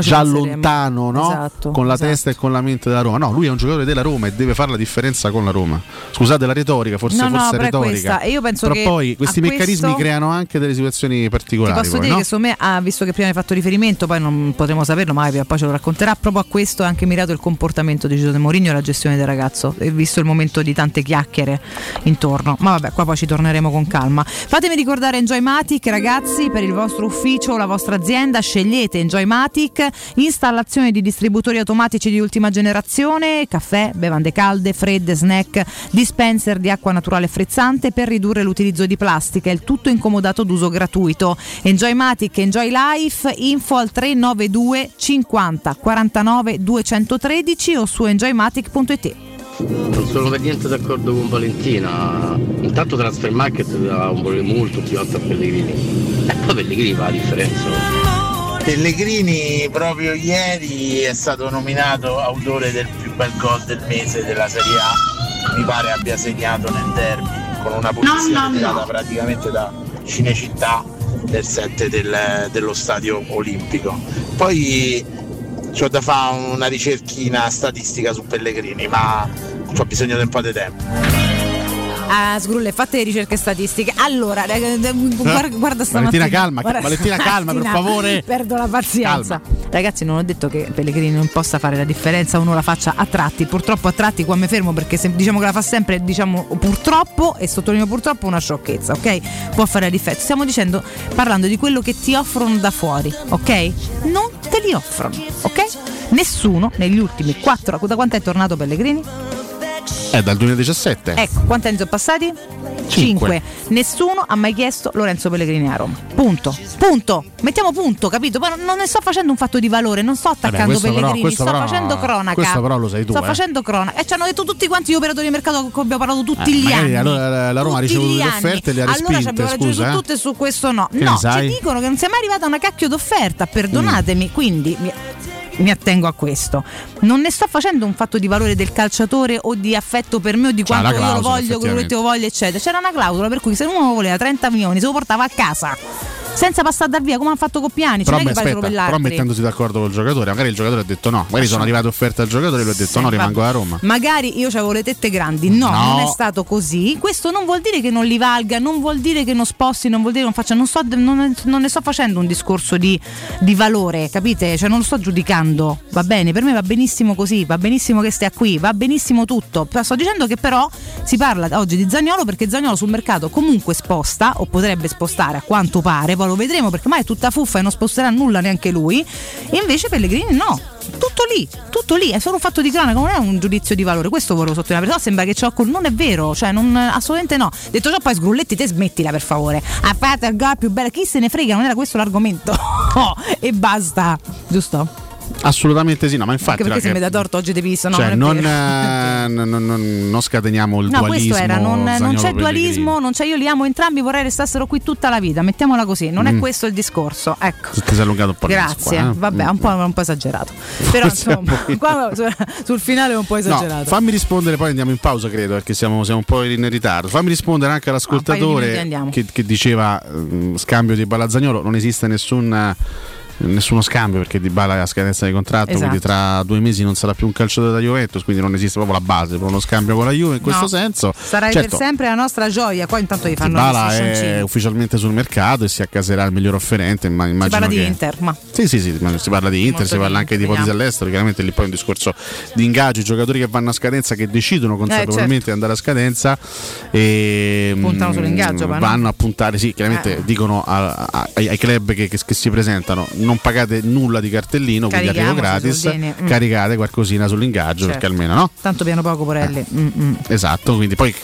già lontano, no? Esatto, con la testa e con la mente della Roma. No, lui è un giocatore della Roma e deve fare la differenza con la Roma. Scusate la retorica, forse è retorica. E io penso però che poi questi meccanismi creano anche delle situazioni particolari. Ti posso dire che su me, visto che prima hai fatto riferimento, poi non potremo saperlo, ma poi ce lo racconterà, proprio a questo è anche mirato il comportamento di José Mourinho e la gestione del ragazzo, e visto il momento di tante chiacchiere intorno. Ma vabbè, qua poi ci torneremo con calma. Fatemi ricordare Enjoymatic, ragazzi, per il vostro ufficio o la vostra azienda scegliete Enjoymatic. Installazione di distributori automatici di ultima generazione, caffè, bevande calde, fredde, snack, dispenser di acqua naturale frizzante per ridurre l'utilizzo di plastica, il tutto incomodato d'uso gratuito. Enjoymatic, Enjoy Life, info al 392 50 49 213 o su enjoymatic.it. Non sono per niente d'accordo con Valentina. Intanto Transfer Market dà un valore molto più alto a Pellegrini e poi Pellegrini fa la differenza. Pellegrini proprio ieri è stato nominato autore del più bel gol del mese della Serie A, mi pare abbia segnato nel derby con una punizione tirata praticamente da Cinecittà del 7 dello stadio olimpico. Poi c'ho da fare una ricerchina statistica su Pellegrini, ma c'ho bisogno di un po' di tempo. Ah, Sgrulle, fate le ricerche statistiche. Allora, guarda stamattina. Valentina, calma, per favore. Perdo la pazienza. Calma. Ragazzi, non ho detto che Pellegrini non possa fare la differenza, uno la faccia a tratti. Purtroppo a tratti qua mi fermo, perché se diciamo che la fa sempre, diciamo purtroppo, e sottolineo purtroppo, una sciocchezza, ok? Può fare la differenza. Stiamo dicendo, parlando di quello che ti offrono da fuori, ok? Non te li offrono, ok? Nessuno negli ultimi 4, da quanto è tornato Pellegrini? È dal 2017. Ecco, quanti anni sono passati? 5. Nessuno ha mai chiesto Lorenzo Pellegrini a Roma. Punto. Mettiamo punto, capito? Ma non ne sto facendo un fatto di valore, non sto attaccando Pellegrini, però, sto facendo cronaca. Questo però lo sai tu. Sto facendo cronaca. E ci hanno detto tutti quanti gli operatori di mercato con cui abbiamo parlato tutti gli anni. Allora la Roma ha ricevuto delle offerte e le ha respinte. Allora ci abbiamo ragione su tutte e su questo no. Che no, ci dicono che non si è mai arrivata una cacchio d'offerta, perdonatemi, quindi mi attengo a questo. Non ne sto facendo un fatto di valore del calciatore o di affetto per me o di quanto clausola, io lo voglio, quello che te lo voglio, eccetera. C'era una clausola per cui se uno voleva 30 milioni se lo portava a casa senza passare da via, come hanno fatto Coppiani. Però, però mettendosi d'accordo col giocatore, magari il giocatore ha detto no, magari sono arrivate offerte al giocatore e lui ha detto no, rimango a Roma, magari io avevo le tette grandi, no, non è stato così. Questo non vuol dire che non li valga, non vuol dire che non sposti, non vuol dire che non faccia, non ne sto facendo un discorso di valore, capite? Cioè non lo sto giudicando, va bene, per me va benissimo così, va benissimo che stia qui, va benissimo tutto. Sto dicendo che però si parla oggi di Zaniolo perché Zaniolo sul mercato comunque sposta, o potrebbe spostare a quanto pare, lo vedremo perché ormai è tutta fuffa e non sposterà nulla neanche lui, e invece Pellegrini no, tutto lì, è solo un fatto di cronaca, non è un giudizio di valore, questo volevo sottolineare, però sembra che non è vero, cioè non, assolutamente no. Detto ciò, poi Sgrulletti, te smettila per favore, ha fatto il gol più bello, chi se ne frega, non era questo l'argomento e basta, giusto? Assolutamente sì, no, ma infatti anche perché se mi dà torto oggi devi visto, no, cioè non scateniamo il dualismo. Questo era, non c'è dualismo, non c'è io li amo entrambi, vorrei restassero qui tutta la vita, mettiamola così, non è questo il discorso, ecco. Ti sei allungato un po'. Grazie, qua, vabbè, un po' esagerato. Però insomma, qua sul finale è un po' esagerato. No, fammi rispondere, poi andiamo in pausa, credo, perché siamo un po' in ritardo. Fammi rispondere anche all'ascoltatore che diceva scambio di Balazzaniolo, non esiste nessuno scambio perché Dybala è a scadenza di contratto, esatto. Quindi tra 2 mesi non sarà più un calciatore da Juventus, quindi non esiste proprio la base per uno scambio con la Juve in questo senso. Sarai per sempre la nostra gioia. Poi intanto gli fanno Dybala è ufficialmente sul mercato e si accaserà il miglior offerente, ma immagino si parla di Inter, ma sì, si parla di Inter, si parla anche di ipotesi all'estero, chiaramente lì poi è un discorso di ingaggio, i giocatori che vanno a scadenza, che decidono consapevolmente di andare a scadenza e puntano sull'ingaggio, vanno a puntare, sì, chiaramente dicono ai club che si presentano: non pagate nulla di cartellino, quindi arrivo gratis, caricate qualcosina sull'ingaggio, certo. Perché almeno no? Tanto piano poco, Porelli. Esatto, quindi poi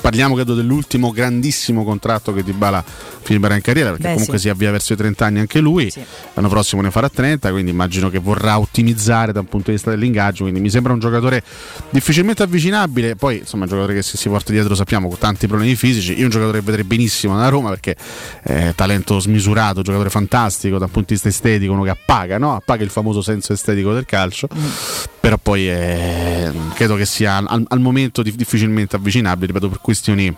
parliamo credo dell'ultimo grandissimo contratto che Dybala firmerà in carriera, perché comunque si avvia verso i 30 anni anche lui, l'anno prossimo ne farà 30, quindi immagino che vorrà ottimizzare da un punto di vista dell'ingaggio, quindi mi sembra un giocatore difficilmente avvicinabile. Poi insomma un giocatore che si porta dietro, sappiamo, con tanti problemi fisici, io un giocatore che vedrei benissimo nella Roma perché talento smisurato, giocatore fantastico da un punto di vista estetico, uno che appaga il famoso senso estetico del calcio, però poi credo che sia al momento difficilmente avvicinabile, ripeto, per questioni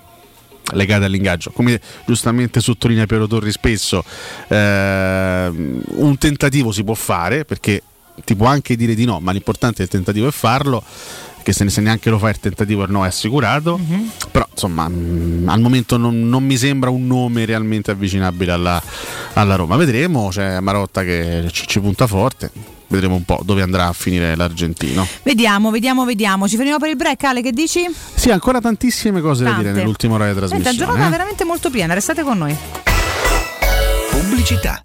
legate all'ingaggio, come giustamente sottolinea Piero Torri spesso, un tentativo si può fare, perché ti può anche dire di no, ma l'importante è il tentativo e farlo, che se neanche lo fa il tentativo il no è assicurato. Però insomma al momento non mi sembra un nome realmente avvicinabile alla Roma. Vedremo, c'è Marotta che ci punta forte, vedremo un po' dove andrà a finire l'argentino. Vediamo. Ci fermiamo per il break, Ale, che dici? Sì, ancora tantissime cose da dire nell'ultima ora di trasmissione. La giornata è veramente molto piena, restate con noi. Pubblicità.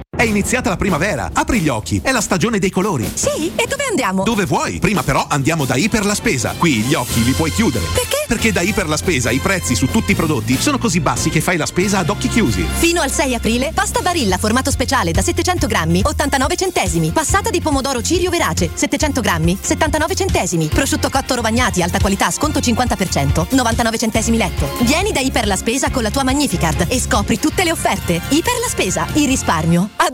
È iniziata la primavera, apri gli occhi, è la stagione dei colori. Sì, e dove andiamo? Dove vuoi, prima però andiamo da Iper la Spesa. Qui gli occhi li puoi chiudere. Perché? Perché da Iper la Spesa i prezzi su tutti i prodotti sono così bassi che fai la spesa ad occhi chiusi. Fino al 6 aprile, pasta Barilla formato speciale da 700 grammi, 89 centesimi. Passata di pomodoro Cirio Verace, 700 grammi, 79 centesimi. Prosciutto cotto Rovagnati, alta qualità, sconto 50%, 99 centesimi letto. Vieni da Iper la Spesa con la tua Magnificard e scopri tutte le offerte. Iper la Spesa, il risparmio ad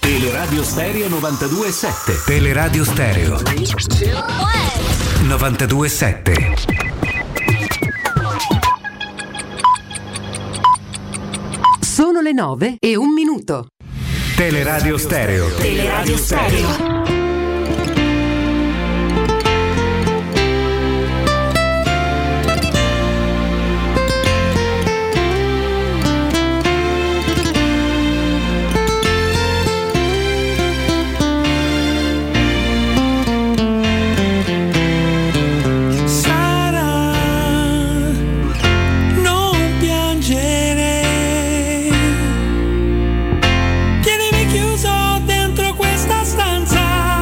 Teleradio Stereo 92.7. Teleradio Stereo 92.7. Sono le 9:01. Teleradio Stereo. Teleradio Stereo. Tienimi chiuso dentro questa stanza,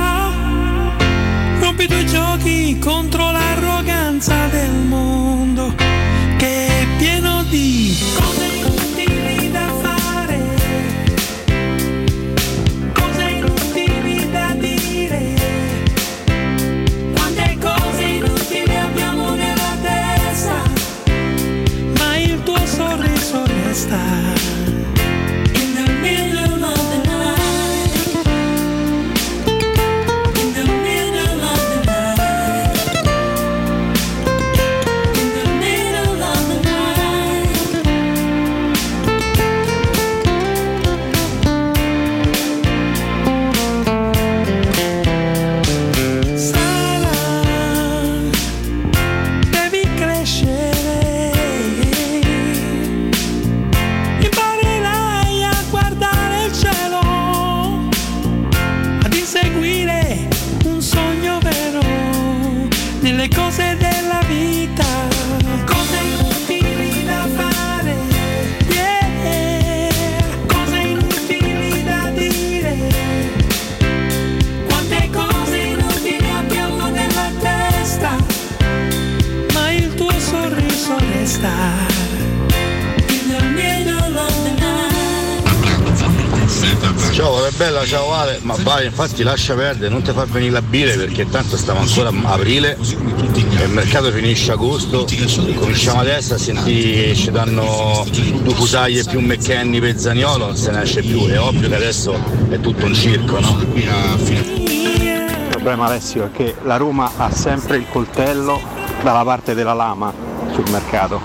Ciao è bella, ciao Ale, ma vai, infatti lascia perdere, non ti fa venire la bile perché tanto stiamo ancora a aprile e il mercato finisce agosto, cominciamo adesso a sentire ci danno due fusaglie più McKennie per Zaniolo, non se ne esce più, è ovvio che adesso è tutto un circo, no? Il problema, Alessio, è che la Roma ha sempre il coltello dalla parte della lama sul mercato,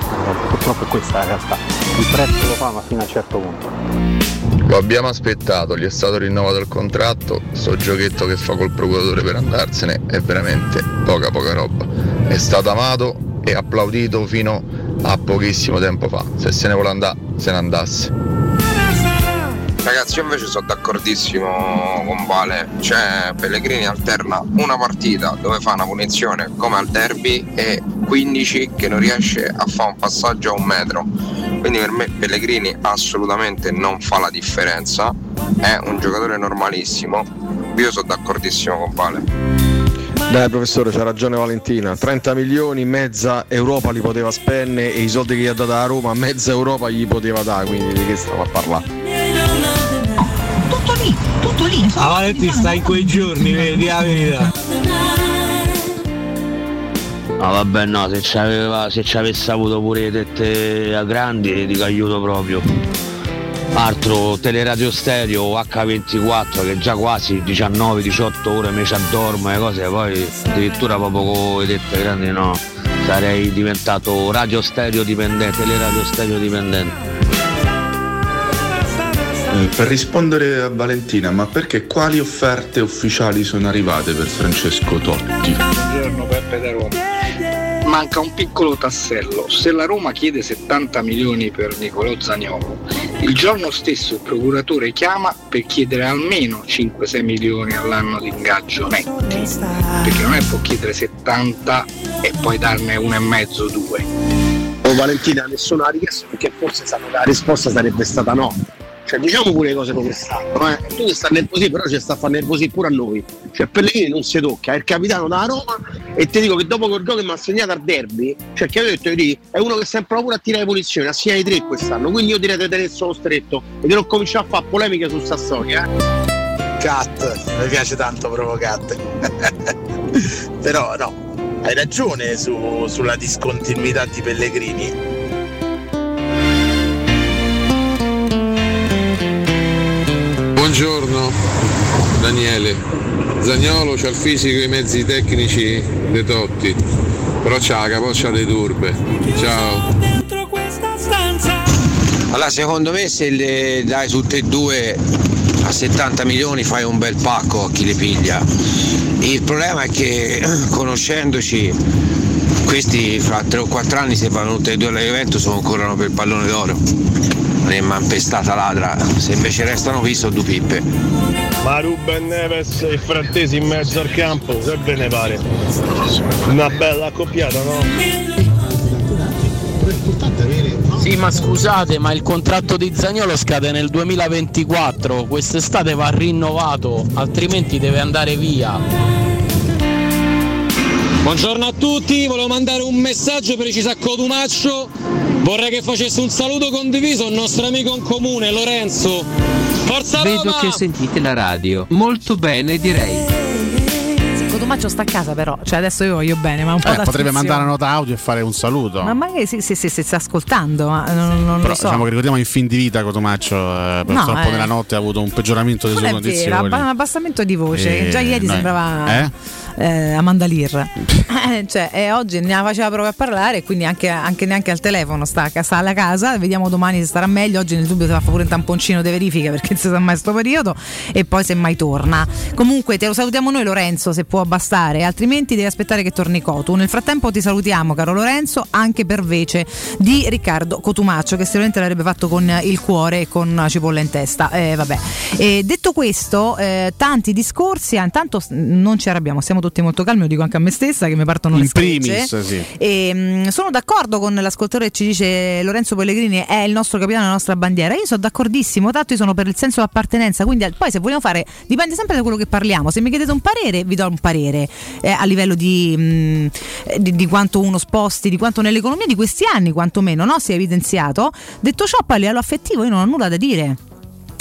purtroppo è questa la realtà, il prezzo lo fa ma fino a un certo punto. Lo abbiamo aspettato, gli è stato rinnovato il contratto, sto giochetto che fa col procuratore per andarsene è veramente poca roba. È stato amato e applaudito fino a pochissimo tempo fa, se ne vuole andare se ne andasse. Ragazzi, io invece sono d'accordissimo con Vale, cioè Pellegrini alterna una partita dove fa una punizione come al derby e 15 che non riesce a fare un passaggio a un metro, quindi per me Pellegrini assolutamente non fa la differenza, è un giocatore normalissimo, io sono d'accordissimo con Vale. Dai professore, c'ha ragione Valentina, 30 milioni mezza Europa li poteva spendere e i soldi che gli ha dato a Roma mezza Europa gli poteva dare, quindi di che stava a parlare? Tutto lì. Ah, Valetti sta in quei giorni, vedi la verità. Ah vabbè, no, se ci avesse avuto pure tette a grandi ti aiuto proprio. Altro Teleradio Stereo H24 che già quasi 19-18 ore invece addormo e cose, poi addirittura proprio con le tette grandi no. Sarei diventato radio stereo dipendente, teleradio stereo dipendente. Per rispondere a Valentina, ma perché quali offerte ufficiali sono arrivate per Francesco Totti? Buongiorno Peppe da Roma. Manca un piccolo tassello. Se la Roma chiede 70 milioni per Nicolò Zaniolo, il giorno stesso il procuratore chiama per chiedere almeno 5-6 milioni all'anno di ingaggio netti. Perché non è può chiedere 70 e poi darne 1,5-2. Valentina, nessuno ha richiesto perché forse la risposta sarebbe stata no. Cioè diciamo pure le cose come stanno, eh? Tu che sta nervosi, però ci sta a far nervosi pure a noi. Cioè Pellegrini non si tocca, è il capitano della Roma e ti dico che dopo quel gol che mi ha segnato al derby, cioè che avevo detto io lì, è uno che sempre pure a tirare punizioni, a segnare i tre quest'anno, quindi io direi di tenere solo stretto e di non cominciare a fare polemiche su sta storia, eh? Cat, mi piace tanto provocante. Però no, hai ragione sulla discontinuità di Pellegrini. Buongiorno Daniele, Zaniolo c'ha il fisico e i mezzi tecnici dei Totti, però c'ha la capoccia dei turbe, ciao. Allora secondo me se le dai tutte e due a 70 milioni fai un bel pacco a chi le piglia, il problema è che conoscendoci questi fra 3 o 4 anni se vanno tutte e due alla Juventus corrono per il pallone d'oro. Un'impestata ladra, se invece restano qui sono due pippe. Ma Ruben Neves e Frattesi in mezzo al campo, che ve ne pare? Una bella accoppiata, no? Sì, ma scusate, ma il contratto di Zaniolo scade nel 2024, quest'estate va rinnovato, altrimenti deve andare via. Buongiorno a tutti, volevo mandare un messaggio preciso a Codumaccio. Vorrei che facesse un saluto condiviso al nostro amico in comune, Lorenzo. Forza Roma! Vedo che sentite la radio. Molto bene, direi. Codumaccio sta a casa però, cioè adesso io voglio bene, ma un po' d'attenzione. Potrebbe mandare una nota audio e fare un saluto. Ma magari se sta ascoltando, ma non però, lo so. Diciamo che ricordiamo in fin di vita Codumaccio, purtroppo nella notte ha avuto un peggioramento delle sue condizioni. Vero, un abbassamento di voce, già ieri sembrava... Amanda Lear cioè, oggi ne faceva proprio a parlare, quindi anche neanche al telefono sta alla casa, vediamo domani se starà meglio, oggi nel dubbio si fa pure un tamponcino di verifica perché non si sa mai sto periodo e poi semmai torna. Comunque te lo salutiamo noi Lorenzo se può bastare, altrimenti devi aspettare che torni Cotu. Nel frattempo ti salutiamo caro Lorenzo anche per vece di Riccardo Cotumaccio che sicuramente l'avrebbe fatto con il cuore e con cipolla in testa, vabbè. E detto questo, tanti discorsi, intanto non ci arrabbiamo, siamo tutti molto calmi, lo dico anche a me stessa che mi partono le scricce. Sì. E sono d'accordo con l'ascoltatore che ci dice Lorenzo Pellegrini è il nostro capitano, la nostra bandiera. Io sono d'accordissimo, tanto io sono per il senso di appartenenza, quindi poi se vogliamo fare dipende sempre da quello che parliamo. Se mi chiedete un parere, vi do un parere a livello di quanto uno sposti, di quanto nell'economia di questi anni quantomeno, no? Si è evidenziato. Detto ciò, poi a livello affettivo io non ho nulla da dire.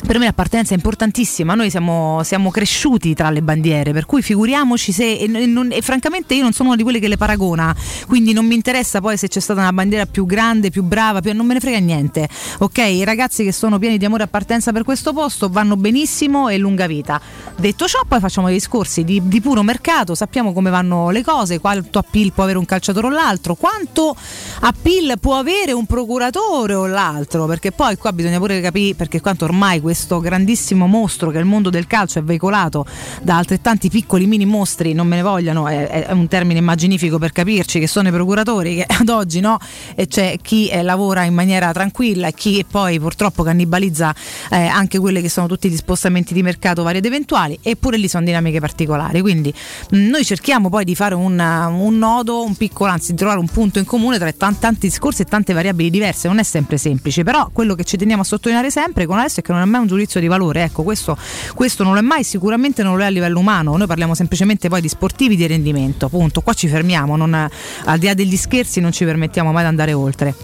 per me l'appartenenza è importantissima, noi siamo cresciuti tra le bandiere, per cui figuriamoci se e francamente io non sono una di quelle che le paragona, quindi non mi interessa poi se c'è stata una bandiera più grande, più brava, non me ne frega niente, ok? I ragazzi che sono pieni di amore e appartenenza per questo posto vanno benissimo e lunga vita. Detto ciò, poi facciamo dei discorsi di puro mercato, sappiamo come vanno le cose, quanto appeal può avere un calciatore o l'altro, quanto appeal può avere un procuratore o l'altro, perché poi qua bisogna pure capire, perché quanto ormai questo grandissimo mostro che è il mondo del calcio è veicolato da altrettanti piccoli mini mostri, non me ne vogliano, è un termine immaginifico per capirci, che sono i procuratori, che ad oggi, no? E c'è chi lavora in maniera tranquilla e chi poi purtroppo cannibalizza anche quelle che sono tutti gli spostamenti di mercato vari ed eventuali, eppure lì sono dinamiche particolari, quindi noi cerchiamo poi di fare un nodo, un piccolo, anzi di trovare un punto in comune tra tanti discorsi e tante variabili diverse, non è sempre semplice, però quello che ci teniamo a sottolineare sempre con Alessio è che non è mai un giudizio di valore, ecco, questo non lo è mai, sicuramente non lo è a livello umano, noi parliamo semplicemente poi di sportivi, di rendimento, punto, qua ci fermiamo, al di là degli scherzi non ci permettiamo mai di andare oltre.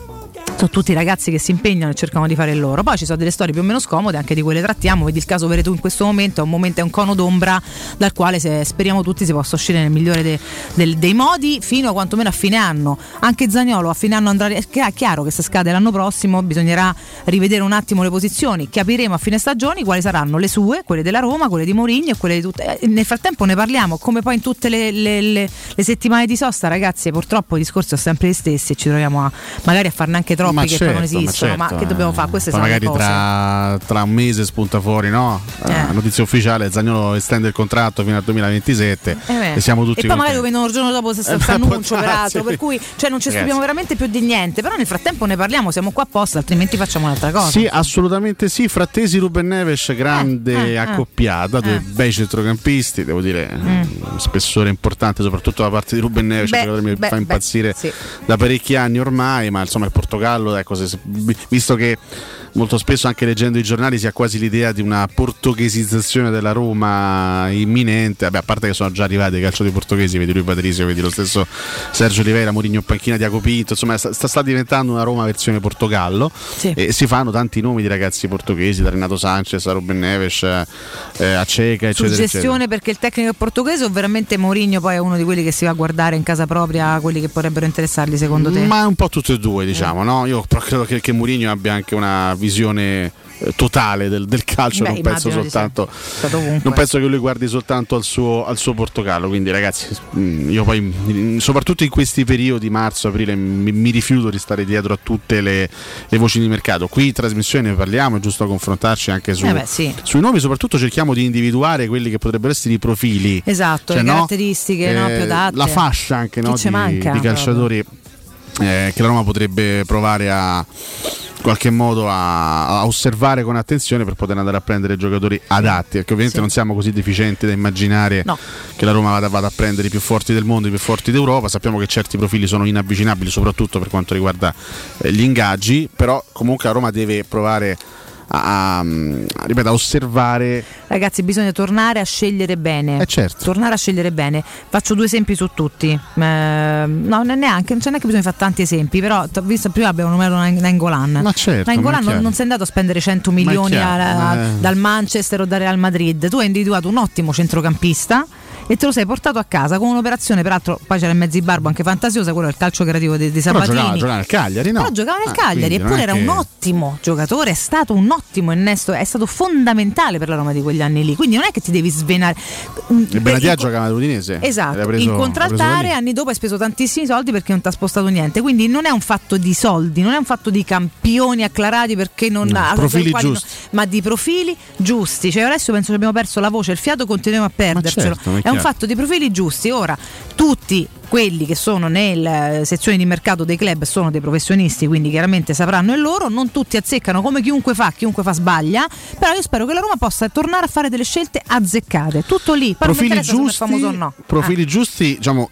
Sono tutti i ragazzi che si impegnano e cercano di fare il loro, poi ci sono delle storie più o meno scomode, anche di quelle trattiamo, vedi il caso Veretout in questo momento, è un cono d'ombra dal quale speriamo tutti si possa uscire nel migliore dei modi, fino a quantomeno a fine anno. Anche Zaniolo a fine anno andrà, è chiaro che se scade l'anno prossimo bisognerà rivedere un attimo le posizioni, capiremo a fine stagione quali saranno le sue, quelle della Roma, quelle di Mourinho e quelle di tutte, nel frattempo ne parliamo, come poi in tutte le settimane di sosta, ragazzi, purtroppo i discorsi sono sempre gli stessi e ci troviamo magari a farne anche troppo. Ma che certo, non esistono, ma, certo, ma che dobbiamo fare? Queste sono magari le cose. Tra un mese spunta fuori, no? Notizia ufficiale: Zaniolo estende il contratto fino al 2027 e siamo tutti. E poi magari lo vendono il giorno dopo se annuncio, peraltro. Per cui non ci stupiamo veramente più di niente. Però nel frattempo ne parliamo, siamo qua apposta, altrimenti facciamo un'altra cosa. Sì, assolutamente sì. Frattesi Ruben Neves, grande accoppiata, due bei centrocampisti, devo dire, spessore importante, soprattutto da parte di Ruben Neves, che mi fa impazzire da parecchi anni ormai, ma insomma il Portogallo. Ecco, visto che molto spesso anche leggendo i giornali si ha quasi l'idea di una portoghesizzazione della Roma imminente, a parte che sono già arrivati i calciatori portoghesi, vedi lui Patrizio, vedi lo stesso Sergio Oliveira, Mourinho panchina, Diaco Pinto, insomma sta diventando una Roma versione Portogallo, e si fanno tanti nomi di ragazzi portoghesi, da Renato Sanchez a Ruben Neves a Ceca, eccetera. Suggestione, perché il tecnico è portoghese o veramente Mourinho poi è uno di quelli che si va a guardare in casa propria quelli che potrebbero interessarli, secondo te? Ma un po' tutti e due, diciamo, no? Io però credo che Mourinho abbia anche una visione totale del calcio. Beh, non penso soltanto, non penso che lui guardi soltanto al suo Portogallo, quindi ragazzi io poi soprattutto in questi periodi marzo, aprile mi rifiuto di stare dietro a tutte le voci di mercato, qui in trasmissione ne parliamo, è giusto confrontarci anche sui nomi, soprattutto cerchiamo di individuare quelli che potrebbero essere i profili, esatto, cioè, le caratteristiche più adatte, la fascia anche di calciatori che la Roma potrebbe provare a in qualche modo a osservare con attenzione per poter andare a prendere giocatori adatti, perché ovviamente non siamo così deficienti da immaginare che la Roma vada a prendere i più forti del mondo, i più forti d'Europa, sappiamo che certi profili sono inavvicinabili soprattutto per quanto riguarda gli ingaggi, però comunque la Roma deve provare a osservare. Ragazzi, bisogna tornare a scegliere bene, tornare a scegliere bene. Faccio 2 esempi su tutti, non c'è neanche bisogno di fare tanti esempi, però visto più abbiamo numero Nainggolan, Nainggolan non sei andato a spendere 100 milioni dal Manchester o dal Real Madrid, tu hai individuato un ottimo centrocampista e te lo sei portato a casa con un'operazione, peraltro poi c'era il mezzibarbo anche fantasiosa, quello è il calcio creativo di Sabatini, però giocava al Cagliari, no? Però giocava nel Cagliari, eppure era un ottimo giocatore, è stato un ottimo innesto, è stato fondamentale per la Roma di quegli anni lì, quindi non è che ti devi svenare. Il Benatia giocava all'Udinese, esatto, in contraltare anni dopo hai speso tantissimi soldi perché non ti ha spostato niente, quindi non è un fatto di soldi, non è un fatto di campioni acclarati, perché non profili giusti, ma di profili giusti, cioè adesso penso che abbiamo perso la voce, il fiato continuiamo a perdercelo, è un fatto di profili giusti. Ora tutti quelli che sono nelle sezioni di mercato dei club sono dei professionisti, quindi chiaramente sapranno il loro, non tutti azzeccano, come chiunque fa sbaglia, però io spero che la Roma possa tornare a fare delle scelte azzeccate, tutto lì, profili giusti, famoso o no. Profili giusti, diciamo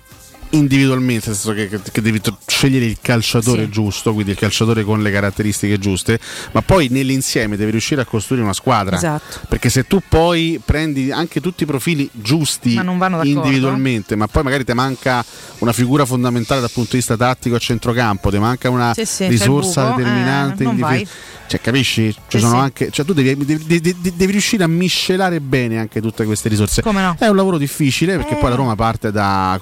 individualmente, nel senso che devi scegliere il calciatore giusto, quindi il calciatore con le caratteristiche giuste, ma poi nell'insieme devi riuscire a costruire una squadra, perché perché se tu poi prendi anche tutti i profili giusti ma individualmente, ma poi magari ti manca una figura fondamentale dal punto di vista tattico a centrocampo, ti manca una risorsa determinante in difesa, cioè capisci? Cioè, sono anche, cioè tu devi riuscire a miscelare bene anche tutte queste risorse. Come no? È un lavoro difficile perché poi la Roma parte da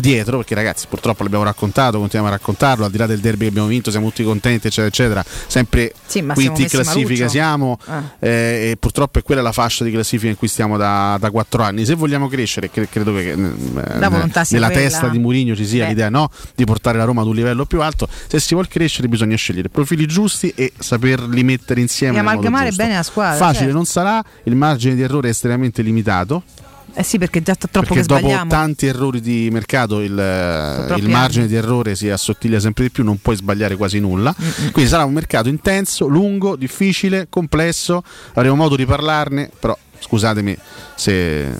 dietro, perché ragazzi purtroppo l'abbiamo raccontato, continuiamo a raccontarlo, al di là del derby che abbiamo vinto siamo tutti contenti eccetera eccetera, sempre quinti in classifica siamo. E purtroppo è quella la fascia di classifica in cui stiamo da 4 anni. Se vogliamo crescere, credo che nella testa di Mourinho ci sia l'idea di portare la Roma ad un livello più alto. Se si vuol crescere bisogna scegliere profili giusti e saperli mettere insieme e amalgamare bene la squadra. Facile non sarà, il margine di errore è estremamente limitato. Eh sì, perché già troppo che sbagliamo. Dopo tanti errori di mercato il margine di errore si assottiglia sempre di più, non puoi sbagliare quasi nulla. Quindi sarà un mercato intenso, lungo, difficile, complesso, avremo modo di parlarne, però scusatemi se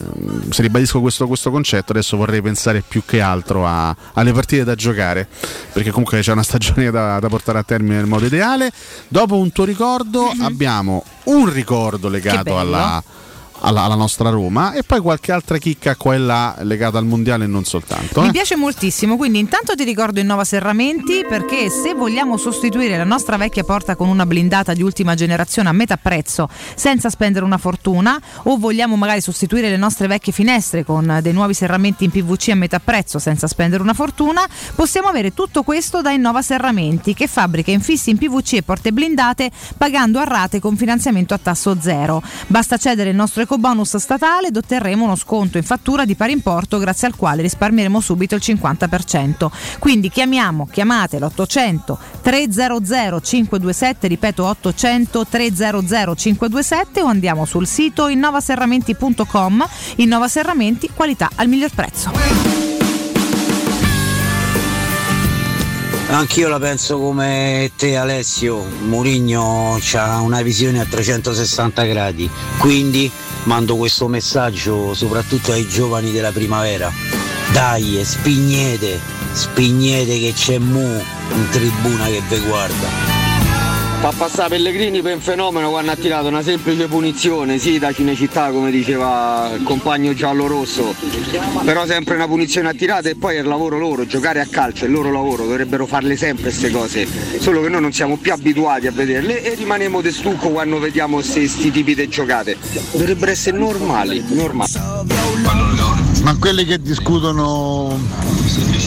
ribadisco questo concetto, adesso vorrei pensare più che altro alle partite da giocare, perché comunque c'è una stagione da portare a termine nel modo ideale. Dopo un tuo ricordo abbiamo un ricordo legato alla nostra Roma e poi qualche altra chicca qua e là legata al mondiale e non soltanto. Mi piace moltissimo, quindi intanto ti ricordo Innova Serramenti, perché se vogliamo sostituire la nostra vecchia porta con una blindata di ultima generazione a metà prezzo senza spendere una fortuna, o vogliamo magari sostituire le nostre vecchie finestre con dei nuovi serramenti in PVC a metà prezzo senza spendere una fortuna, possiamo avere tutto questo da Innova Serramenti, che fabbrica infissi in PVC e porte blindate pagando a rate con finanziamento a tasso zero. Basta cedere il nostro bonus statale ed otterremo uno sconto in fattura di pari importo, grazie al quale risparmieremo subito il 50%. Quindi chiamate l'800 300 527, ripeto 800 300 527, o andiamo sul sito innovaserramenti.com. Innova Serramenti, qualità al miglior prezzo. Anch'io la penso come te Alessio, Mourinho ha una visione a 360 gradi, quindi mando questo messaggio soprattutto ai giovani della primavera. Dai, spignete che c'è in tribuna che ve guarda. Fa passare Pellegrini per un fenomeno quando ha tirato una semplice punizione, sì, da Cinecittà come diceva il compagno giallo-rosso, però sempre una punizione ha tirata e poi è il lavoro loro, giocare a calcio è il loro lavoro, dovrebbero farle sempre queste cose, solo che noi non siamo più abituati a vederle e rimaniamo de stucco quando vediamo questi tipi di giocate, dovrebbero essere normali. Ma quelli che discutono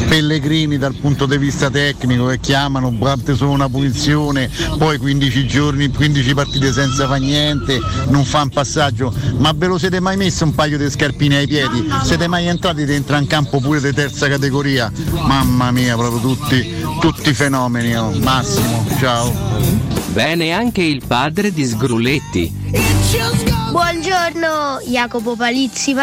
Pellegrini dal punto di vista tecnico e chiamano, batte solo una punizione, poi 15 giorni, 15 partite senza fa niente, non fa un passaggio, ma ve lo siete mai messo un paio di scarpine ai piedi? Siete mai entrati dentro un campo pure di terza categoria? Mamma mia, proprio tutti fenomeni, oh. Massimo, ciao. Bene anche il padre di Sgrulletti. Buongiorno, Jacopo Palizzi.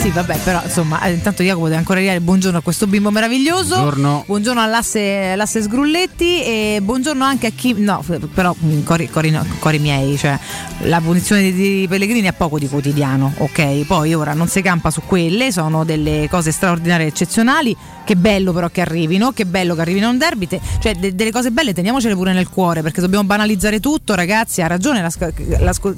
Sì, vabbè, però insomma, intanto Jacopo deve ancora dire buongiorno a questo bimbo meraviglioso. Buongiorno all'asse Sgrulletti e buongiorno anche a chi. No, però cori miei, cioè la punizione di Pellegrini è poco di quotidiano, ok? Poi ora non si campa su quelle, sono delle cose straordinarie e eccezionali. Che bello però che arrivino, a un derby, cioè delle cose belle teniamocele pure nel cuore, perché dobbiamo banalizzare tutto, ragazzi. Ha ragione,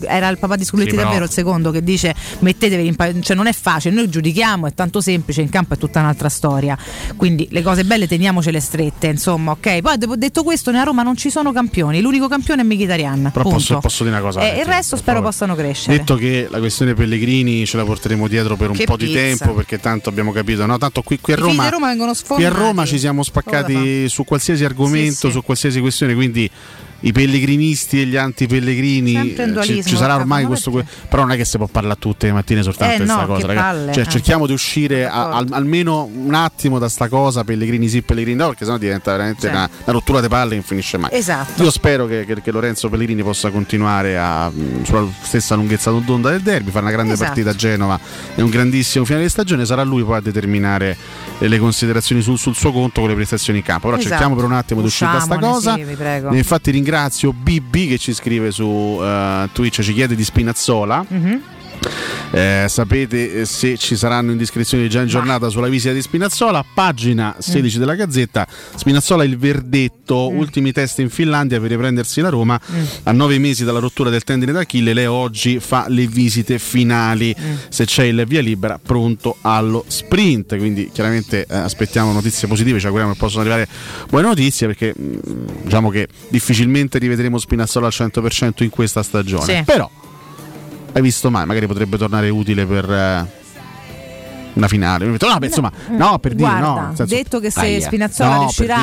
era il papà di Sgrulletti, sì, davvero però... il secondo che dice mettetevi cioè non è facile, noi giudichiamo, è tanto semplice, in campo è tutta un'altra storia, quindi le cose belle teniamocele strette, insomma, ok? Poi detto questo, nella Roma non ci sono campioni, l'unico campione è Mkhitaryan, però posso dire una cosa, e il resto spero possano crescere. Detto che la questione Pellegrini ce la porteremo dietro per un po' di tempo, perché tanto abbiamo capito, no? Tanto qui a Roma qui a Roma ci siamo spaccati su qualsiasi argomento, su qualsiasi questione, quindi i pellegrinisti e gli antipellegrini ci sarà ormai questo, però non è che si può parlare tutte le mattine soltanto di questa cosa, ragazzi. Cioè, cerchiamo di uscire almeno un attimo da sta cosa, Pellegrini sì, Pellegrini no, perché sennò diventa veramente una rottura di palle che non finisce mai. Esatto. Io spero che Lorenzo Pellegrini possa continuare sulla stessa lunghezza d'onda del derby, fare una grande partita a Genova e un grandissimo finale di stagione. Sarà lui poi a determinare le considerazioni sul suo conto con le prestazioni in campo, però cerchiamo per un attimo di uscire da sta cosa. Infatti ringrazio Bibi che ci scrive su Twitch, ci chiede di Spinazzola. Sapete se ci saranno indiscrezioni già in giornata sulla visita di Spinazzola. Pagina 16 della Gazzetta. Spinazzola, il verdetto, ultimi test in Finlandia per riprendersi la Roma. A 9 mesi dalla rottura del tendine d'Achille, Leo oggi fa le visite finali. Se c'è il via libera, pronto allo sprint. Quindi chiaramente aspettiamo notizie positive, ci auguriamo che possano arrivare buone notizie, perché diciamo che difficilmente rivedremo Spinazzola al 100% in questa stagione. Sì. Però hai visto mai, magari potrebbe tornare utile per una finale. Detto che se Spinazzola riuscirà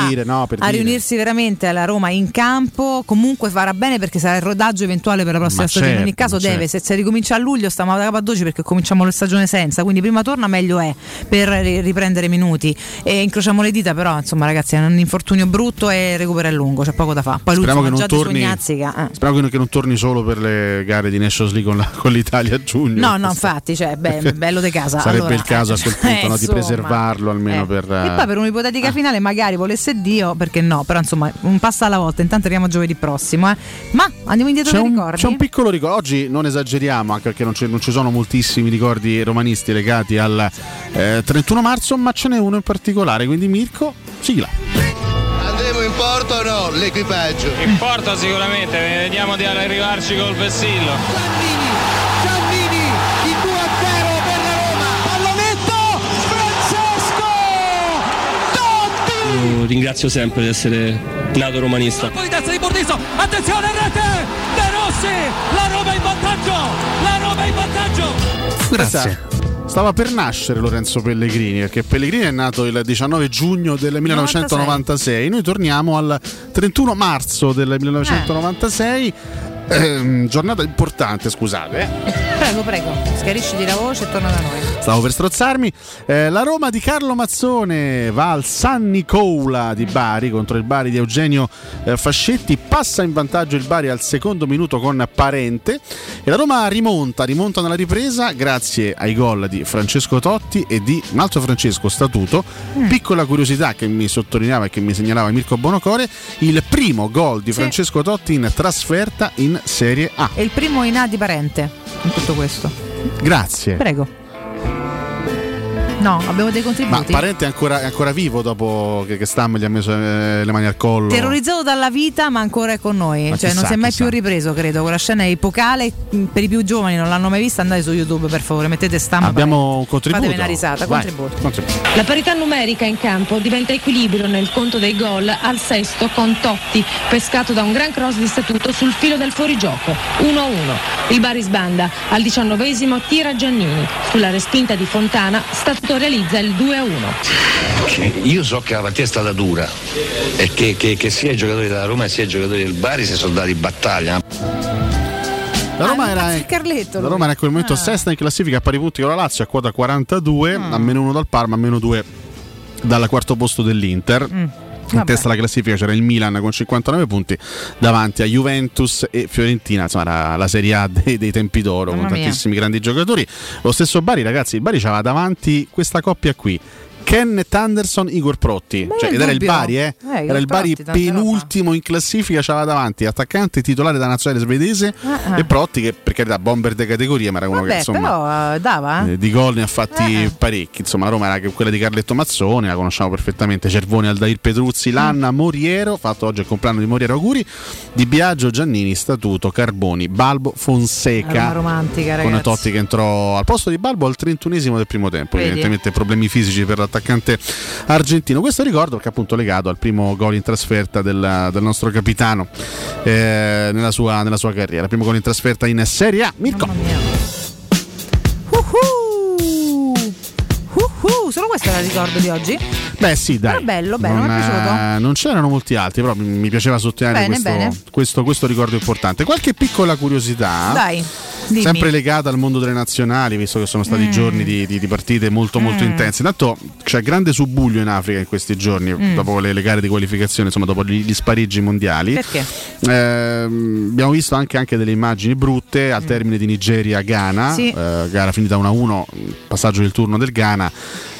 a riunirsi veramente alla Roma in campo, comunque farà bene, perché sarà il rodaggio eventuale per la prossima stagione. In ogni caso deve, se ricomincia a luglio stiamo da capo a 12, perché cominciamo la stagione senza, quindi prima torna meglio è per riprendere minuti, e incrociamo le dita. Però insomma ragazzi, è un infortunio brutto e recupero è lungo, c'è poco da fare. Poi speriamo che non torni speriamo che non torni solo per le gare di Nations League con l'Italia a giugno. Infatti bello di casa sarebbe il caso a quel punto di preservarlo almeno per e poi per un'ipotetica finale, magari volesse Dio, perché no, però insomma un passo alla volta. Intanto arriviamo a giovedì prossimo ma andiamo indietro nei ricordi. C'è un piccolo ricordo oggi, non esageriamo, anche perché non ci sono moltissimi ricordi romanisti legati al 31 marzo, ma ce n'è uno in particolare, quindi Mirko, sigla. Andiamo in porto o no? L'equipaggio in porto sicuramente, vediamo di arrivarci col vessillo. Ringrazio sempre di essere nato romanista. Poi destra di Bordiso, attenzione, rete De Rossi, la Roma in vantaggio, la Roma in vantaggio. Grazie. Stava per nascere Lorenzo Pellegrini, perché Pellegrini è nato il 19 giugno del 1996. Noi torniamo al 31 marzo del 1996. Giornata importante, scusate. Prego, schiarisci la voce e torna da noi. Stavo per strozzarmi. La Roma di Carlo Mazzone va al San Nicola di Bari contro il Bari di Eugenio Fascetti. Passa in vantaggio il Bari al secondo minuto con Parente, e la Roma rimonta nella ripresa grazie ai gol di Francesco Totti e di un altro Francesco, Statuto. Piccola curiosità che mi sottolineava e che mi segnalava Mirko Bonocore: il primo gol di Francesco Totti in trasferta in Serie A. E il primo in A di Parente in tutto questo. Grazie. Prego. No, abbiamo dei contributi. Ma Parente è ancora vivo dopo che Stam gli ha messo le mani al collo. Terrorizzato dalla vita, ma ancora è con noi. Cioè, non si è mai più ripreso, credo. Quella scena è epocale. Per i più giovani non l'hanno mai vista. Andate su YouTube, per favore, mettete Stam. Abbiamo un contributo. Fatevi una risata. Contributo. La parità numerica in campo diventa equilibrio nel conto dei gol al sesto, con Totti pescato da un gran cross di Statuto sul filo del fuorigioco. 1-1. Il Bari sbanda. Al 19esimo tira Giannini. Sulla respinta di Fontana, Statuto realizza il 2-1. Io so che la partita è stata dura e che sia i giocatori della Roma e sia i giocatori del Bari si sono dati battaglia. La Roma era in quel momento sesta in classifica, a pari punti con la Lazio, a quota 42, a meno 1 dal Parma, a meno 2 dal quarto posto dell'Inter. In testa alla classifica c'era il Milan con 59 punti, davanti a Juventus e Fiorentina. Insomma, era la Serie A dei tempi d'oro, con tantissimi grandi giocatori. Lo stesso Bari, ragazzi, il Bari c'aveva davanti questa coppia qui: Kenneth Anderson, Igor Protti. Cioè, ed era il Bari, era il Bari penultimo in classifica, c'aveva davanti attaccante titolare da nazionale svedese e Protti, che per carità bomber di categoria, ma era uno che insomma però, dava di gol ne ha fatti parecchi. Insomma, la Roma era quella di Carletto Mazzone, la conosciamo perfettamente. Cervoni, Aldair Petruzzi, Lanna, Moriero, fatto oggi il compleanno di Moriero, auguri. Di Biagio, Giannini, Statuto, Carboni, Balbo, Fonseca, romantica, con Totti che entrò al posto di Balbo al 31esimo del primo tempo. Vedi? Evidentemente problemi fisici per l'attaccante argentino. Questo ricordo, perché appunto legato al primo gol in trasferta del nostro capitano nella sua carriera, primo gol in trasferta in Serie A. Mirko, solo questo era il ricordo di oggi. Beh sì, dai, però bello, mi è piaciuto. Non c'erano molti altri, però mi piaceva sottolineare questo ricordo importante. Qualche piccola curiosità, dai, dimmi. Sempre legata al mondo delle nazionali, visto che sono stati giorni di partite molto molto intense. Intanto c'è grande subbuglio in Africa in questi giorni, dopo le gare di qualificazione, insomma dopo gli spareggi mondiali. Perché? Abbiamo visto anche delle immagini brutte al termine di Nigeria-Ghana, gara finita 1-1, passaggio del turno del Ghana.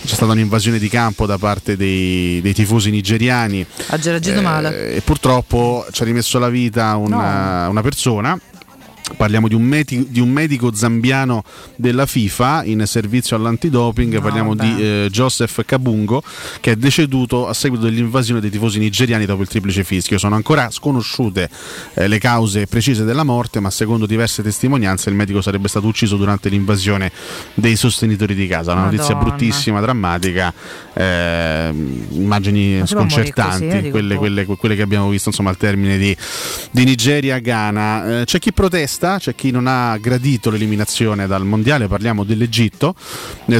C'è stata un'invasione di campo da parte dei tifosi nigeriani. Ha reagito male. E purtroppo ci ha rimesso la vita una persona. Parliamo di un medico zambiano della FIFA in servizio all'antidoping, di Joseph Kabungo, che è deceduto a seguito dell'invasione dei tifosi nigeriani dopo il triplice fischio. Sono ancora sconosciute le cause precise della morte, ma secondo diverse testimonianze il medico sarebbe stato ucciso durante l'invasione dei sostenitori di casa. Una notizia bruttissima, drammatica, immagini sconcertanti, così, quelle che abbiamo visto, insomma, al termine di Nigeria-Ghana. C'è chi protesta, c'è chi non ha gradito l'eliminazione dal mondiale, parliamo dell'Egitto,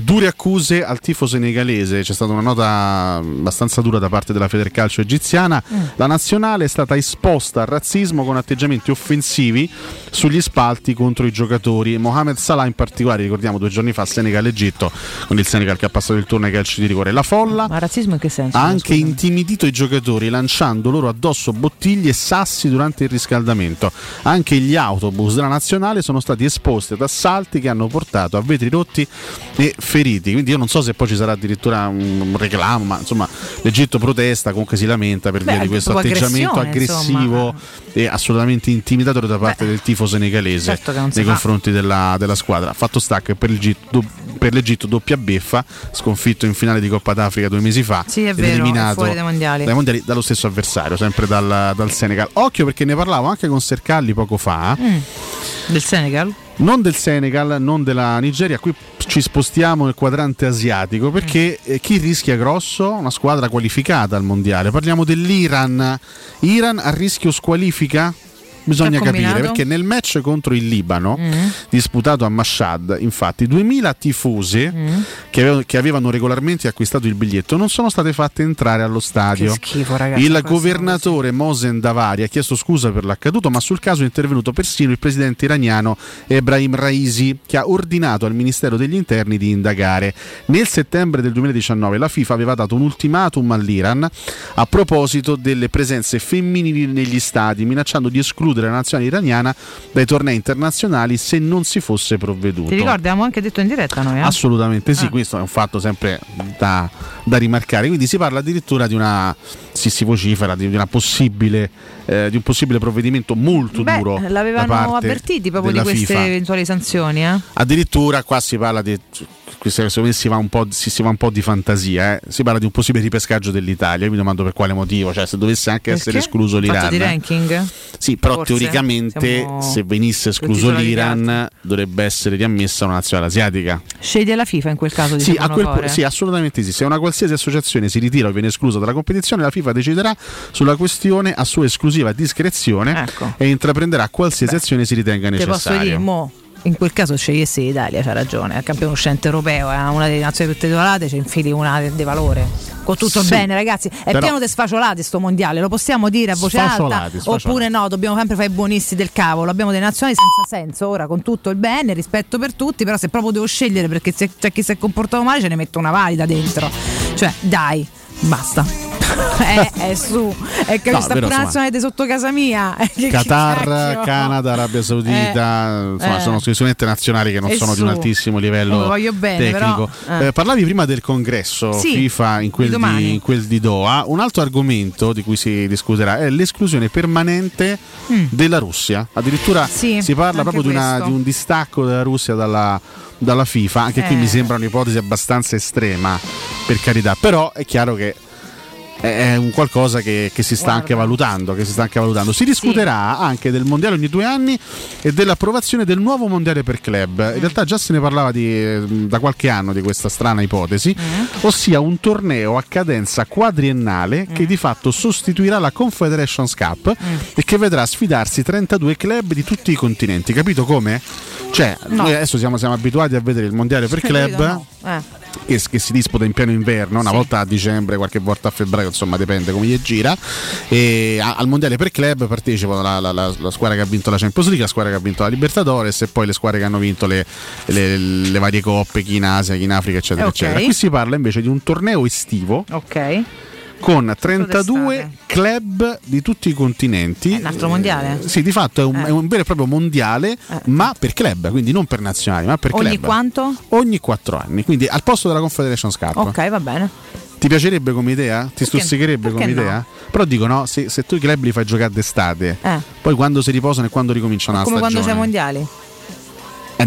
dure accuse al tifo senegalese, c'è stata una nota abbastanza dura da parte della Federcalcio egiziana. La nazionale è stata esposta al razzismo con atteggiamenti offensivi sugli spalti contro i giocatori. Mohamed Salah in particolare, ricordiamo 2 giorni fa Senegal-Egitto, con il Senegal che ha passato il turno ai calci di rigore. La folla, ma razzismo in che senso? Ha anche intimidito i giocatori lanciando loro addosso bottiglie e sassi durante il riscaldamento. Anche gli autobus della nazionale sono stati esposti ad assalti che hanno portato a vetri rotti e feriti. Quindi io non so se poi ci sarà addirittura un reclamo, ma insomma l'Egitto protesta, comunque si lamenta per via di questo atteggiamento aggressivo e assolutamente intimidatorio da parte del tifo senegalese, certo, nei confronti della squadra. Fatto sta che per l'Egitto doppia beffa, sconfitto in finale di Coppa d'Africa 2 mesi fa, eliminato dai mondiali dallo stesso avversario, sempre dal Senegal. Occhio, perché ne parlavo anche con Sercalli poco fa. Non del Senegal, non della Nigeria. Qui ci spostiamo nel quadrante asiatico, perché chi rischia grosso? Una squadra qualificata al mondiale. Parliamo dell'Iran. Iran a rischio squalifica? Bisogna capire, perché nel match contro il Libano disputato a Mashhad, infatti 2000 tifose che avevano regolarmente acquistato il biglietto non sono state fatte entrare allo stadio. Che schifo, ragazzi. Il governatore Mohsen Davari ha chiesto scusa per l'accaduto, ma sul caso è intervenuto persino il presidente iraniano Ebrahim Raisi, che ha ordinato al Ministero degli Interni di indagare. Nel settembre del 2019 la FIFA aveva dato un ultimatum all'Iran a proposito delle presenze femminili negli stadi, minacciando di escludere della nazionale iraniana dai tornei internazionali se non si fosse provveduto. Ti ricordi, abbiamo anche detto in diretta noi? Assolutamente sì, questo è un fatto sempre da rimarcare. Quindi si parla addirittura di una, si vocifera di una possibile di un possibile provvedimento molto duro. L'avevano da parte avvertiti proprio di queste FIFA. Eventuali sanzioni, addirittura qua si parla di, si va un po' di fantasia, si parla di un possibile ripescaggio dell'Italia. Io mi domando per quale motivo, cioè se dovesse anche essere escluso l'Iran. Fatto di ranking? Sì, però forse, teoricamente se venisse escluso l'Iran dovrebbe essere riammessa una nazionale asiatica. Sceglie la FIFA in quel caso? Sì, sì, assolutamente sì. Se una qualsiasi associazione si ritira o viene esclusa dalla competizione, la FIFA deciderà sulla questione a sua esclusiva discrezione, e intraprenderà qualsiasi azione si ritenga necessaria. In quel caso scegliessi l'Italia, c'ha ragione, è il campione uscente europeo, è una delle nazioni più titolate, c'è infili una di valore. Con tutto il bene, ragazzi, è pieno di sfaciolati sto mondiale, lo possiamo dire a voce alta, oppure no, dobbiamo sempre fare i buonisti del cavolo. Abbiamo delle nazioni senza senso, ora, con tutto il bene, rispetto per tutti, però se proprio devo scegliere perché c'è chi si è comportato male, ce ne metto una valida dentro. Cioè, dai, basta. Su, è che questa pure nazionale sotto casa mia, Qatar, Canada, Arabia Saudita, insomma, sono sicuramente nazionali che non sono di un altissimo livello tecnico. Però, parlavi prima del congresso FIFA in quel di Doha. Un altro argomento di cui si discuterà è l'esclusione permanente della Russia. Addirittura si parla proprio di un distacco della Russia dalla FIFA. Anche qui mi sembra un'ipotesi abbastanza estrema, per carità, però è chiaro che è un qualcosa che si sta anche valutando, Si discuterà anche del mondiale ogni 2 anni e dell'approvazione del nuovo mondiale per club. In realtà già se ne parlava da qualche anno di questa strana ipotesi, ossia un torneo a cadenza quadriennale che di fatto sostituirà la Confederations Cup e che vedrà sfidarsi 32 club di tutti i continenti. Capito come? Cioè, noi adesso siamo abituati a vedere il mondiale per club che si disputa in pieno inverno, una volta a dicembre, qualche volta a febbraio, insomma dipende come gli gira. E al mondiale per club partecipano la squadra che ha vinto la Champions League, la squadra che ha vinto la Libertadores e poi le squadre che hanno vinto le varie coppe, chi in Asia, chi in Africa, eccetera eccetera. Qui si parla invece di un torneo estivo con 32 club di tutti i continenti. È un altro mondiale? Sì, di fatto è un vero e proprio mondiale, ma per club, quindi non per nazionali, ma per club. Ogni quanto? Ogni 4 anni, quindi al posto della Confederations Cup. Ok, va bene. Ti piacerebbe come idea? Ti stuzzicherebbe come idea? No? Però dico no, se tu i club li fai giocare d'estate, poi quando si riposano e quando ricominciano la stagione. Come quando c'è mondiali?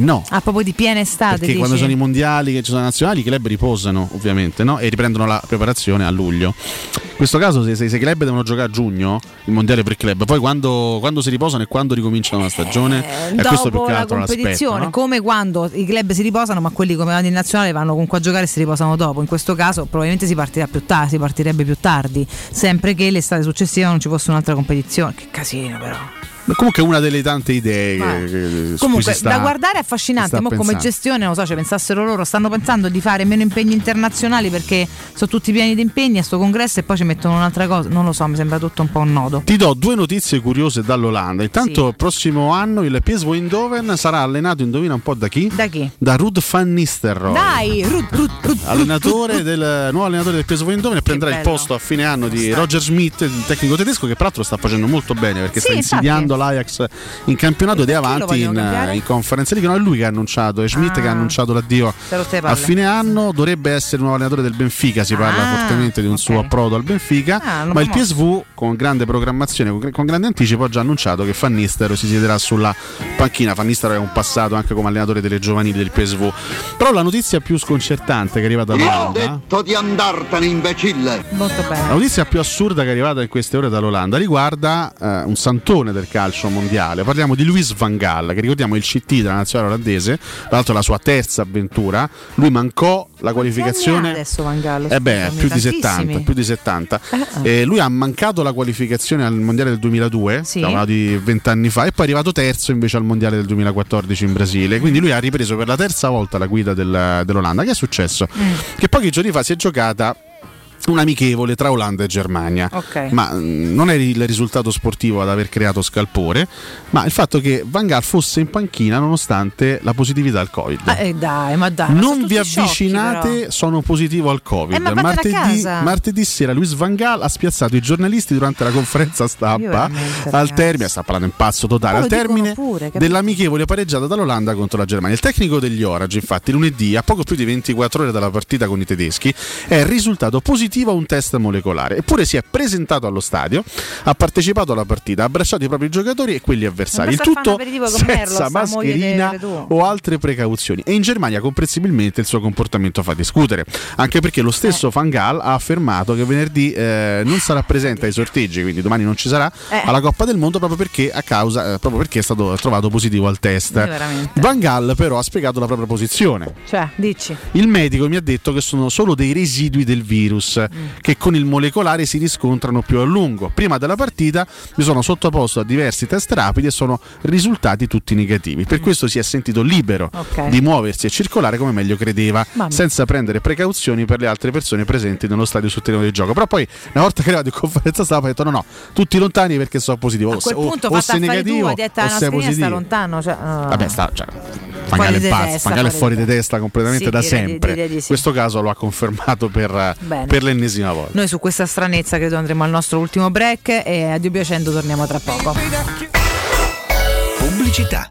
No. Ah, proprio di piena estate. Perché dici? Quando sono i mondiali, che ci sono nazionali, i club riposano ovviamente, no? E riprendono la preparazione a luglio. In questo caso se i club devono giocare a giugno, il mondiale per il club, poi quando si riposano e quando ricominciano la stagione, è questo più che altro la competizione, no? Come quando i club si riposano, ma quelli come vanno in nazionale vanno comunque a giocare e si riposano dopo. In questo caso probabilmente si partirebbe più tardi, sempre che l'estate successiva non ci fosse un'altra competizione. Che casino però. Comunque è una delle tante idee che comunque da guardare è affascinante. Ma come gestione non lo so, ci pensassero loro. Stanno pensando di fare meno impegni internazionali perché sono tutti pieni di impegni a sto congresso e poi ci mettono un'altra cosa. Non lo so, mi sembra tutto un po' un nodo. Ti do due notizie curiose dall'Olanda. Intanto il prossimo anno il PSV Eindhoven sarà allenato, indovina un po' da chi? Da chi? Da Ruud van Nistelrooy. Dai, Ruud, allenatore del nuovo allenatore del PSV Eindhoven, e prenderà il posto a fine anno di Roger Schmidt, il tecnico tedesco, che peraltro sta facendo molto bene perché sta insediando l'Ajax in campionato ed è avanti in Conference League. No, è lui che ha annunciato, è Schmidt che ha annunciato l'addio a fine anno. Dovrebbe essere il nuovo allenatore del Benfica, si parla fortemente di un suo approdo al Benfica, ma il PSV con grande programmazione, con grande anticipo, ha già annunciato che Van Nistelrooy si siederà sulla panchina. Van Nistelrooy è un passato anche come allenatore delle giovanili del PSV. Però la notizia più sconcertante che è arrivata dall'Olanda, ho detto di andartene, imbecille. Molto bene. La notizia più assurda che è arrivata in queste ore dall'Olanda riguarda un santone del calcio mondiale. Parliamo di Louis van Gaal, che ricordiamo è il CT della nazionale olandese, tra l'altro la sua terza avventura. Lui mancò la qualificazione adesso Van Gaal, più di 70. Lui ha mancato la qualificazione al mondiale del 2002, parlavo di 20 anni fa, e poi è arrivato terzo invece al mondiale del 2014 in Brasile. Quindi lui ha ripreso per la terza volta la guida dell'Olanda. Che è successo? Che pochi giorni fa si è giocata un amichevole tra Olanda e Germania, ma non è il risultato sportivo ad aver creato scalpore, ma il fatto che Van Gaal fosse in panchina nonostante la positività al Covid. Ma dai, non vi avvicinate, sciocchi, sono positivo al Covid. Martedì sera Louis van Gaal ha spiazzato i giornalisti durante la conferenza stampa al termine, sta parlando in pazzo totale, al termine dell'amichevole pareggiata dall'Olanda contro la Germania. Il tecnico degli Orange, infatti, lunedì, a poco più di 24 ore dalla partita con i tedeschi, è il risultato positivo a un test molecolare, eppure si è presentato allo stadio, ha partecipato alla partita, ha abbracciato i propri giocatori e quelli avversari, il tutto senza mascherina o altre precauzioni. E in Germania comprensibilmente il suo comportamento fa discutere, anche perché lo stesso Van Gaal ha affermato che venerdì non sarà presente ai sorteggi, quindi domani non ci sarà alla Coppa del Mondo, proprio perché è stato trovato positivo al test. Van Gaal però ha spiegato la propria posizione, il medico mi ha detto che sono solo dei residui del virus che con il molecolare si riscontrano più a lungo. Prima della partita mi sono sottoposto a diversi test rapidi e sono risultati tutti negativi. Per questo si è sentito libero di muoversi e circolare come meglio credeva, senza prendere precauzioni per le altre persone presenti nello stadio sul terreno del gioco. Però poi una volta che è arrivato in conferenza stampa ha detto no, tutti lontani perché sono positivo. O sei negativo o sei positivo. Lontano, Van Gaal è fuori di testa completamente da sempre. Questo caso lo ha confermato per l'ennesima volta. Noi su questa stranezza credo andremo al nostro ultimo break e a Dio piacendo torniamo tra poco. Pubblicità.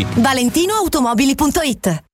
ValentinoAutomobili.it.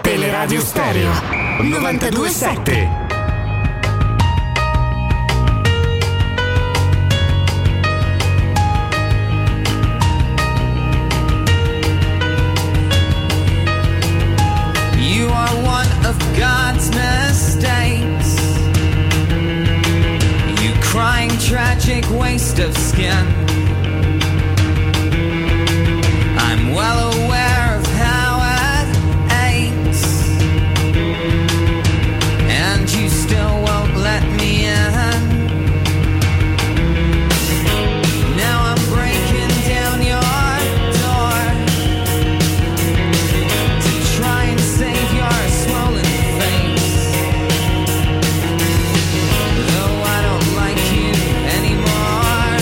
Teleradio Stereo 92.7. You are one of God's mistakes. You crying tragic waste of skin. I'm well aware of how you still won't let me in. Now I'm breaking down your door to try and save your swollen face. Though I don't like you anymore,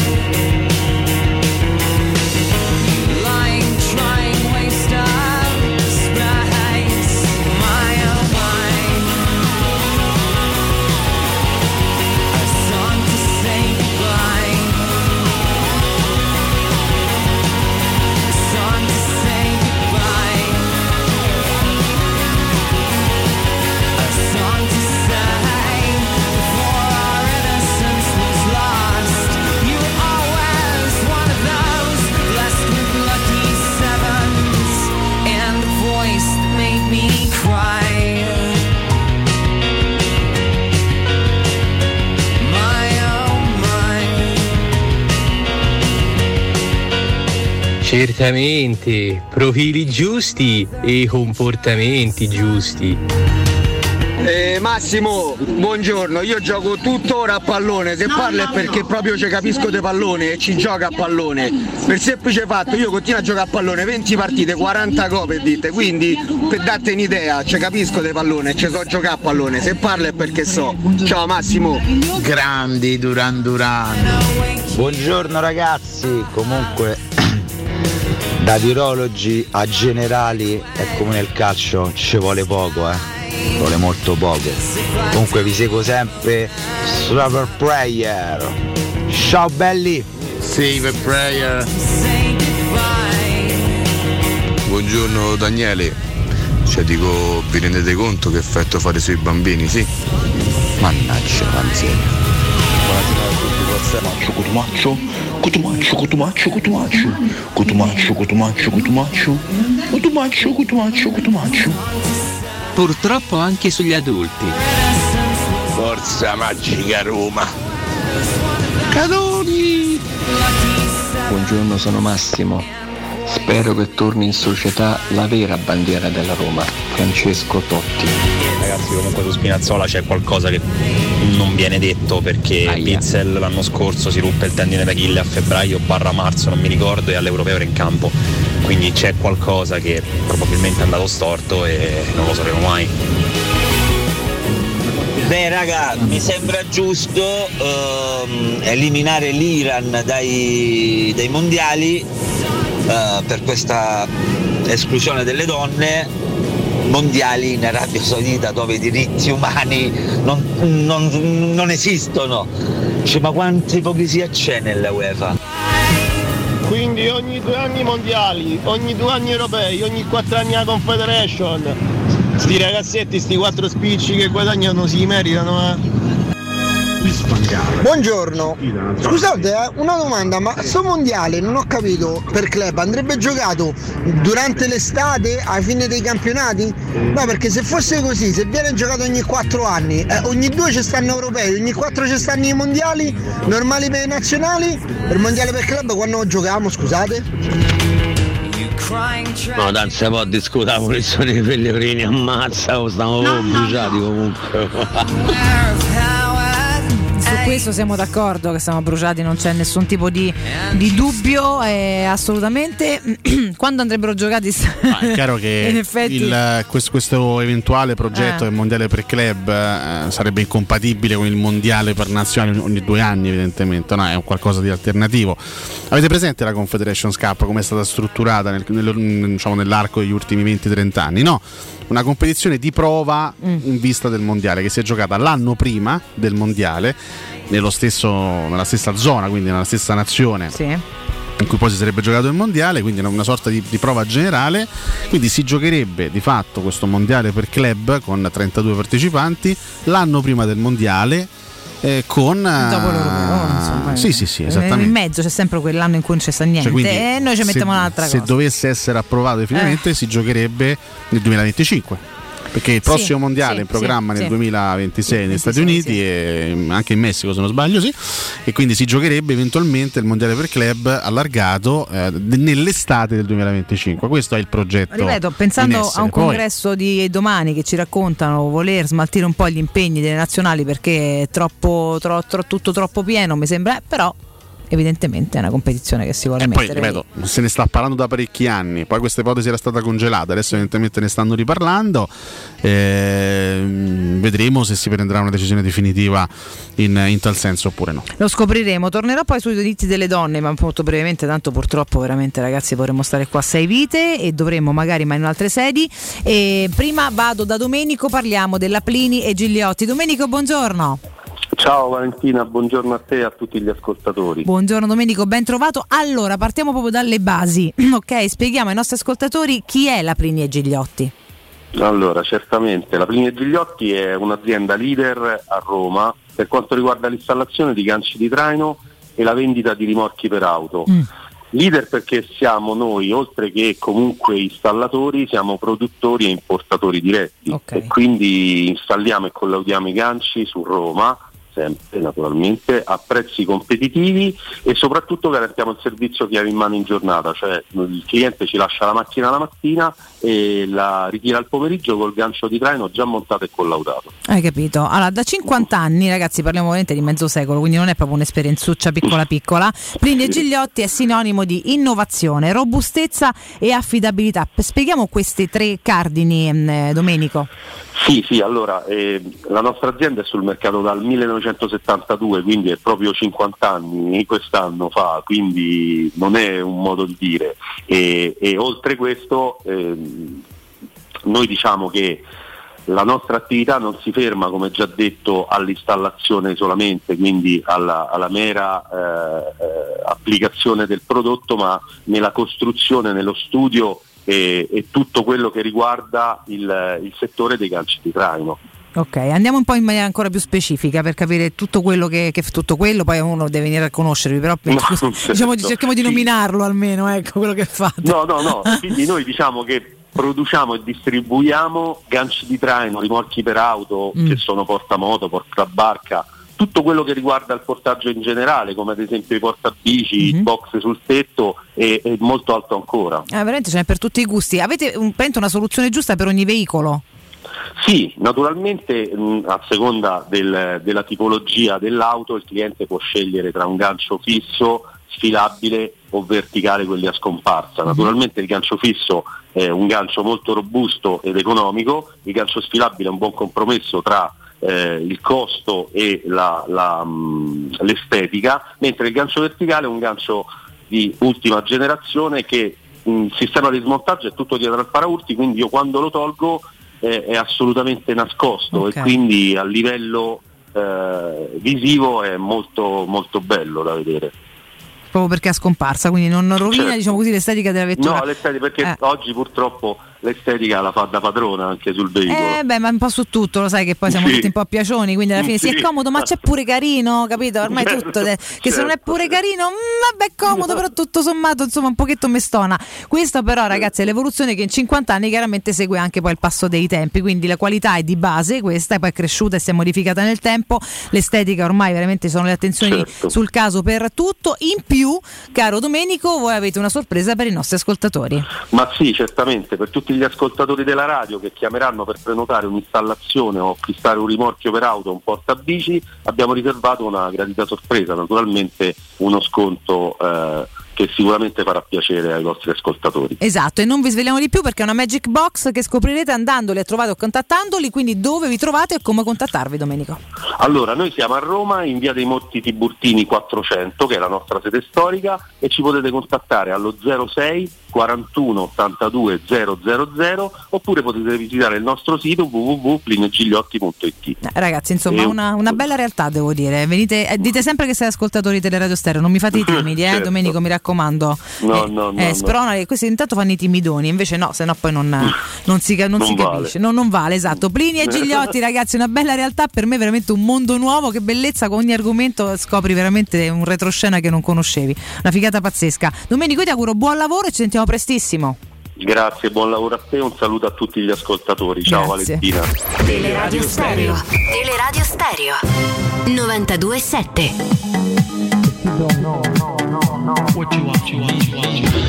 you lying, trying waste of space. My own mind. Certamente, profili giusti e comportamenti giusti. Massimo, buongiorno, io gioco tutt'ora a pallone, se parlo è perché proprio ci capisco di pallone e ci gioca a pallone. Per semplice fatto, io continuo a giocare a pallone, 20 partite, 40 gol per dite, quindi per darti un'idea, ci capisco di pallone e ci so giocare a pallone, se parlo è perché so. Ciao Massimo. Grandi Duran Duran. Buongiorno ragazzi, comunque Da virologi a generali è come nel calcio, ci vuole poco, ci vuole molto poco. Comunque vi seguo sempre sulla per prayer. Ciao belli. Save prayer. Buongiorno Daniele. Cioè dico, vi rendete conto che effetto fare sui bambini? Sì. Mannaggia, panzina. Cotumaccio. Purtroppo anche sugli adulti. Forza magica Roma. Cadoni. Buongiorno, sono Massimo. Spero che torni in società la vera bandiera della Roma, Francesco Totti. Ragazzi, comunque su Spinazzola c'è qualcosa che non viene detto, perché Pizzel l'anno scorso si ruppe il tendine d'Achille a febbraio/marzo, non mi ricordo, e all'Europeo era in campo, quindi c'è qualcosa che probabilmente è andato storto e non lo sapremo mai. Beh raga, mi sembra giusto eliminare l'Iran dai mondiali per questa esclusione delle donne. Mondiali in Arabia Saudita dove i diritti umani non esistono, cioè, ma quanta ipocrisia c'è nella UEFA? Quindi ogni 2 anni mondiali, ogni 2 anni europei, ogni 4 anni la Confederation. Sti ragazzetti, sti 4 spicci che guadagnano si meritano, Buongiorno, scusate una domanda, ma sto mondiale non ho capito, per club andrebbe giocato durante l'estate, alla fine dei campionati? No, perché se fosse così, se viene giocato ogni 4 anni, ogni 2 ci stanno europei, ogni 4 ci stanno i mondiali normali per i nazionali, per mondiale per club quando giocavamo, scusate? No, non si può discutere, punizione di Pellegrini, ammazza, o stavamo bruciati comunque. Su questo siamo d'accordo, che siamo bruciati, non c'è nessun tipo di dubbio, assolutamente. Quando andrebbero giocati? È chiaro che in effetti questo eventuale progetto del mondiale per club sarebbe incompatibile con il mondiale per nazionali ogni 2 anni, evidentemente, no? È un qualcosa di alternativo. Avete presente la Confederations Cup come è stata strutturata diciamo, nell'arco degli ultimi 20-30 anni? No, una competizione di prova in vista del mondiale, che si è giocata l'anno prima del mondiale nella stessa zona, quindi nella stessa nazione, sì, in cui poi si sarebbe giocato il mondiale, quindi una sorta di prova generale. Quindi si giocherebbe di fatto questo mondiale per club con 32 partecipanti l'anno prima del mondiale, con dopo l'Europeo, insomma, sì, esattamente. In mezzo c'è sempre quell'anno in cui non c'è sta niente, cioè, e noi ci mettiamo un'altra cosa. Se dovesse essere approvato definitivamente si giocherebbe nel 2025, perché il prossimo mondiale in programma nel 2026 negli Stati Uniti e anche in Messico, se non sbaglio, e quindi si giocherebbe eventualmente il mondiale per club allargato nell'estate del 2025. Questo è il progetto. Ripeto, pensando a un congresso di domani che ci raccontano voler smaltire un po' gli impegni delle nazionali perché è tutto troppo pieno, mi sembra, però evidentemente è una competizione che si vuole mettere. Poi ripeto, se ne sta parlando da parecchi anni, poi questa ipotesi era stata congelata, adesso evidentemente ne stanno riparlando, vedremo se si prenderà una decisione definitiva in tal senso oppure no. Lo scopriremo. Tornerò poi sui diritti delle donne, ma molto brevemente, tanto purtroppo veramente ragazzi vorremmo stare qua 6 vite e dovremmo magari, ma in altre sedi. E prima vado da Domenico, parliamo della Plini e Gigliotti. Domenico, buongiorno. Ciao Valentina, buongiorno a te e a tutti gli ascoltatori. Buongiorno Domenico, ben trovato. Allora, partiamo proprio dalle basi, ok? Spieghiamo ai nostri ascoltatori chi è la Plini e Gigliotti. Allora, certamente, la Plini e Gigliotti è un'azienda leader a Roma per quanto riguarda l'installazione di ganci di traino e la vendita di rimorchi per auto. Leader perché siamo noi, oltre che comunque installatori, siamo produttori e importatori diretti, e quindi installiamo e collaudiamo i ganci su Roma, sempre naturalmente, a prezzi competitivi, e soprattutto garantiamo il servizio chiave in mano in giornata, cioè il cliente ci lascia la macchina la mattina e la ritira al pomeriggio col gancio di traino già montato e collaudato. Hai capito? Allora, da 50 anni, ragazzi, parliamo veramente di mezzo secolo, quindi non è proprio un'esperienzuccia piccola. Plini e Gigliotti è sinonimo di innovazione, robustezza e affidabilità. Spieghiamo questi 3 cardini, Domenico. Sì, allora la nostra azienda è sul mercato dal 1972, quindi è proprio 50 anni quest'anno fa, quindi non è un modo di dire. E oltre questo noi diciamo che la nostra attività non si ferma, come già detto, all'installazione solamente, quindi alla mera applicazione del prodotto, ma nella costruzione, nello studio e tutto quello che riguarda il settore dei calci di traino. Ok, andiamo un po' in maniera ancora più specifica per capire tutto quello che tutto quello, poi uno deve venire a conoscervi, però diciamo, cerchiamo di nominarlo almeno, ecco quello che fate. No, quindi noi diciamo che produciamo e distribuiamo ganci di traino, rimorchi per auto, che sono portamoto, portabarca, tutto quello che riguarda il portaggio in generale, come ad esempio i portabici, i box sul tetto e molto altro ancora. Veramente ce n'è per tutti i gusti. Avete penso una soluzione giusta per ogni veicolo? Sì, naturalmente a seconda della tipologia dell'auto il cliente può scegliere tra un gancio fisso, sfilabile o verticale, quelli a scomparsa. Naturalmente il gancio fisso è un gancio molto robusto ed economico, il gancio sfilabile è un buon compromesso tra il costo e l'estetica, mentre il gancio verticale è un gancio di ultima generazione che il sistema di smontaggio è tutto dietro al paraurti, quindi io quando lo tolgo è assolutamente nascosto, okay. E quindi a livello visivo è molto molto bello da vedere. Proprio perché è scomparsa, quindi non rovina, certo, diciamo così, l'estetica della vettura. No, l'estetica, perché oggi purtroppo l'estetica la fa da padrona anche sul veicolo. Ma un po' su tutto, lo sai che poi siamo tutti un po' piacioni, quindi alla fine sì, è comodo, ma c'è pure carino, capito? Ormai certo, tutto, che certo, se non è pure carino, vabbè, comodo, però tutto sommato, insomma, un pochetto mestona. Questo però, ragazzi, è l'evoluzione che in 50 anni chiaramente segue anche poi il passo dei tempi, quindi la qualità è di base questa, e poi è cresciuta e si è modificata nel tempo, l'estetica ormai veramente sono le attenzioni sul caso per tutto. In più, caro Domenico, voi avete una sorpresa per i nostri ascoltatori. Ma sì, certamente, per tutti gli ascoltatori della radio che chiameranno per prenotare un'installazione o acquistare un rimorchio per auto o un portabici, abbiamo riservato una gradita sorpresa, naturalmente uno sconto che sicuramente farà piacere ai vostri ascoltatori. Esatto, e non vi sveliamo di più perché è una magic box che scoprirete andandoli a trovare o contattandoli, quindi dove vi trovate e come contattarvi, Domenico? Allora, noi siamo a Roma in via dei Morti Tiburtini 400, che è la nostra sede storica, e ci potete contattare allo 06 41 82 000 oppure potete visitare il nostro sito www.plinegigliotti.it. Ragazzi, insomma, una bella realtà, devo dire. Venite, dite sempre che siete ascoltatori di Teleradio Stereo, non mi fate i timidi, certo, Domenico, mi raccomando. No. Sperano che questi intanto fanno i timidoni, invece no, sennò poi non si capisce. Non vale, esatto. Plini e Gigliotti, ragazzi, una bella realtà, per me veramente un mondo nuovo, che bellezza, con ogni argomento scopri veramente un retroscena che non conoscevi. Una figata pazzesca. Domenico, io ti auguro buon lavoro e ci sentiamo prestissimo. Grazie, buon lavoro a te, un saluto a tutti gli ascoltatori. Ciao. Grazie. Valentina. Teleradio Stereo. Teleradio Stereo 92.7.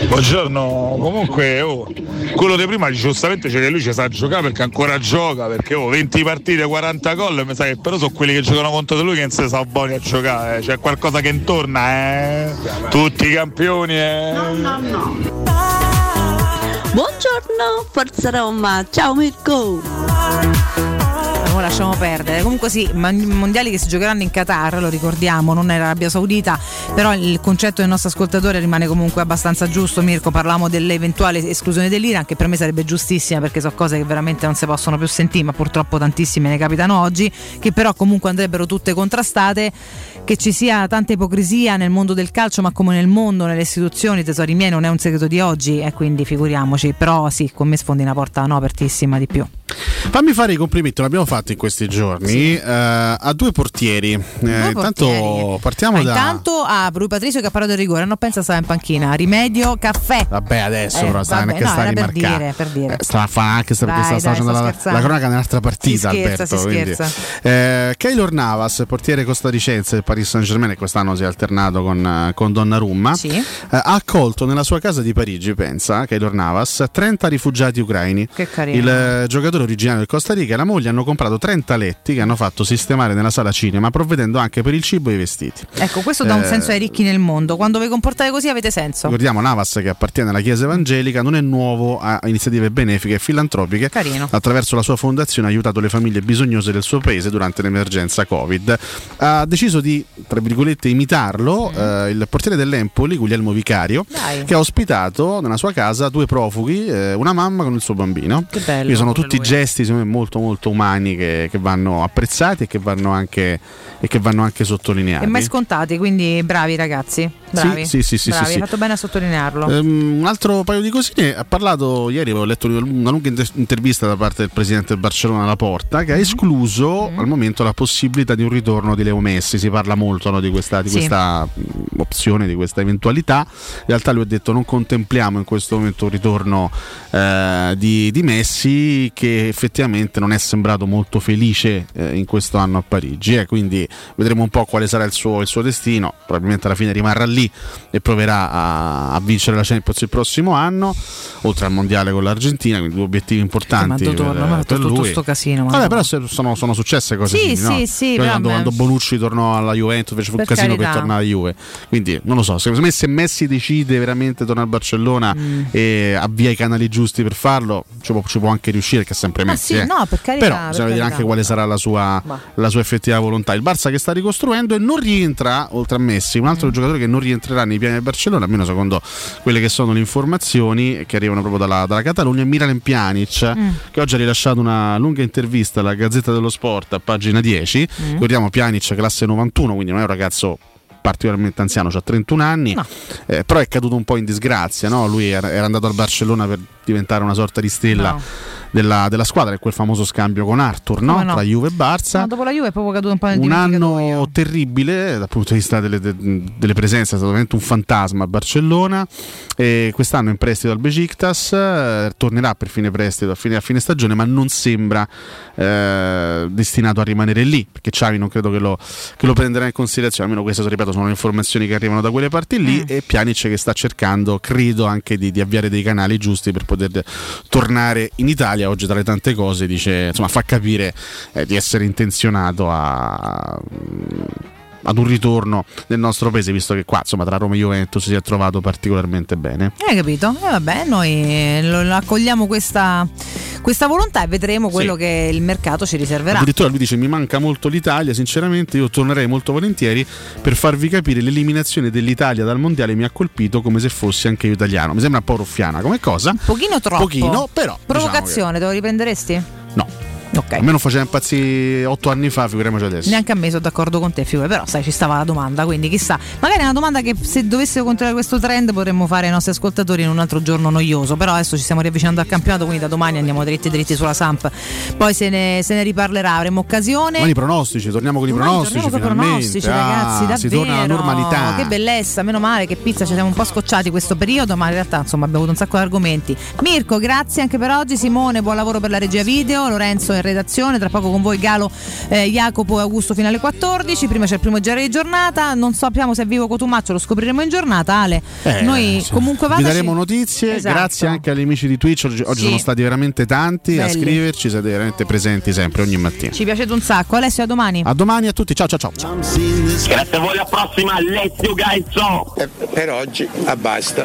Buongiorno, comunque quello di prima giustamente c'è, che lui ci sa giocare perché ancora gioca, perché 20 partite, 40 gol, mi sa che però sono quelli che giocano contro di lui che non si sa buoni a giocare, c'è qualcosa che intorna, tutti i campioni, No. Buongiorno, Forza Roma, ciao Mirko. Lasciamo perdere, comunque sì, mondiali che si giocheranno in Qatar, lo ricordiamo, non in Arabia Saudita, però il concetto del nostro ascoltatore rimane comunque abbastanza giusto. Mirko, parlavamo dell'eventuale esclusione dell'Iran, che per me sarebbe giustissima perché sono cose che veramente non si possono più sentire, ma purtroppo tantissime ne capitano oggi, che però comunque andrebbero tutte contrastate. Che ci sia tanta ipocrisia nel mondo del calcio, ma come nel mondo, nelle istituzioni, tesori miei, non è un segreto di oggi, e quindi figuriamoci, però sì, con me sfondi una porta apertissima di più. Fammi fare i complimenti, l'abbiamo fatto in questi giorni, a due portieri. Intanto partiamo da. Intanto a Rui Patricio che ha parlato del rigore, non pensa stava in panchina. Rimedio, caffè. Vabbè, adesso però sta che no, sta per dire. Sta facendo la cronaca nell'altra partita. Si scherza. Keylor Navas, portiere costaricense del Paris Saint-Germain, che quest'anno si è alternato con Donnarumma, ha accolto nella sua casa di Parigi, pensa, Keylor Navas, 30 rifugiati ucraini. Che carino. Il giocatore originario italiano e Costa Rica e la moglie hanno comprato 30 letti che hanno fatto sistemare nella sala cinema, provvedendo anche per il cibo e i vestiti. Ecco, questo dà un senso ai ricchi nel mondo. Quando vi comportate così avete senso. Ricordiamo Navas, che appartiene alla Chiesa evangelica, non è nuovo a iniziative benefiche e filantropiche. Carino. Attraverso la sua fondazione ha aiutato le famiglie bisognose del suo paese durante l'emergenza Covid. Ha deciso di, tra virgolette, imitarlo il portiere dell'Empoli, Guglielmo Vicario, che ha ospitato nella sua casa due profughi, una mamma con il suo bambino. Che bello. Ci sono tutti gesti molto molto umani che vanno apprezzati e che vanno anche sottolineati. E mai scontati, quindi bravi ragazzi. Bravi. Sì, hai fatto bene a sottolinearlo. Un altro paio di cosine. Ha parlato ieri, avevo letto una lunga intervista da parte del presidente del Barcellona Laporta, che ha escluso al momento la possibilità di un ritorno di Leo Messi. Si parla molto di questa opzione, di questa eventualità. In realtà lui ha detto: non contempliamo in questo momento un ritorno di Messi, che effettivamente non è sembrato molto felice in questo anno a Parigi, quindi vedremo un po' quale sarà il suo destino. Probabilmente alla fine rimarrà lì e proverà a vincere la Champions il prossimo anno, oltre al mondiale con l'Argentina, quindi due obiettivi importanti per lui. Tutto sto casino, però sono successe cose quando Bonucci tornò alla Juventus fece un casino per tornare alla Juve, quindi non lo so, secondo me se Messi decide veramente tornare al Barcellona e avvia i canali giusti per farlo, ci può anche riuscire, che è sempre Messi, no, per carità, però bisogna vedere anche quale sarà la sua effettiva volontà. Il Barça che sta ricostruendo, e non rientra, oltre a Messi, un altro giocatore che non rientrerà nei piani del Barcellona, almeno secondo quelle che sono le informazioni che arrivano proprio dalla Catalogna, Miralem Pjanic, che oggi ha rilasciato una lunga intervista alla Gazzetta dello Sport a pagina 10. Ricordiamo Pjanic classe 91, quindi non è un ragazzo particolarmente anziano, ha 31 anni, però è caduto un po' in disgrazia, no? Lui era andato al Barcellona per diventare una sorta di stella della squadra, è quel famoso scambio con Arthur, tra Juve e Barça. Dopo la Juve è proprio caduto un po' nel dimenticatoio. Un anno terribile dal punto di vista delle presenze, è stato veramente un fantasma a Barcellona, e quest'anno in prestito al Beşiktaş, tornerà per fine prestito a fine stagione, ma non sembra destinato a rimanere lì, perché Xavi non credo che lo prenderà in considerazione, almeno queste, ripeto, sono le informazioni che arrivano da quelle parti lì, e Pjanic che sta cercando, credo, anche di avviare dei canali giusti per poter tornare in Italia. Oggi, tra le tante cose, dice, insomma, fa capire di essere intenzionato ad un ritorno nel nostro paese, visto che qua, insomma, tra Roma e Juventus si è trovato particolarmente bene. Hai capito? Vabbè, noi accogliamo questa volontà e vedremo quello che il mercato ci riserverà. Addirittura lui dice: mi manca molto l'Italia, sinceramente io tornerei molto volentieri. Per farvi capire, l'eliminazione dell'Italia dal mondiale mi ha colpito come se fossi anche io italiano. Mi sembra un po' ruffiana come cosa, un pochino troppo, però provocazione, diciamo che... te lo riprenderesti? No. Okay. Almeno faceva impazzire 8 anni fa, figuriamoci adesso. Neanche a me, sono d'accordo con te, figure, però sai, ci stava la domanda, quindi chissà. Magari è una domanda che, se dovessero continuare questo trend, potremmo fare ai nostri ascoltatori in un altro giorno noioso. Però adesso ci stiamo riavvicinando al campionato, quindi da domani andiamo dritti sulla Samp. Poi se ne riparlerà, avremo occasione. Ma i pronostici, torniamo con i pronostici, ragazzi, davvero. Si torna alla normalità. Che bellezza, meno male, che pizza, ci siamo un po' scocciati questo periodo, ma in realtà, insomma, abbiamo avuto un sacco di argomenti. Mirko, grazie anche per oggi. Simone, buon lavoro per la regia video. Lorenzo in redazione, tra poco con voi Galo, Jacopo e Augusto fino alle 14. Prima c'è il primo giro di giornata, non sappiamo se è vivo Cotumaccio, lo scopriremo in giornata. Ale, noi comunque vi daremo notizie. Esatto. Grazie anche agli amici di Twitch, oggi sono stati veramente tanti. Belli. A scriverci, siete veramente presenti sempre, ogni mattina, ci piacete un sacco. Alessio, a domani a tutti, ciao. Grazie a voi, alla prossima. Alessio Gaizzo per oggi, basta.